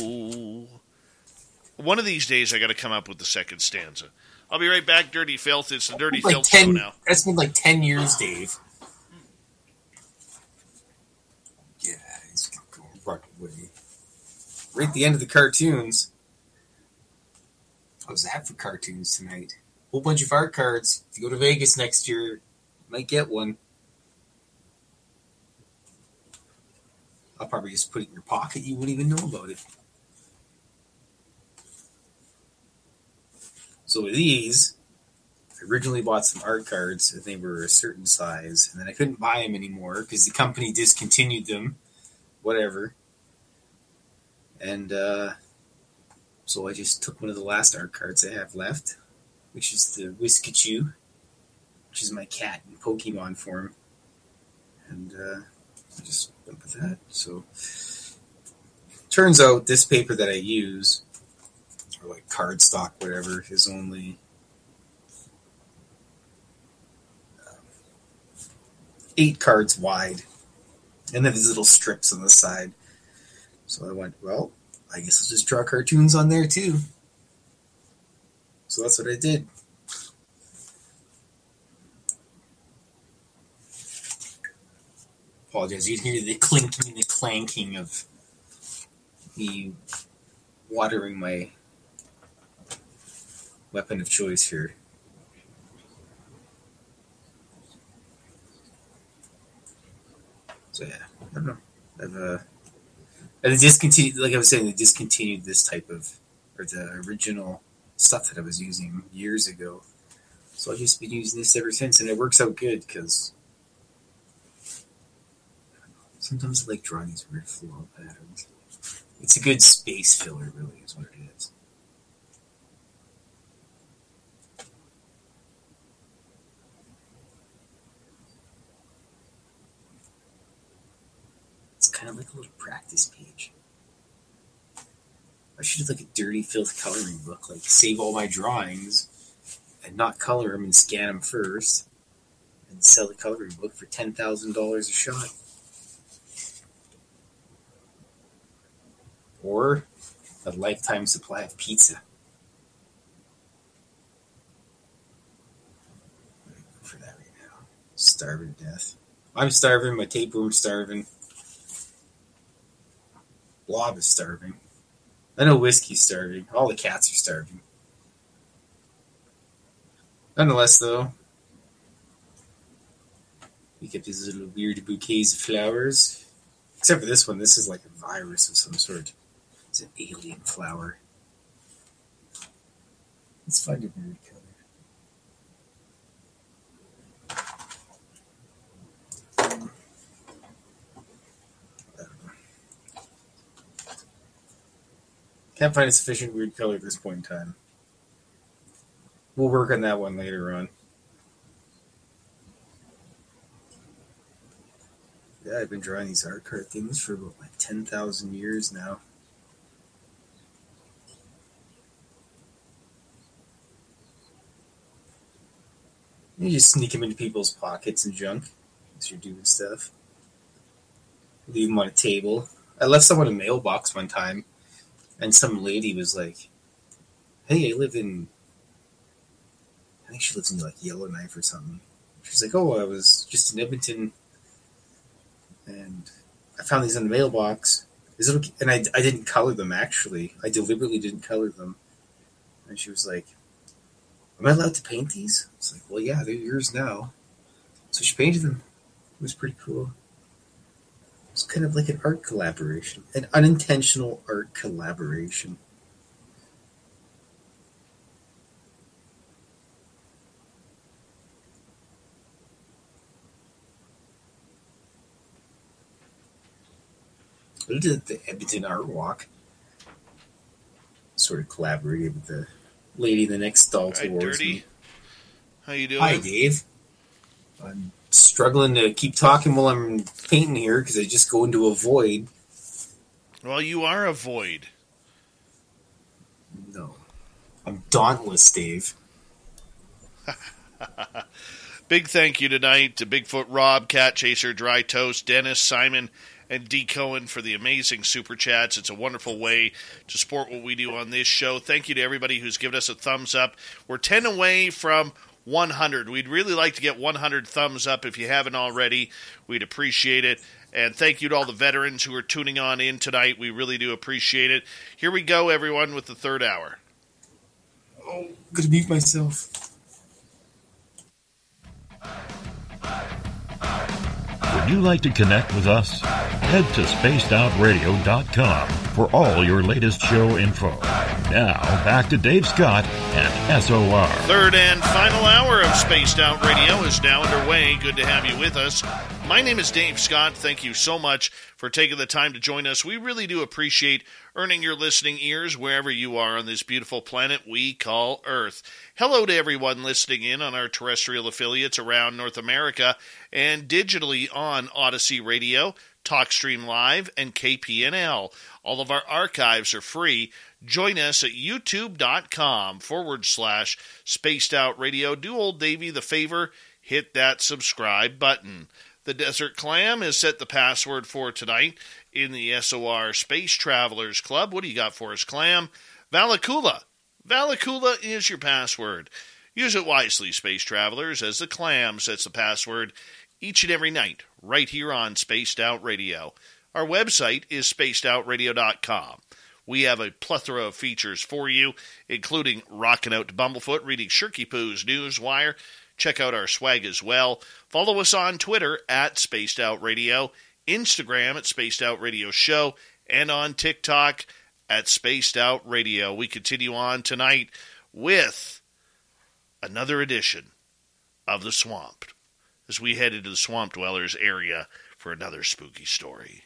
One of these days, I got to come up with the second stanza. I'll be right back, Dirty Filth. It's the Dirty Filth show now. That's been like 10 years, Dave. Yeah, he's going rock away. Right at the end of the cartoons. What was that for cartoons tonight? Whole bunch of art cards. If you go to Vegas next year, you might get one. I'll probably just put it in your pocket. You wouldn't even know about it. So with these, I originally bought some art cards, and they were a certain size, and then I couldn't buy them anymore because the company discontinued them, whatever. And so I just took one of the last art cards I have left, which is the Whiskachu, which is my cat in Pokemon form. And I just went with that. So turns out this paper that I use, or like cardstock, whatever, is only 8 cards wide. And then these little strips on the side. So I went, well, I guess I'll just draw cartoons on there too. So that's what I did. Apologize, you can hear the clinking and the clanking of me watering my weapon of choice here. So yeah, I don't know. They discontinued this type of, or the original stuff that I was using years ago. So I've just been using this ever since, and it works out good because sometimes I like drawing these weird floral patterns. It's a good space filler, really, is what it is. Kind of like a little practice page. I should do like a Dirty Filth coloring book, like save all my drawings and not color them and scan them first and sell the coloring book for $10,000 a shot. Or a lifetime supply of pizza. I'm gonna go for that right now. Starving to death. I'm starving, my tapeworm's starving. Blob is starving. I know Whiskey's starving. All the cats are starving. Nonetheless, though, we get these little weird bouquets of flowers. Except for this one. This is like a virus of some sort. It's an alien flower. Let's find a weird color. Can't find a sufficient weird color at this point in time. We'll work on that one later on. Yeah, I've been drawing these art card things for about like 10,000 years now. You just sneak them into people's pockets and junk as you're doing stuff. Leave them on a table. I left someone a mailbox one time. And some lady was like, hey, I think she lives in like Yellowknife or something. She's like, oh, I was just in Edmonton and I found these in the mailbox. Is it okay? And I didn't color them, actually. I deliberately didn't color them. And she was like, am I allowed to paint these? I was like, well, yeah, they're yours now. So she painted them. It was pretty cool. It's kind of like an art collaboration, an unintentional art collaboration. We did the Edmonton Art Walk, sort of collaborated with the lady the next stall towards me. How you doing? Hi, Dave. I'm struggling to keep talking while I'm painting here because I just go into a void. Well, you are a void. No. I'm dauntless, Dave. Big thank you tonight to Bigfoot Rob, Cat Chaser, Dry Toast, Dennis, Simon, and D. Cohen for the amazing Super Chats. It's a wonderful way to support what we do on this show. Thank you to everybody who's given us a thumbs up. We're 10 away from 100. We'd really like to get 100 thumbs up if you haven't already. We'd appreciate it. And thank you to all the veterans who are tuning on in tonight. We really do appreciate it. Here we go, everyone, with the third hour. Oh, I'm going to mute myself. Would you like to connect with us? Head to spacedoutradio.com for all your latest show info. Now, back to Dave Scott and SOR. Third and final hour of Spaced Out Radio is now underway. Good to have you with us. My name is Dave Scott. Thank you so much for taking the time to join us. We really do appreciate earning your listening ears wherever you are on this beautiful planet we call Earth. Hello to everyone listening in on our terrestrial affiliates around North America and digitally on Odyssey Radio, TalkStream Live, and KPNL. All of our archives are free. Join us at youtube.com/spacedoutradio. Do old Davey the favor, hit that subscribe button. The Desert Clam has set the password for tonight in the SOR Space Travelers Club. What do you got for us, Clam? Valakula. Valakula is your password. Use it wisely, Space Travelers, as the Clam sets the password each and every night right here on Spaced Out Radio. Our website is spacedoutradio.com. We have a plethora of features for you, including rocking out to Bumblefoot, reading Shirky Poo's Newswire. Check out our swag as well. Follow us on Twitter at Spaced Out Radio, Instagram at Spaced Out Radio Show, and on TikTok at Spaced Out Radio. We continue on tonight with another edition of The Swamp as we head into the Swamp Dwellers area for another spooky story.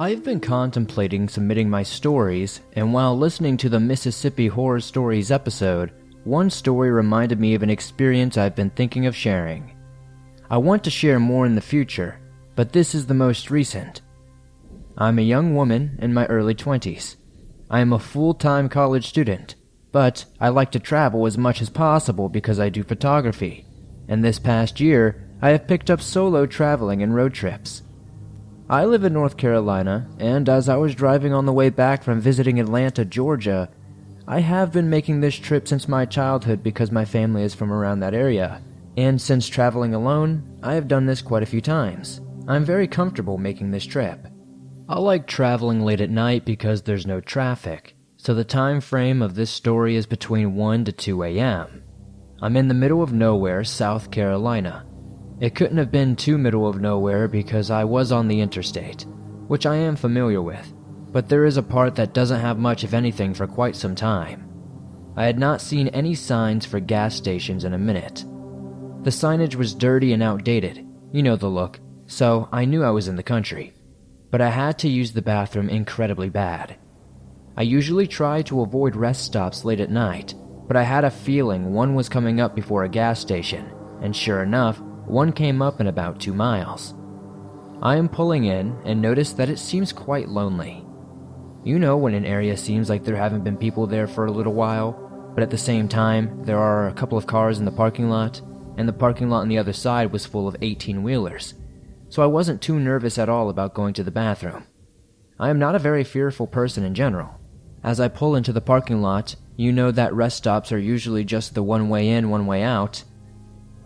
I've been contemplating submitting my stories, and while listening to the Mississippi Horror Stories episode, one story reminded me of an experience I've been thinking of sharing. I want to share more in the future, but this is the most recent. I'm a young woman in my early 20s. I am a full-time college student, but I like to travel as much as possible because I do photography, and this past year I have picked up solo traveling and road trips. I live in North Carolina, and as I was driving on the way back from visiting Atlanta, Georgia, I have been making this trip since my childhood because my family is from around that area, and since traveling alone, I have done this quite a few times. I'm very comfortable making this trip. I like traveling late at night because there's no traffic, so the time frame of this story is between 1 to 2 a.m. I'm in the middle of nowhere, South Carolina. It couldn't have been too middle of nowhere because I was on the interstate, which I am familiar with, but there is a part that doesn't have much of anything for quite some time. I had not seen any signs for gas stations in a minute. The signage was dirty and outdated, you know the look, so I knew I was in the country, but I had to use the bathroom incredibly bad. I usually try to avoid rest stops late at night, but I had a feeling one was coming up before a gas station, and sure enough, one came up in about 2 miles. I am pulling in and notice that it seems quite lonely. You know when an area seems like there haven't been people there for a little while, but at the same time, there are a couple of cars in the parking lot, and the parking lot on the other side was full of 18-wheelers, so I wasn't too nervous at all about going to the bathroom. I am not a very fearful person in general, As I pull into the parking lot, you know that rest stops are usually just the one way in, one way out.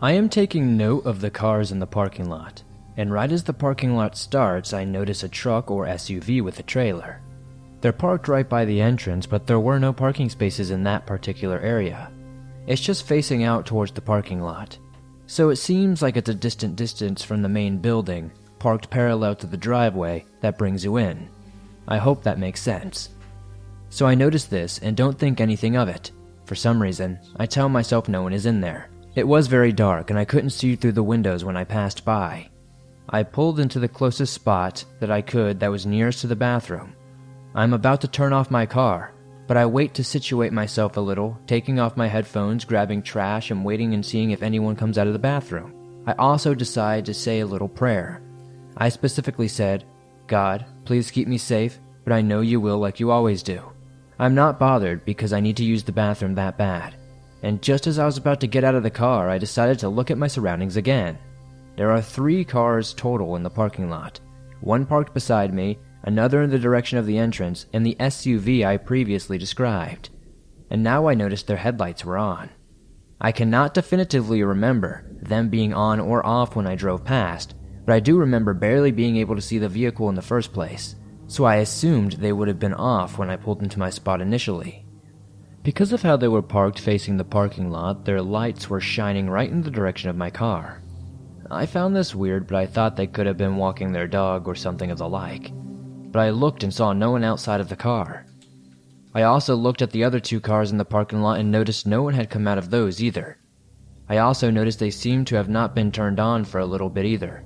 I am taking note of the cars in the parking lot, and right as the parking lot starts, I notice a truck or SUV with a trailer. They're parked right by the entrance, but there were no parking spaces in that particular area. It's just facing out towards the parking lot, so it seems like it's a distant distance from the main building, parked parallel to the driveway that brings you in. I hope that makes sense. So I notice this and don't think anything of it. For some reason, I tell myself no one is in there. It was very dark and I couldn't see through the windows when I passed by. I pulled into the closest spot that I could that was nearest to the bathroom. I'm about to turn off my car, but I wait to situate myself a little, taking off my headphones, grabbing trash, and waiting and seeing if anyone comes out of the bathroom. I also decide to say a little prayer. I specifically said, "God, please keep me safe, but I know you will like you always do." I'm not bothered because I need to use the bathroom that bad. And just as I was about to get out of the car, I decided to look at my surroundings again. There are 3 cars total in the parking lot. One parked beside me, another in the direction of the entrance, and the SUV I previously described. And now I noticed their headlights were on. I cannot definitively remember them being on or off when I drove past, but I do remember barely being able to see the vehicle in the first place, so I assumed they would have been off when I pulled into my spot initially. Because of how they were parked facing the parking lot, their lights were shining right in the direction of my car. I found this weird, but I thought they could have been walking their dog or something of the like. But I looked and saw no one outside of the car. I also looked at the other 2 cars in the parking lot and noticed no one had come out of those either. I also noticed they seemed to have not been turned on for a little bit either.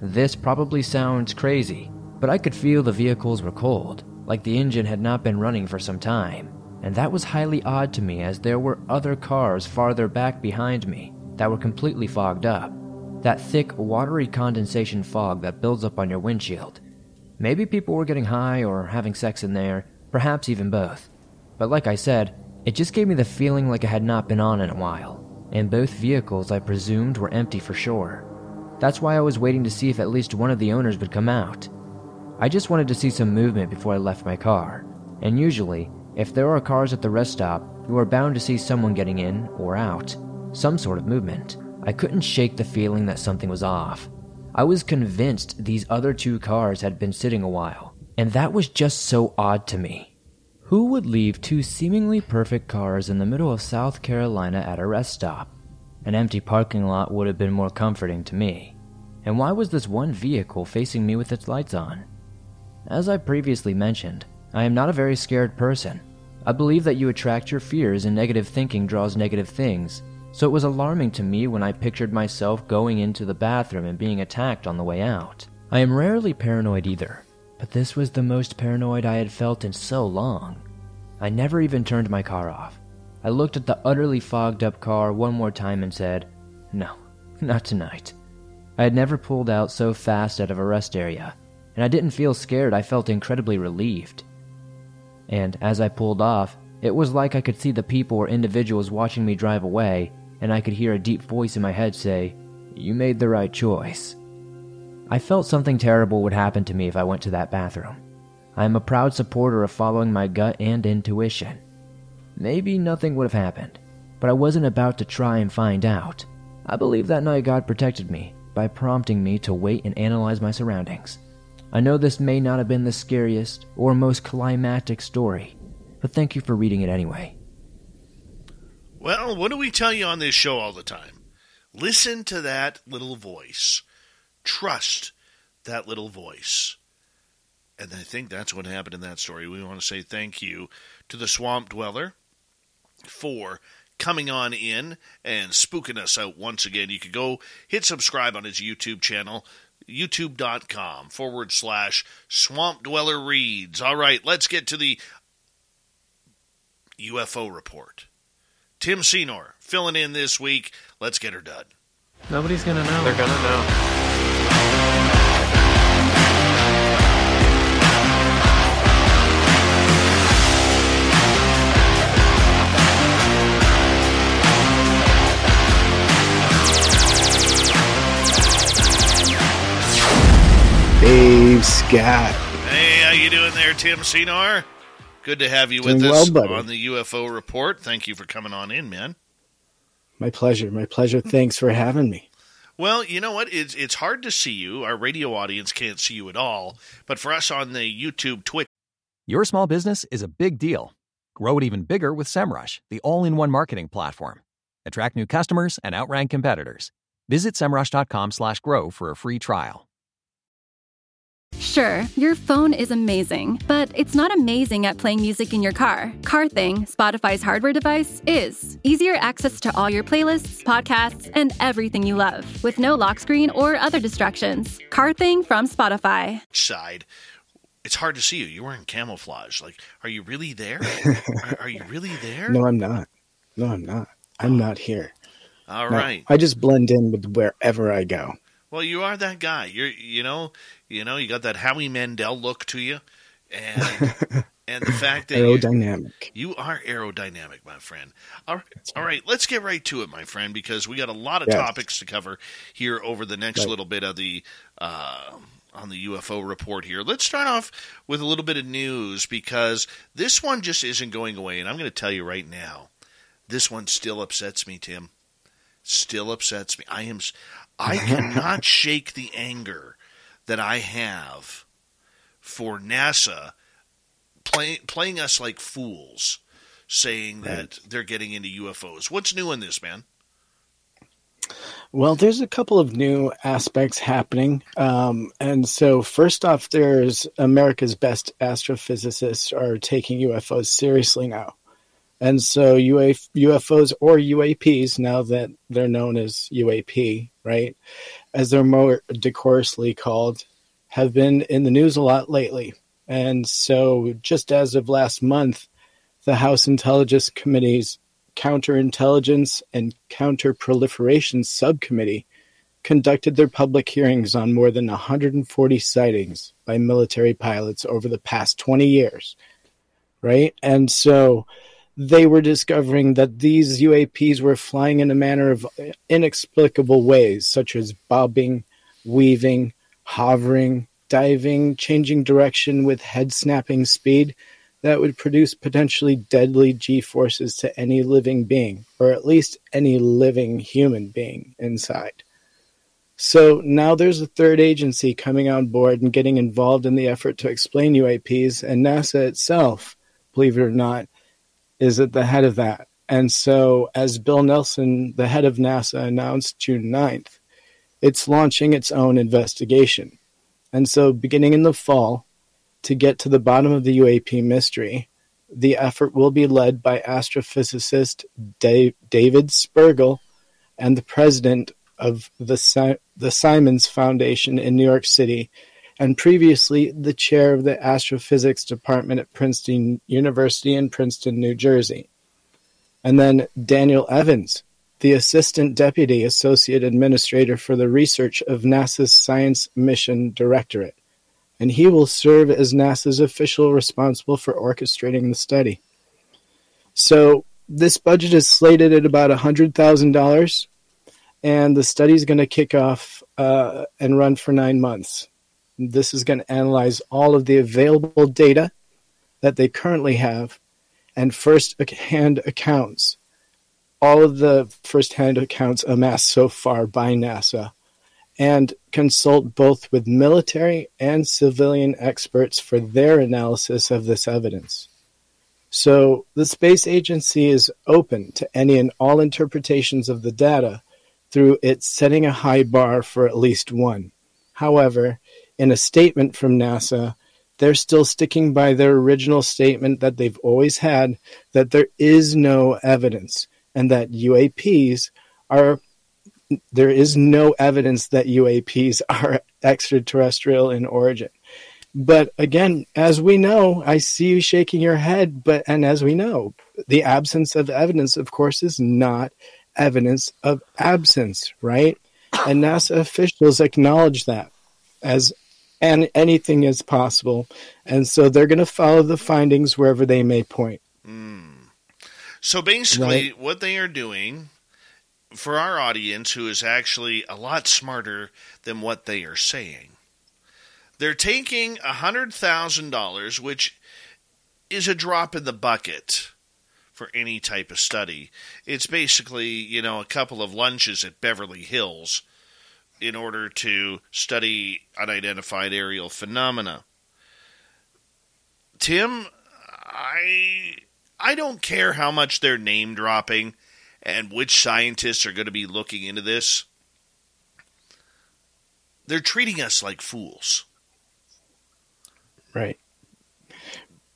This probably sounds crazy, but I could feel the vehicles were cold, like the engine had not been running for some time, and that was highly odd to me as there were other cars farther back behind me that were completely fogged up. That thick, watery condensation fog that builds up on your windshield. Maybe people were getting high or having sex in there, perhaps even both. But like I said, it just gave me the feeling like I had not been on in a while, and both vehicles I presumed were empty for sure. That's why I was waiting to see if at least one of the owners would come out. I just wanted to see some movement before I left my car, and usually, if there are cars at the rest stop, you are bound to see someone getting in or out, some sort of movement. I couldn't shake the feeling that something was off. I was convinced these other 2 cars had been sitting a while, and that was just so odd to me. Who would leave 2 seemingly perfect cars in the middle of South Carolina at a rest stop? An empty parking lot would have been more comforting to me. And why was this one vehicle facing me with its lights on? As I previously mentioned, I am not a very scared person. I believe that you attract your fears and negative thinking draws negative things. So it was alarming to me when I pictured myself going into the bathroom and being attacked on the way out. I am rarely paranoid either, but this was the most paranoid I had felt in so long. I never even turned my car off. I looked at the utterly fogged up car one more time and said, "No, not tonight." I had never pulled out so fast out of a rest area, and I didn't feel scared. I felt incredibly relieved. And as I pulled off, it was like I could see the people or individuals watching me drive away, and I could hear a deep voice in my head say, "You made the right choice." I felt something terrible would happen to me if I went to that bathroom. I am a proud supporter of following my gut and intuition. Maybe nothing would have happened, but I wasn't about to try and find out. I believe that night God protected me by prompting me to wait and analyze my surroundings. I know this may not have been the scariest or most climactic story, but thank you for reading it anyway. Well, what do we tell you on this show all the time? Listen to that little voice. Trust that little voice. And I think that's what happened in that story. We want to say thank you to the Swamp Dweller for coming on in and spooking us out once again. You could go hit subscribe on his YouTube channel, youtube.com/Swamp Dweller Reads. All right, let's get to the UFO report. Tim Senor, filling in this week. Let's get her done. Nobody's going to know. They're going to know. Dave Scott. Hey, how you doing there, Tim Senor? Good to have you with us on the UFO Report. Thank you for coming on in, man. My pleasure. My pleasure. Thanks for having me. Well, you know what? It's hard to see you. Our radio audience can't see you at all. But for us on the YouTube, Twitch. Your small business is a big deal. Grow it even bigger with SEMrush, the all-in-one marketing platform. Attract new customers and outrank competitors. Visit SEMrush.com/grow for a free trial. Sure, your phone is amazing, but it's not amazing at playing music in your car. CarThing, Spotify's hardware device, is. Easier access to all your playlists, podcasts, and everything you love, with no lock screen or other distractions. CarThing from Spotify. Side. It's hard to see you. You're wearing camouflage. Like, are you really there? Are you really there? No, I'm not. No, I'm not. I'm not here. All right. I just blend in with wherever I go. Well, you are that guy. You know, you got that Howie Mandel look to you, and the fact that aerodynamic. You are aerodynamic, my friend. All right, let's get right to it, my friend, because we got a lot of topics to cover here over the next little bit of the on the UFO Report here. Let's start off with a little bit of news, because this one just isn't going away, and I'm going to tell you right now, this one still upsets me, Tim. Still upsets me. I cannot shake the anger that I have for NASA playing us like fools, saying that they're getting into UFOs. What's new in this, man? Well, there's a couple of new aspects happening. And so first off, there's America's best astrophysicists are taking UFOs seriously now. And so UFOs or UAPs, now that they're known as UAP, right, as they're more decorously called, have been in the news a lot lately. And so just as of last month, the House Intelligence Committee's Counterintelligence and Counterproliferation Subcommittee conducted their public hearings on more than 140 sightings by military pilots over the past 20 years, right? And so they were discovering that these UAPs were flying in a manner of inexplicable ways, such as bobbing, weaving, hovering, diving, changing direction with head-snapping speed that would produce potentially deadly G-forces to any living being, or at least any living human being inside. So now there's a third agency coming on board and getting involved in the effort to explain UAPs, and NASA itself, believe it or not, is at the head of that. And so, as Bill Nelson, the head of NASA, announced June 9th, it's launching its own investigation. And so, beginning in the fall, to get to the bottom of the UAP mystery, the effort will be led by astrophysicist David Spergel and the president of the Simons Foundation in New York City, and previously the chair of the astrophysics department at Princeton University in Princeton, New Jersey. And then Daniel Evans, the assistant deputy associate administrator for the research of NASA's Science Mission Directorate. And he will serve as NASA's official responsible for orchestrating the study. So this budget is slated at about $100,000, and the study is going to kick off and run for 9 months. This is going to analyze all of the available data that they currently have and first-hand accounts, all of the first-hand accounts amassed so far by NASA, and consult both with military and civilian experts for their analysis of this evidence. So the space agency is open to any and all interpretations of the data through its setting a high bar for at least one. However, in a statement from NASA, they're still sticking by their original statement that they've always had, that there is no evidence and that there is no evidence that UAPs are extraterrestrial in origin. But again, as we know, I see you shaking your head, and as we know, the absence of evidence, of course, is not evidence of absence, right? And NASA officials acknowledge that and anything is possible. And so they're going to follow the findings wherever they may point. Mm. So basically what they are doing, for our audience who is actually a lot smarter than what they are saying, they're taking $100,000, which is a drop in the bucket for any type of study. It's basically, you know, a couple of lunches at Beverly Hills in order to study unidentified aerial phenomena. Tim, I don't care how much they're name dropping and which scientists are going to be looking into this. They're treating us like fools. Right.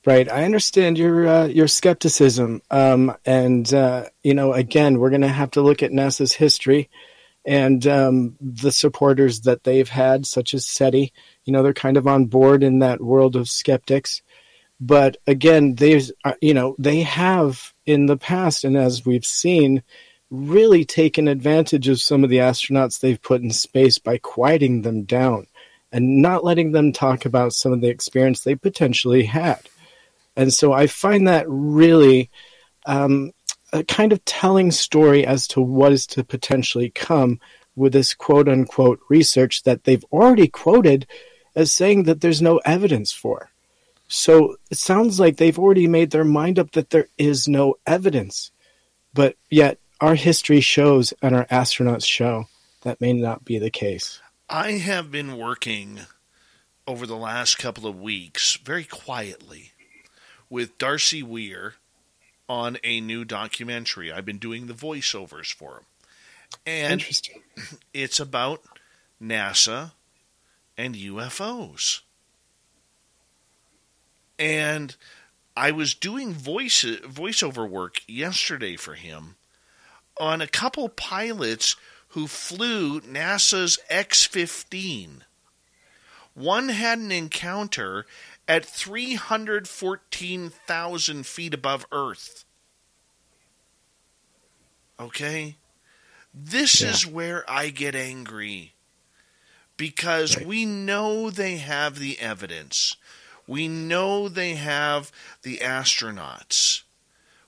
Right. I understand your skepticism. You know, again, we're going to have to look at NASA's history and the supporters that they've had, such as SETI. You know, they're kind of on board in that world of skeptics. But again, they have in the past, and as we've seen, really taken advantage of some of the astronauts they've put in space by quieting them down and not letting them talk about some of the experience they potentially had. And so I find that really a kind of telling story as to what is to potentially come with this quote-unquote research that they've already quoted as saying that there's no evidence for. So it sounds like they've already made their mind up that there is no evidence, but yet our history shows and our astronauts show that may not be the case. I have been working over the last couple of weeks very quietly with Darcy Weir on a new documentary. I've been doing the voiceovers for him. And interesting. It's about NASA and UFOs. And I was doing voiceover work yesterday for him on a couple pilots who flew NASA's X-15. One had an encounter at 314,000 feet above Earth. Okay? This is where I get angry. Because we know they have the evidence. We know they have the astronauts.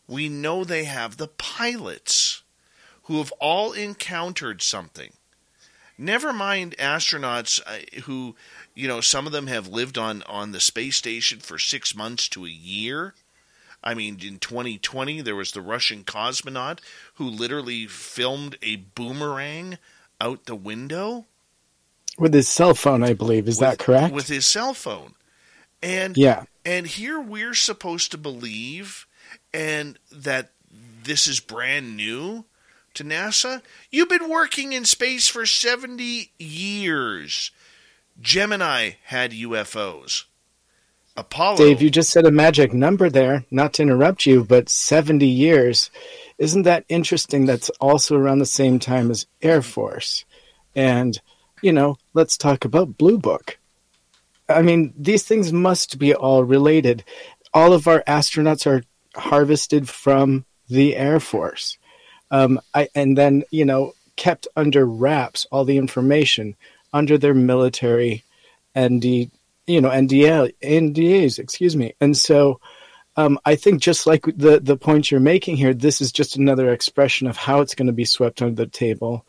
We know they have the pilots who have all encountered something. Never mind astronauts who, you know, some of them have lived on the space station for 6 months to a year. I mean, in 2020, there was the Russian cosmonaut who literally filmed a boomerang out the window. With his cell phone, I believe. Is that correct? With his cell phone. And and here we're supposed to believe and that this is brand new to NASA. You've been working in space for 70 years. Gemini had UFOs. Apollo. Dave, you just said a magic number there. Not to interrupt you, but 70 years. Isn't that interesting? That's also around the same time as Air Force. And, you know, let's talk about Blue Book. I mean, these things must be all related. All of our astronauts are harvested from the Air Force. And then, you know, kept under wraps, all the information under their military NDAs, excuse me. And so I think just like the point you're making here, this is just another expression of how it's going to be swept under the table.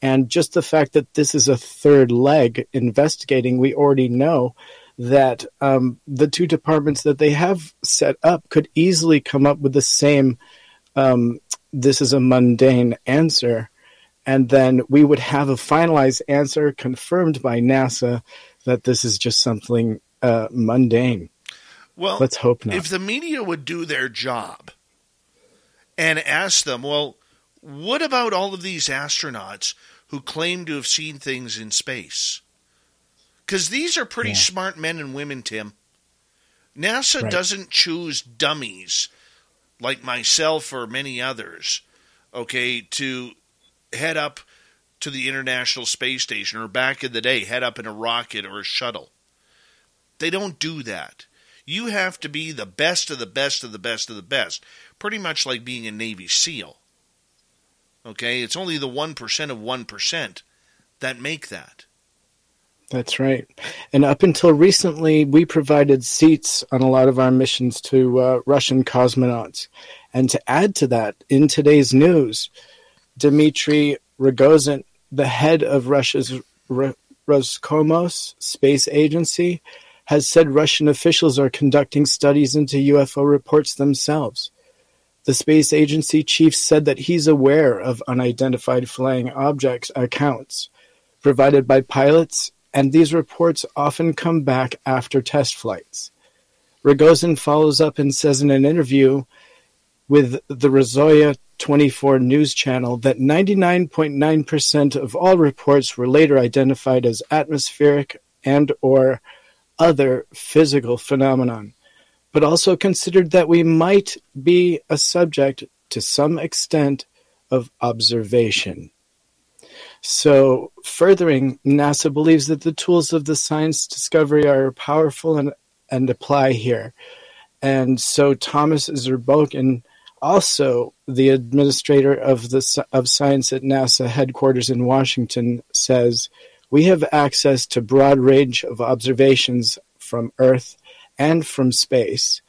And just the fact that this is a third leg investigating, we already know that the two departments that they have set up could easily come up with the same, this is a mundane answer. And then we would have a finalized answer confirmed by NASA that this is just something mundane. Well, let's hope not. If the media would do their job and ask them, well, what about all of these astronauts who claim to have seen things in space? Because these are pretty smart men and women, Tim. NASA doesn't choose dummies like myself or many others, okay, to head up to the International Space Station or back in the day, head up in a rocket or a shuttle. They don't do that. You have to be the best of the best of the best of the best, pretty much like being a Navy SEAL. Okay, it's only the 1% of 1% that make that. That's right. And up until recently, we provided seats on a lot of our missions to Russian cosmonauts. And to add to that, in today's news, Dmitry Rogozin, the head of Russia's Roscosmos Space Agency, has said Russian officials are conducting studies into UFO reports themselves. The space agency chief said that he's aware of unidentified flying objects accounts provided by pilots, and these reports often come back after test flights. Rogozin follows up and says in an interview with the Rozoya 24 news channel that 99.9% of all reports were later identified as atmospheric and or other physical phenomenon, but also considered that we might be a subject to some extent of observation. So, furthering, NASA believes that the tools of the science discovery are powerful and apply here. And so Thomas Zurbuchen, also the administrator of science at NASA headquarters in Washington, says, "We have access to broad range of observations from Earth and from space,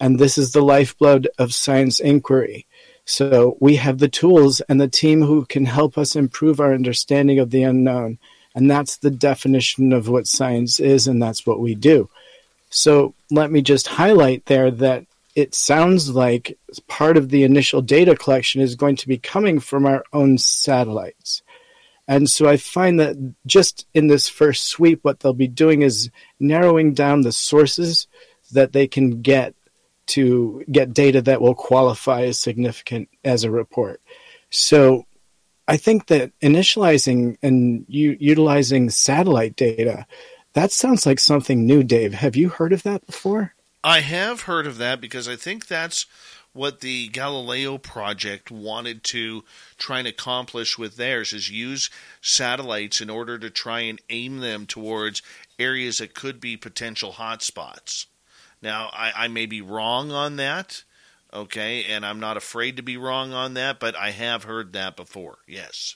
and this is the lifeblood of science inquiry. So we have the tools and the team who can help us improve our understanding of the unknown, and that's the definition of what science is, and that's what we do." So let me just highlight there that it sounds like part of the initial data collection is going to be coming from our own satellites. And so I find that just in this first sweep, what they'll be doing is narrowing down the sources that they can get to get data that will qualify as significant as a report. So I think that initializing and utilizing satellite data, that sounds like something new, Dave. Have you heard of that before? I have heard of that because I think that's what the Galileo project wanted to try and accomplish with theirs, is use satellites in order to try and aim them towards areas that could be potential hotspots. Now, I may be wrong on that, okay, and I'm not afraid to be wrong on that, but I have heard that before, yes.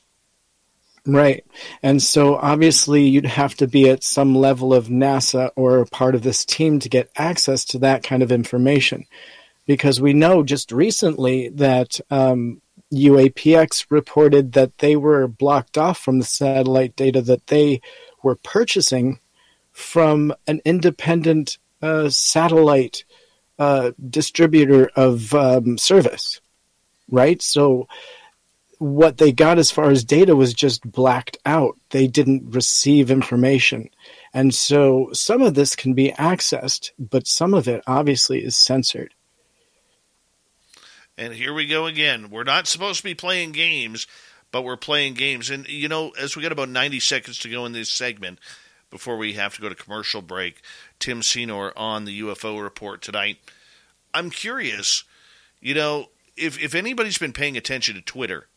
Right, and so obviously you'd have to be at some level of NASA or part of this team to get access to that kind of information, because we know just recently that UAPX reported that they were blocked off from the satellite data that they were purchasing from an independent satellite distributor of service, right? So what they got as far as data was just blacked out. They didn't receive information. And so some of this can be accessed, but some of it obviously is censored. And here we go again. We're not supposed to be playing games, but we're playing games. And, you know, as we got about 90 seconds to go in this segment before we have to go to commercial break, Tim Senor on the UFO report tonight. I'm curious, you know, if anybody's been paying attention to Twitter,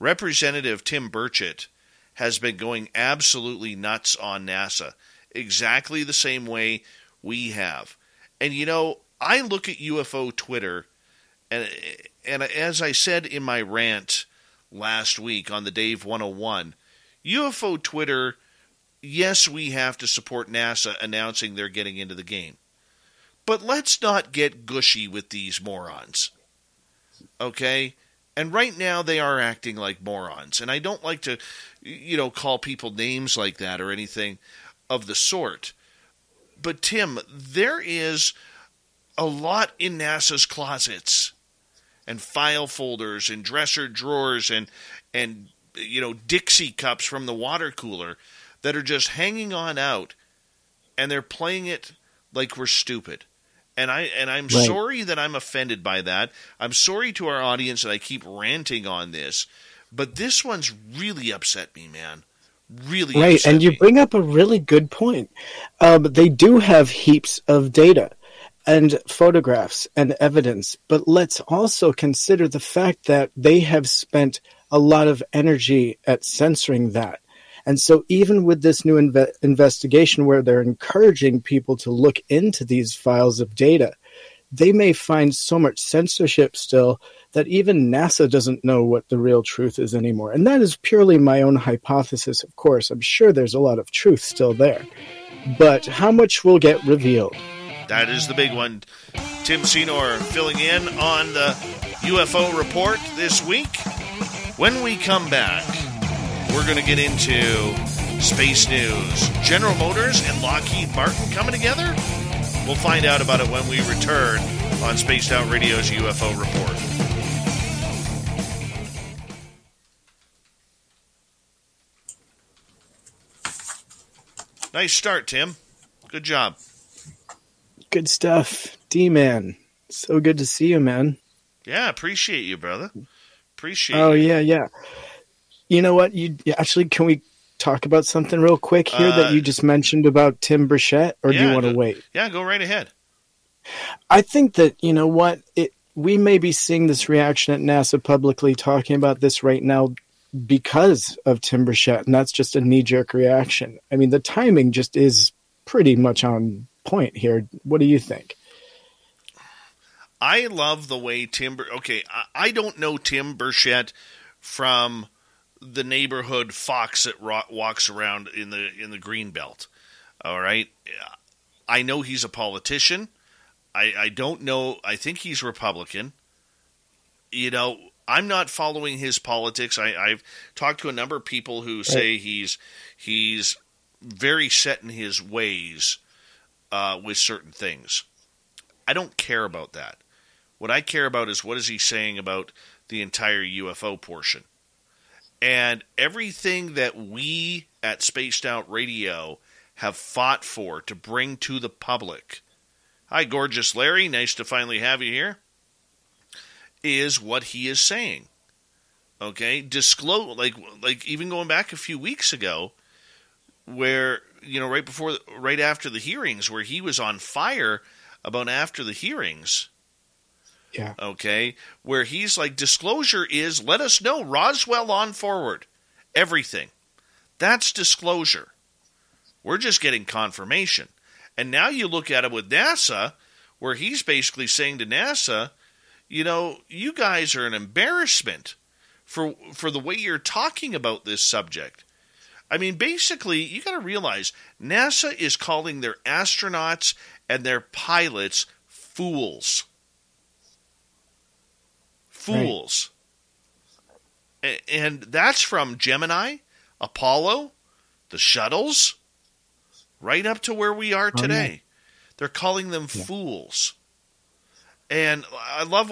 Representative Tim Burchett has been going absolutely nuts on NASA, exactly the same way we have. And, you know, I look at UFO Twitter, and as I said in my rant last week on the Dave 101, UFO Twitter, yes, we have to support NASA announcing they're getting into the game. But let's not get gushy with these morons, okay? And right now they are acting like morons. And I don't like to, you know, call people names like that or anything of the sort. But Tim, there is a lot in NASA's closets and file folders and dresser drawers and you know, Dixie cups from the water cooler that are just hanging on out, and they're playing it like we're stupid. And I'm right. Sorry that I'm offended by that. I'm sorry to our audience that I keep ranting on this, but this one's really upset me, man. Really right. Upset and me. You bring up a really good point. They do have heaps of data and photographs and evidence, but let's also consider the fact that they have spent a lot of energy at censoring that. And so even with this new investigation where they're encouraging people to look into these files of data, they may find so much censorship still that even NASA doesn't know what the real truth is anymore. And that is purely my own hypothesis, of course. I'm sure there's a lot of truth still there. But how much will get revealed? That is the big one. Tim Senor filling in on the UFO report this week. When we come back, we're going to get into Space news. General Motors and Lockheed Martin coming together? We'll find out about it when we return on Spaced Out Radio's UFO Report. Nice start, Tim. Good job. Good stuff. D-Man. So good to see you, man. Yeah, appreciate you, brother. Appreciate you. Oh, yeah. You know what? Actually, can we talk about something real quick here that you just mentioned about Tim Burchett? Or do you want to wait? Yeah, go right ahead. I think that, you know what? We may be seeing this reaction at NASA publicly talking about this right now because of Tim Burchett, and that's just a knee-jerk reaction. I mean, the timing just is pretty much on point here. What do you think? I love the way I don't know Tim Burchett from the neighborhood fox that walks around in the Green Belt. All right? I know he's a politician. I don't know. I think he's Republican. You know, I'm not following his politics. I've talked to a number of people who say he's very set in his ways with certain things. I don't care about that. What I care about is what is he saying about the entire UFO portion. And everything that we at Spaced Out Radio have fought for to bring to the public. Hi, Gorgeous Larry. Nice to finally have you here. Is what he is saying, okay? Disclose, like even going back a few weeks ago, where right after the hearings, where he was on fire about after the hearings, yeah, okay, where he's like, disclosure is let us know Roswell on forward, everything. That's disclosure. We're just getting confirmation, and now you look at it with NASA, where he's basically saying to NASA, you guys are an embarrassment for the way you're talking about this subject. I mean, basically, you got to realize NASA is calling their astronauts and their pilots fools. Fools. Right. And that's from Gemini, Apollo, the shuttles, right up to where we are today. Right. They're calling them fools. And I love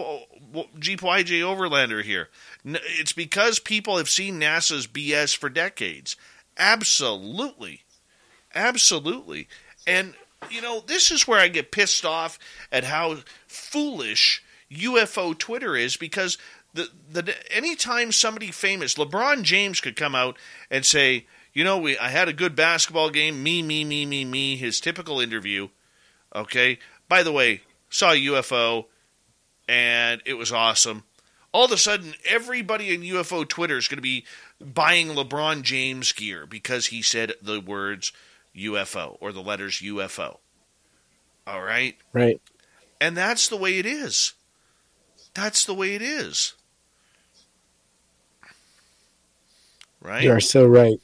GYJ Overlander here. It's because people have seen NASA's BS for decades. Absolutely. Absolutely. And, this is where I get pissed off at how foolish UFO Twitter is, because anytime somebody famous, LeBron James could come out and say, I had a good basketball game, me, his typical interview. Okay? By the way, saw a UFO, and it was awesome. All of a sudden, everybody in UFO Twitter is going to be buying LeBron James gear because he said the words UFO or the letters UFO. All right? Right. And that's the way it is. That's the way it is. Right? You are so right.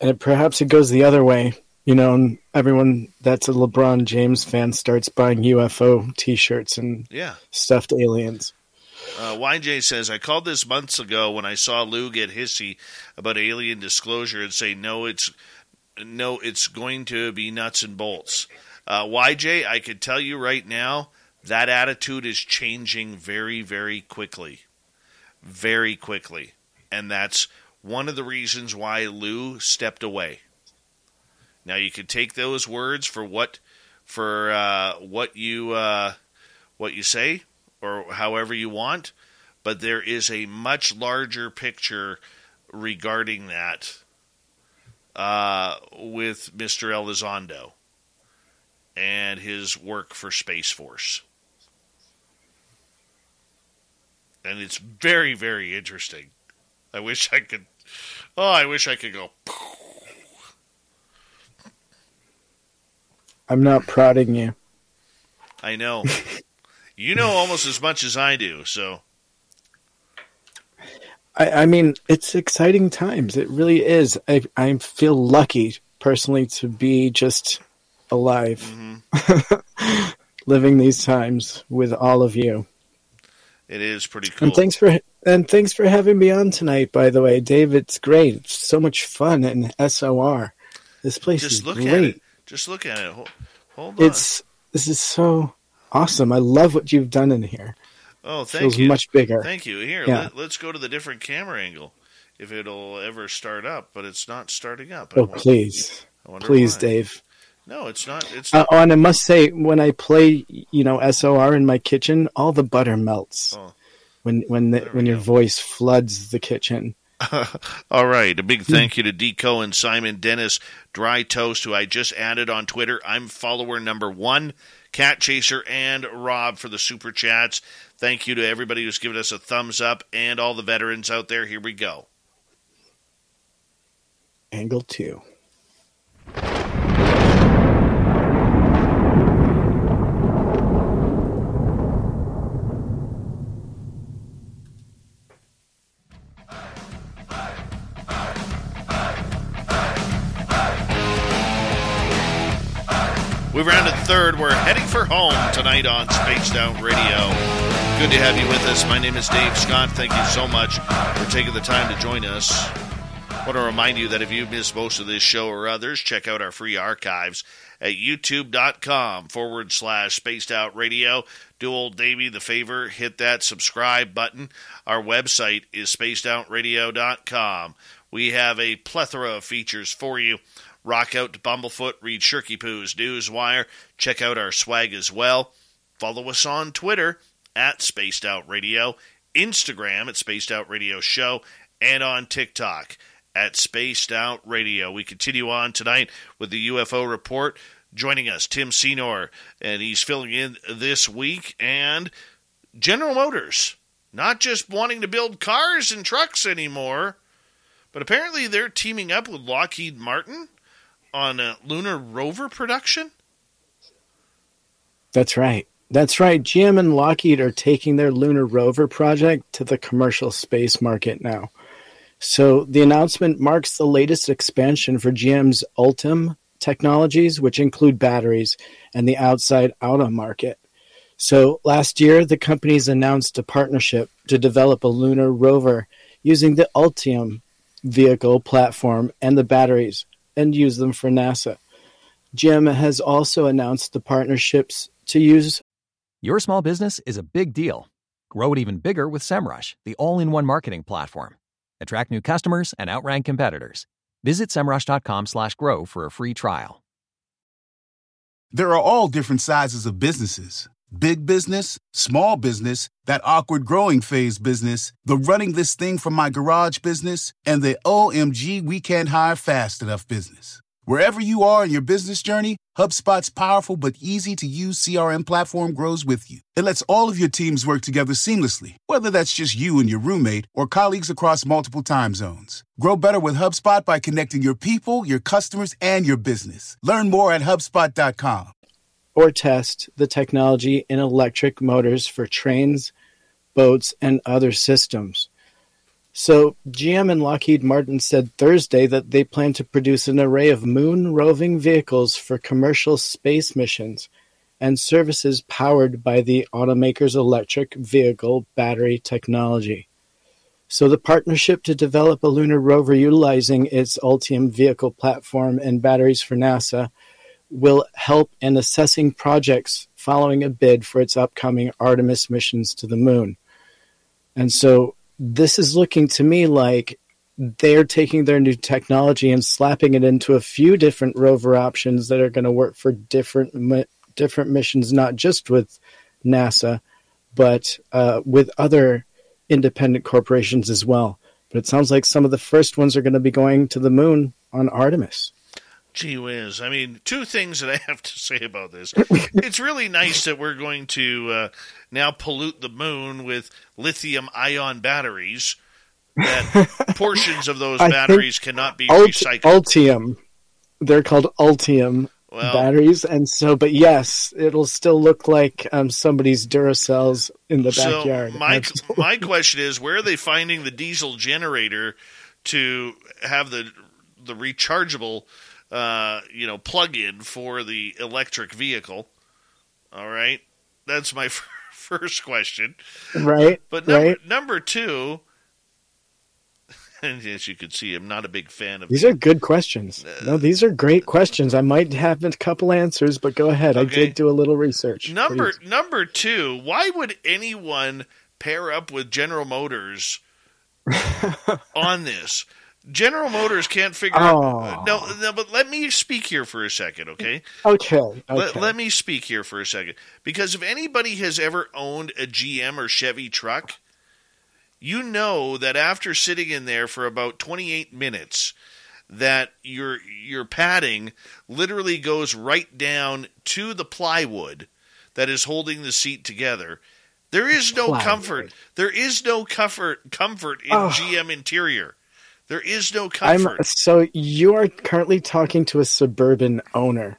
And perhaps it goes the other way. And everyone that's a LeBron James fan starts buying UFO T-shirts and stuffed aliens. YJ says, I called this months ago when I saw Lou get hissy about alien disclosure and say, no, it's going to be nuts and bolts. YJ, I could tell you right now, that attitude is changing very, very quickly. Very quickly. And that's one of the reasons why Lou stepped away. Now you can take those words for what you say, or however you want, but there is a much larger picture regarding that with Mr. Elizondo and his work for Space Force, and it's very, very interesting. I wish I could go. I'm not prodding you. I know. You know almost as much as I do, so. I mean, it's exciting times. It really is. I feel lucky, personally, to be just alive. Mm-hmm. Living these times with all of you. It is pretty cool. And thanks for having me on tonight, by the way, Dave. It's great. It's so much fun in SOR. This place is great. Just look at it. Hold on. This is so awesome. I love what you've done in here. Oh, thank you. It feels much bigger. Thank you. Here, let's go to the different camera angle, if it'll ever start up. But it's not starting up. Oh, please. Please, why. Dave. No, it's not. And I must say, when I play, SOR in my kitchen, all the butter melts when your voice floods the kitchen. All right. A big thank you to D. Cohen, Simon, Dennis, Dry Toast, who I just added on Twitter. I'm follower number 1, Cat Chaser, and Rob for the super chats. Thank you to everybody who's given us a thumbs up and all the veterans out there. Here we go. Angle 2. We've rounded third. We're heading for home tonight on Spaced Out Radio. Good to have you with us. My name is Dave Scott. Thank you so much for taking the time to join us. I want to remind you that if you've missed most of this show or others, check out our free archives at youtube.com/Spaced Out Radio. Do old Davey the favor, hit that subscribe button. Our website is spacedoutradio.com. We have a plethora of features for you. Rock out to Bumblefoot, read Shirky Poo's Newswire, check out our swag as well. Follow us on Twitter at Spaced Out Radio, Instagram at Spaced Out Radio Show, and on TikTok at Spaced Out Radio. We continue on tonight with the UFO report. Joining us, Tim Senor, and he's filling in this week. And General Motors, not just wanting to build cars and trucks anymore, but apparently they're teaming up with Lockheed Martin on a lunar rover production? That's right. GM and Lockheed are taking their lunar rover project to the commercial space market now. So the announcement marks the latest expansion for GM's Ultium technologies, which include batteries and the outside auto market. So last year, the companies announced a partnership to develop a lunar rover using the Ultium vehicle platform and the batteries, and use them for NASA. GM has also announced the partnerships to use. Your small business is a big deal. Grow it even bigger with SEMrush, the all-in-one marketing platform. Attract new customers and outrank competitors. Visit SEMrush.com/grow for a free trial. There are all different sizes of businesses. Big business, small business, that awkward growing phase business, the running this thing from my garage business, and the OMG we can't hire fast enough business. Wherever you are in your business journey, HubSpot's powerful but easy-to-use CRM platform grows with you. It lets all of your teams work together seamlessly, whether that's just you and your roommate or colleagues across multiple time zones. Grow better with HubSpot by connecting your people, your customers, and your business. Learn more at HubSpot.com. Or test the technology in electric motors for trains, boats, and other systems. So GM and Lockheed Martin said Thursday that they plan to produce an array of moon roving vehicles for commercial space missions and services powered by the automaker's electric vehicle battery technology. So the partnership to develop a lunar rover utilizing its Ultium vehicle platform and batteries for NASA will help in assessing projects following a bid for its upcoming Artemis missions to the moon. And so this is looking to me like they're taking their new technology and slapping it into a few different rover options that are going to work for different missions, not just with NASA, but with other independent corporations as well. But it sounds like some of the first ones are going to be going to the moon on Artemis. Gee whiz. I mean, two things that I have to say about this. It's really nice that we're going to now pollute the moon with lithium-ion batteries, that portions of those batteries cannot be recycled. Ultium. They're called Ultium batteries. And so, but yes, it'll still look like somebody's Duracells in the backyard. My question is, where are they finding the diesel generator to have the rechargeable plug-in for the electric vehicle? All right. That's my first question. Right. But number two, and as you can see, I'm not a big fan of these. Are good questions. No, these are great questions. I might have a couple answers, but go ahead. Okay. I did do a little research. Number two, why would anyone pair up with General Motors on this? General Motors can't figure out. No, but let me speak here for a second, okay? Okay. Let me speak here for a second. Because if anybody has ever owned a GM or Chevy truck, you know that after sitting in there for about 28 minutes, that your padding literally goes right down to the plywood that is holding the seat together. There is no comfort. There is no comfort in GM interior. There is no comfort. So you are currently talking to a Suburban owner,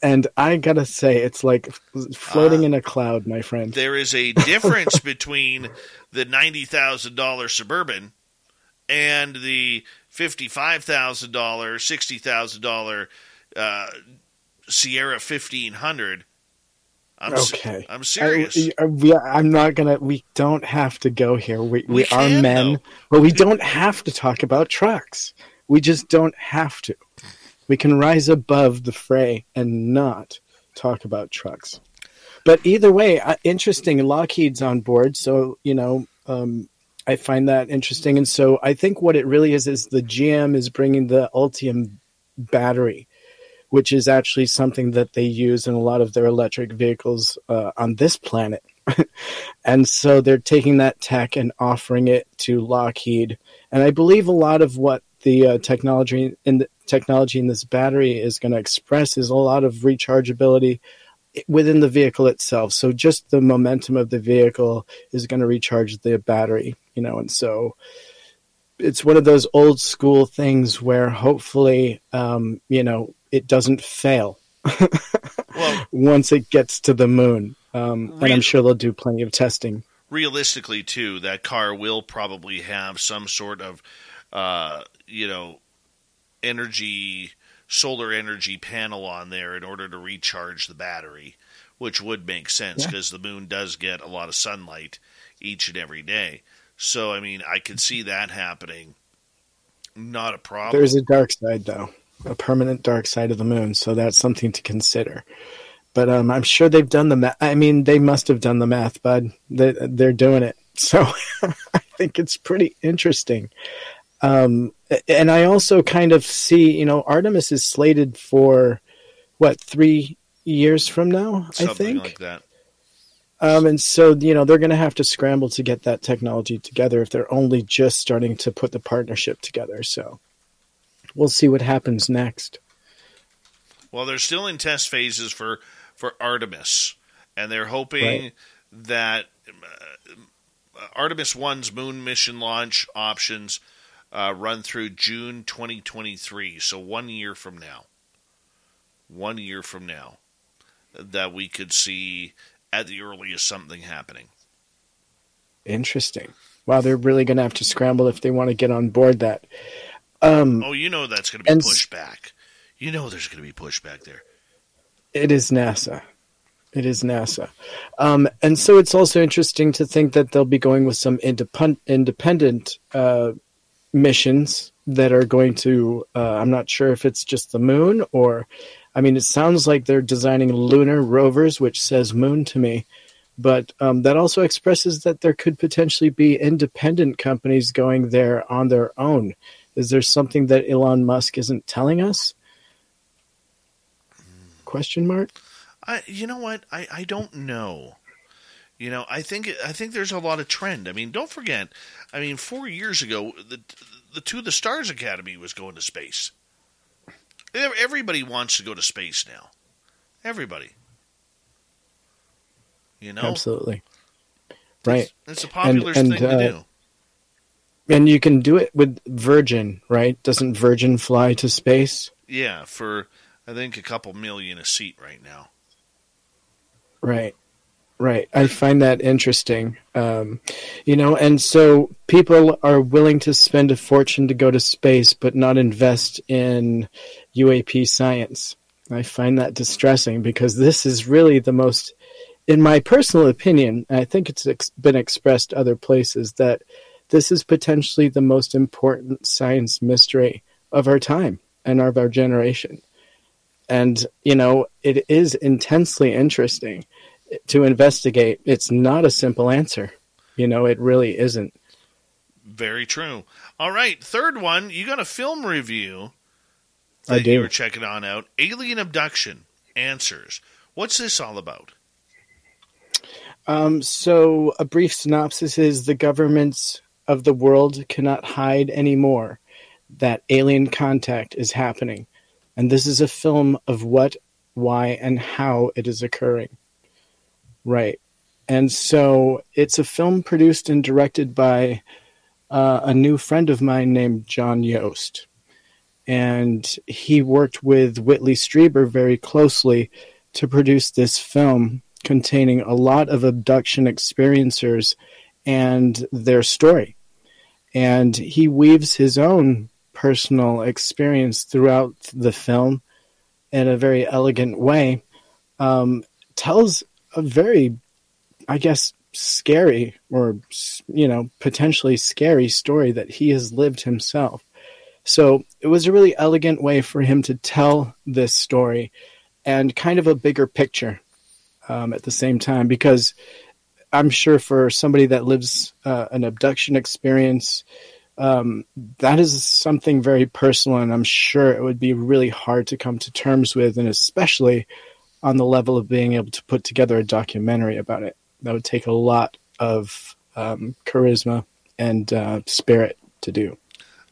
and I got to say, it's like floating in a cloud, my friend. There is a difference between the $90,000 Suburban and the $55,000, $60,000 Sierra 1500. I'm serious. I'm not going to – we don't have to go here. We are men, but we don't have to talk about trucks. We just don't have to. We can rise above the fray and not talk about trucks. But either way, interesting. Lockheed's on board, so, you know, I find that interesting. And so I think what it really is the GM is bringing the Ultium battery, which is actually something that they use in a lot of their electric vehicles on this planet. And so they're taking that tech and offering it to Lockheed. And I believe a lot of what the technology in this battery is going to express is a lot of rechargeability within the vehicle itself. So just the momentum of the vehicle is going to recharge the battery, you know, and so it's one of those old school things where hopefully, you know, it doesn't fail once it gets to the moon. And I'm sure they'll do plenty of testing. Realistically, too, that car will probably have some sort of, you know, solar energy panel on there in order to recharge the battery, which would make sense because the moon does get a lot of sunlight each and every day. So, I mean, I could see that happening. Not a problem. There's a dark side, though. A permanent dark side of the moon, so that's something to consider. But I'm sure they've done the math. I mean, they must have done the math, bud. They're doing it. So I think it's pretty interesting. And I also kind of see, you know, Artemis is slated for, 3 years from now, I think? Something like that. And so, you know, they're going to have to scramble to get that technology together if they're only just starting to put the partnership together, so... We'll see what happens next. Well, they're still in test phases for Artemis, and they're hoping that Artemis 1's moon mission launch options run through June 2023, so 1 year from now. 1 year from now that we could see at the earliest something happening. Interesting. Wow, they're really going to have to scramble if they want to get on board that. You know that's going to be pushed back. You know there's going to be pushback there. It is NASA. It is NASA. And so it's also interesting to think that they'll be going with some independent missions that are going to I'm not sure if it's just the moon or – I mean, it sounds like they're designing lunar rovers, which says moon to me. But that also expresses that there could potentially be independent companies going there on their own. Is there something that Elon Musk isn't telling us? Question mark? You know what? I don't know. You know, I think there's a lot of trend. I mean, don't forget. I mean, 4 years ago, the To the Stars Academy was going to space. Everybody wants to go to space now. Everybody. You know? Absolutely. Right. It's a popular thing to do. And you can do it with Virgin, right? Doesn't Virgin fly to space? Yeah, for I think a couple million a seat right now. Right, right. I find that interesting. You know, and so people are willing to spend a fortune to go to space but not invest in UAP science. I find that distressing because this is really the most in my personal opinion, and I think it's been expressed other places, that this is potentially the most important science mystery of our time and of our generation. And, you know, it is intensely interesting to investigate. It's not a simple answer. You know, it really isn't. Very true. All right. Third one, you got a film review that you were checking on out. Alien Abduction Answers. What's this all about? So a brief synopsis is the government's of the world cannot hide anymore that alien contact is happening. And this is a film of what, why, and how it is occurring. Right. And so it's a film produced and directed by a new friend of mine named John Yost. And he worked with Whitley Strieber very closely to produce this film containing a lot of abduction experiencers and their story. And he weaves his own personal experience throughout the film in a very elegant way. Tells a very, I guess, scary or, you know, potentially scary story that he has lived himself. So it was a really elegant way for him to tell this story and kind of a bigger picture at the same time, because I'm sure for somebody that lives an abduction experience, that is something very personal, and I'm sure it would be really hard to come to terms with, and especially on the level of being able to put together a documentary about it. That would take a lot of charisma and spirit to do.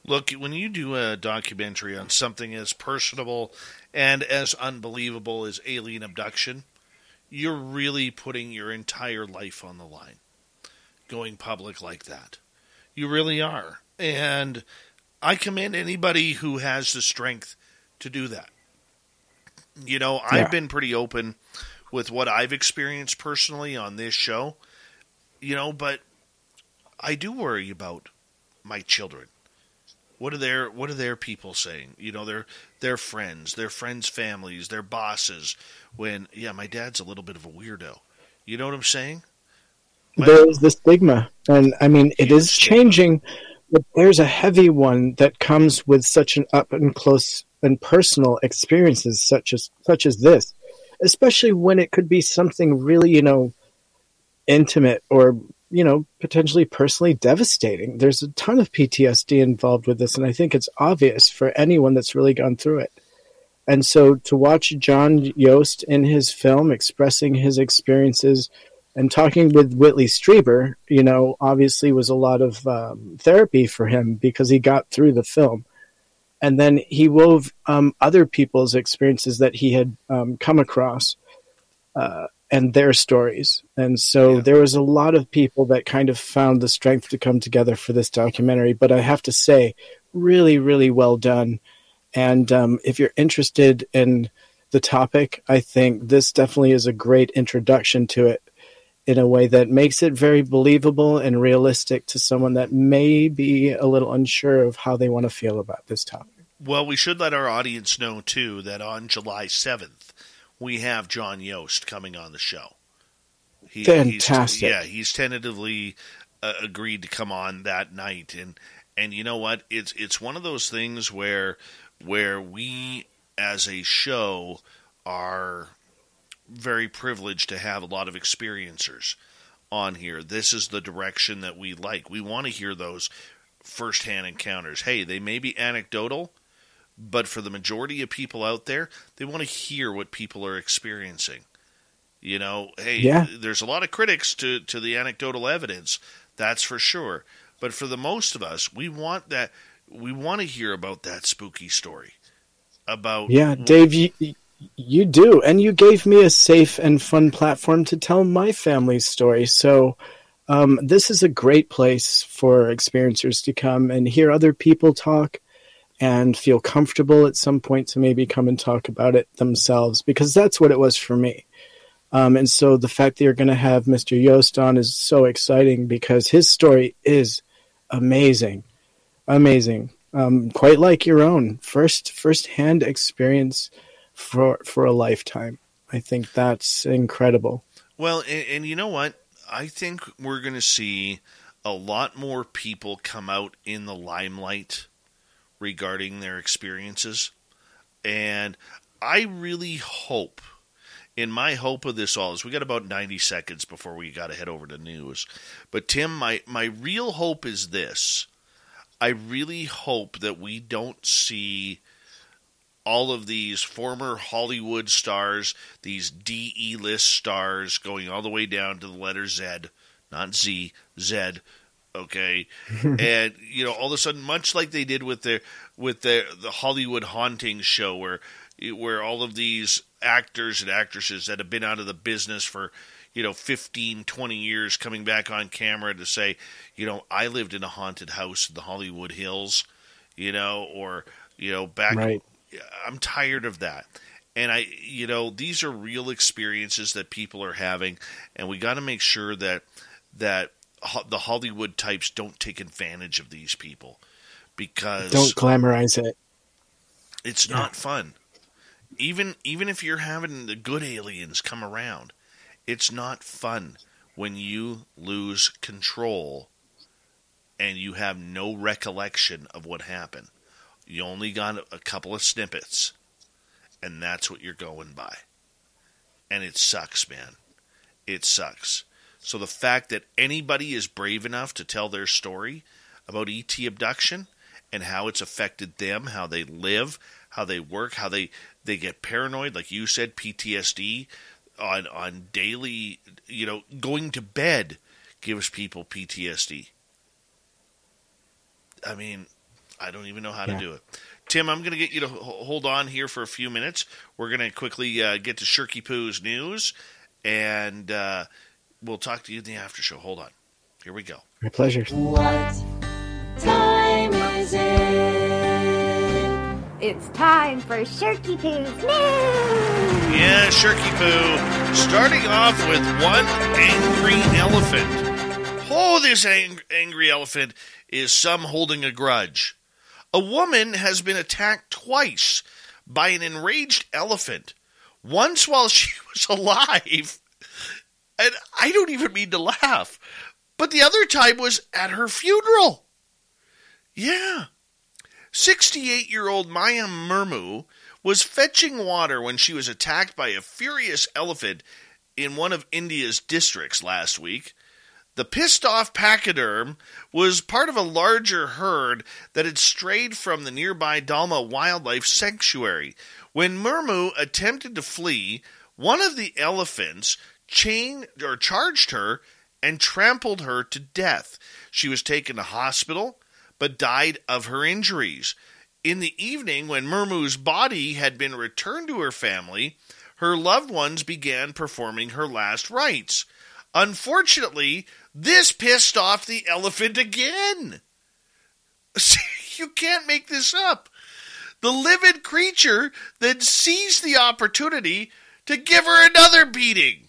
Look, when you do a documentary on something as personable and as unbelievable as alien abduction, you're really putting your entire life on the line, going public like that. You really are. And I commend anybody who has the strength to do that. You know, I've been pretty open with what I've experienced personally on this show, you know, but I do worry about my children. What are their people saying? You know, their friends' families, their bosses. When my dad's a little bit of a weirdo. You know what I'm saying? There's the stigma, and I mean it is changing, but there's a heavy one that comes with such an up and close and personal experiences such as this, especially when it could be something really, you know, intimate or, you know, potentially personally devastating. There's a ton of PTSD involved with this, and I think it's obvious for anyone that's really gone through it. And so to watch John Yost in his film expressing his experiences and talking with Whitley Strieber, you know, obviously was a lot of therapy for him, because he got through the film. And then he wove other people's experiences that he had come across and their stories. And so there was a lot of people that kind of found the strength to come together for this documentary. But I have to say, really, really well done. And if you're interested in the topic, I think this definitely is a great introduction to it in a way that makes it very believable and realistic to someone that may be a little unsure of how they want to feel about this topic. Well, we should let our audience know, too, that on July 7th, we have John Yost coming on the show. Fantastic. He's tentatively agreed to come on that night. And you know what? It's one of those things where we, as a show, are very privileged to have a lot of experiencers on here. This is the direction that we like. We want to hear those firsthand encounters. Hey, they may be anecdotal, but for the majority of people out there, they want to hear what people are experiencing. You know, there's a lot of critics to the anecdotal evidence, that's for sure. But for the most of us, we want to hear about that spooky story. Dave, you do. And you gave me a safe and fun platform to tell my family's story. So this is a great place for experiencers to come and hear other people talk and feel comfortable at some point to maybe come and talk about it themselves, because that's what it was for me. And so the fact that you're going to have Mr. Yost on is so exciting, because his story is amazing. Amazing. Quite like your own. First-hand experience for a lifetime. I think that's incredible. Well, and you know what? I think we're going to see a lot more people come out in the limelight regarding their experiences. And I really hope, and my hope of this all is we got about 90 seconds before we got to head over to news. But Tim, my real hope is this. I really hope that we don't see all of these former Hollywood stars, these D-list stars going all the way down to the letter Z, not Z, Z, okay? And, you know, all of a sudden, much like they did with the Hollywood Haunting show where all of these actors and actresses that have been out of the business for, you know, 15, 20 years coming back on camera to say, you know, I lived in a haunted house in the Hollywood Hills, you know, or, you know, back... Right. I'm tired of that. And these are real experiences that people are having, and we got to make sure that the Hollywood types don't take advantage of these people, because don't glamorize it. It's not fun. Even if you're having the good aliens come around, it's not fun when you lose control and you have no recollection of what happened. You only got a couple of snippets, and that's what you're going by. And it sucks, man. It sucks. So the fact that anybody is brave enough to tell their story about ET abduction and how it's affected them, how they live, how they work, how they get paranoid, like you said, PTSD on daily, you know, going to bed gives people PTSD. I mean... I don't even know how to do it. Tim, I'm going to get you to hold on here for a few minutes. We're going to quickly get to Shirky Poo's news, and we'll talk to you in the after show. Hold on. Here we go. My pleasure. What time is it? It's time for Shirky Poo's news. Yeah, Shirky Poo. Starting off with one angry elephant. Oh, this angry elephant is some holding a grudge. A woman has been attacked twice by an enraged elephant, once while she was alive, and I don't even mean to laugh, but the other time was at her funeral. Yeah. 68-year-old Maya Murmu was fetching water when she was attacked by a furious elephant in one of India's districts last week. The pissed-off pachyderm was part of a larger herd that had strayed from the nearby Dalma Wildlife Sanctuary. When Murmu attempted to flee, one of the elephants charged her and trampled her to death. She was taken to hospital, but died of her injuries. In the evening, when Murmu's body had been returned to her family, her loved ones began performing her last rites. Unfortunately, this pissed off the elephant again. You can't make this up. The livid creature then seized the opportunity to give her another beating.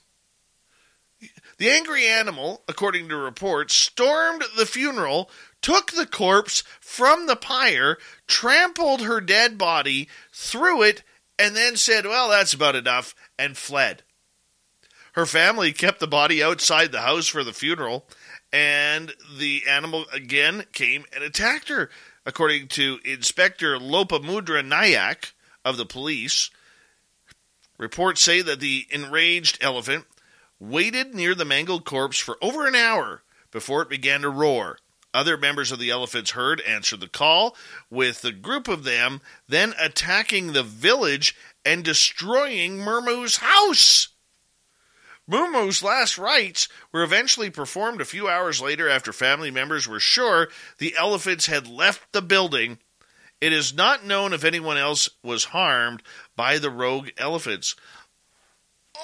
The angry animal, according to reports, stormed the funeral, took the corpse from the pyre, trampled her dead body, threw it, and then said, well, that's about enough, and fled. Her family kept the body outside the house for the funeral, and the animal again came and attacked her. According to Inspector Lopamudra Nayak of the police, reports say that the enraged elephant waited near the mangled corpse for over an hour before it began to roar. Other members of the elephant's herd answered the call, with the group of them then attacking the village and destroying Murmu's house. Mumu's last rites were eventually performed a few hours later after family members were sure the elephants had left the building. It is not known if anyone else was harmed by the rogue elephants.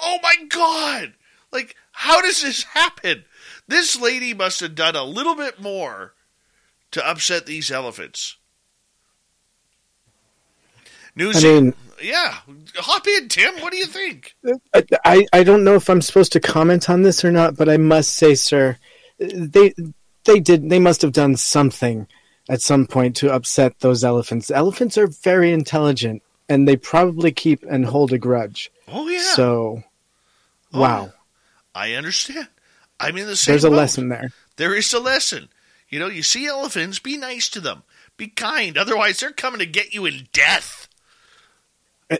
Oh my God! Like, how does this happen? This lady must have done a little bit more to upset these elephants. Yeah, hop in, Tim. What do you think? I don't know if I'm supposed to comment on this or not, but I must say, sir, they must have done something at some point to upset those elephants. Elephants are very intelligent, and they probably keep and hold a grudge. Oh yeah. So, wow. I understand. I'm in the same boat. There's a lesson there. There is a lesson. You know, you see elephants, be nice to them. Be kind. Otherwise, they're coming to get you in death.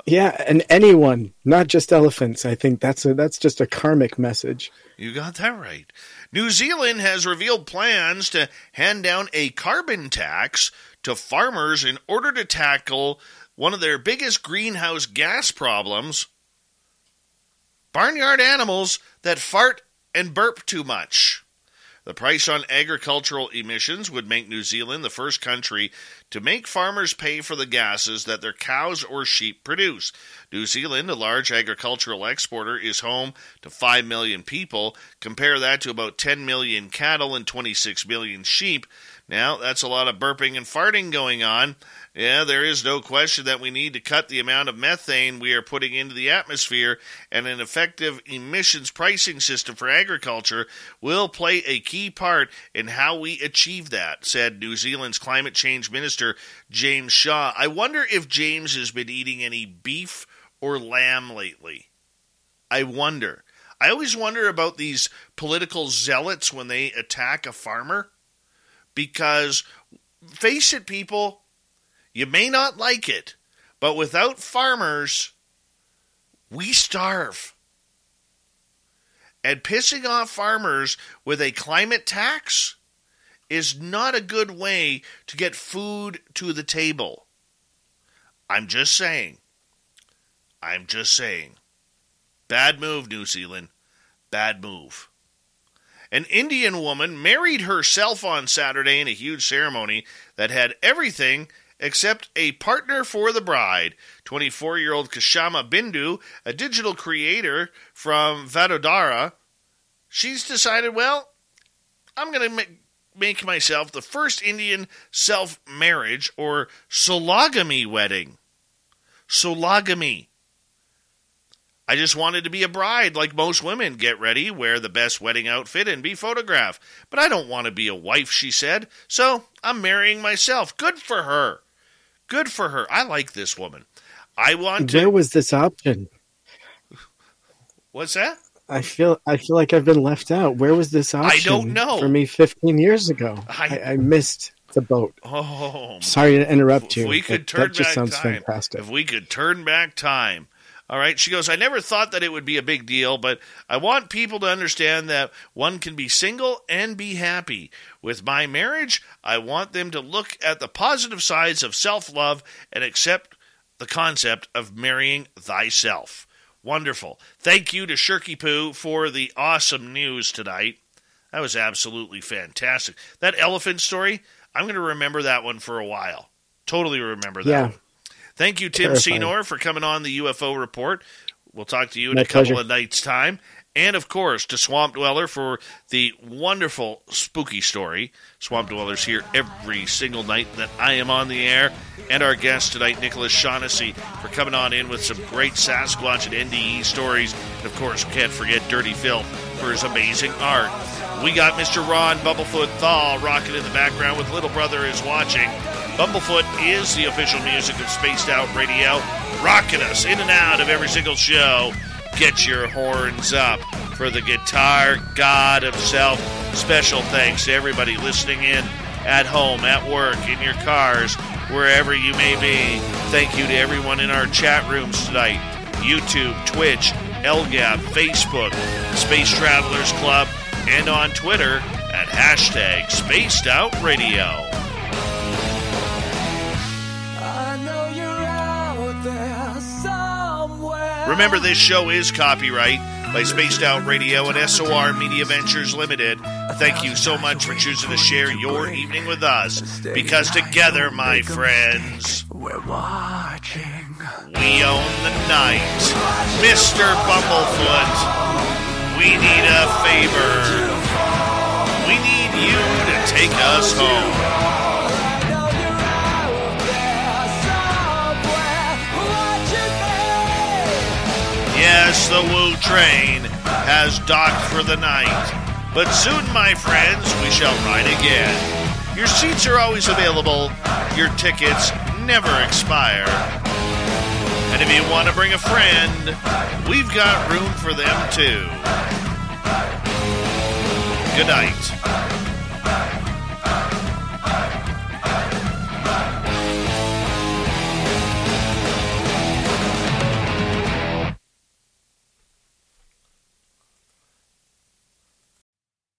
Yeah, and anyone, not just elephants. I think that's just a karmic message. You got that right. New Zealand has revealed plans to hand down a carbon tax to farmers in order to tackle one of their biggest greenhouse gas problems, barnyard animals that fart and burp too much. The price on agricultural emissions would make New Zealand the first country to make farmers pay for the gases that their cows or sheep produce. New Zealand, a large agricultural exporter, is home to 5 million people. Compare that to about 10 million cattle and 26 million sheep. Now, that's a lot of burping and farting going on. Yeah, there is no question that we need to cut the amount of methane we are putting into the atmosphere, and an effective emissions pricing system for agriculture will play a key part in how we achieve that, said New Zealand's Climate Change Minister James Shaw. I wonder if James has been eating any beef or lamb lately. I wonder. I always wonder about these political zealots when they attack a farmer. Because, face it, people, you may not like it, but without farmers, we starve. And pissing off farmers with a climate tax is not a good way to get food to the table. I'm just saying. I'm just saying. Bad move, New Zealand. Bad move. An Indian woman married herself on Saturday in a huge ceremony that had everything except a partner for the bride. 24-year-old Kashama Bindu, a digital creator from Vadodara, she's decided, well, I'm going to make myself the first Indian self-marriage or sologamy wedding. Sologamy. I just wanted to be a bride, like most women. Get ready, wear the best wedding outfit, and be photographed. But I don't want to be a wife, she said. So I'm marrying myself. Good for her. Good for her. I like this woman. I want to. Where was this option? What's that? I feel like I've been left out. Where was this option? I don't know. For me, 15 years ago, I missed the boat. Oh, sorry to interrupt you. If we could turn back time. Fantastic. If we could turn back time. All right, she goes, I never thought that it would be a big deal, but I want people to understand that one can be single and be happy. With my marriage, I want them to look at the positive sides of self-love and accept the concept of marrying thyself. Wonderful. Thank you to Shirky Poo for the awesome news tonight. That was absolutely fantastic. That elephant story, I'm going to remember that one for a while. Totally remember that one. Thank you, Tim Senor, for coming on the UFO Report. We'll talk to you in a couple of nights' time. And, of course, to Swamp Dweller for the wonderful spooky story. Swamp Dweller's here every single night that I am on the air. And our guest tonight, Nicholas Shaughnessy, for coming on in with some great Sasquatch and NDE stories. And, of course, we can't forget Dirty Filth for his amazing art. We got Mr. Ron Bumblefoot Thaw rocking in the background with Little Brother Is Watching. Bumblefoot is the official music of Spaced Out Radio, rocking us in and out of every single show. Get your horns up for the guitar god himself. Special thanks to everybody listening in at home, at work, in your cars, wherever you may be. Thank you to everyone in our chat rooms tonight. YouTube, Twitch, LGAB, Facebook, Space Travelers Club, and on Twitter at hashtag Spaced Out Radio. Remember, this show is copyright by Spaced Out Radio and SOR Media Ventures Limited. Thank you so much for choosing to share your evening with us, because together, my friends, we're watching. We own the night. Mr. Bumblefoot, we need a favor. We need you to take us home. Yes, the Woo Train has docked for the night, but soon, my friends, we shall ride again. Your seats are always available. Your tickets never expire. And if you want to bring a friend, we've got room for them, too. Good night.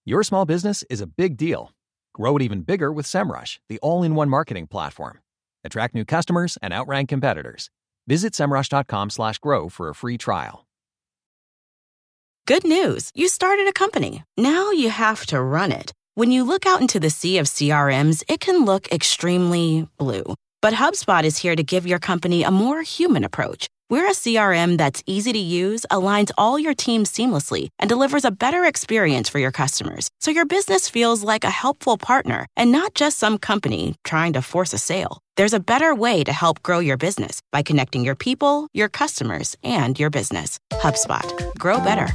Your small business is a big deal. Grow it even bigger with SEMrush, the all-in-one marketing platform. Attract new customers and outrank competitors. Visit SEMrush.com/grow for a free trial. Good news. You started a company. Now you have to run it. When you look out into the sea of CRMs, it can look extremely blue. But HubSpot is here to give your company a more human approach. We're a CRM that's easy to use, aligns all your teams seamlessly, and delivers a better experience for your customers, so your business feels like a helpful partner and not just some company trying to force a sale. There's a better way to help grow your business by connecting your people, your customers, and your business. HubSpot. Grow better.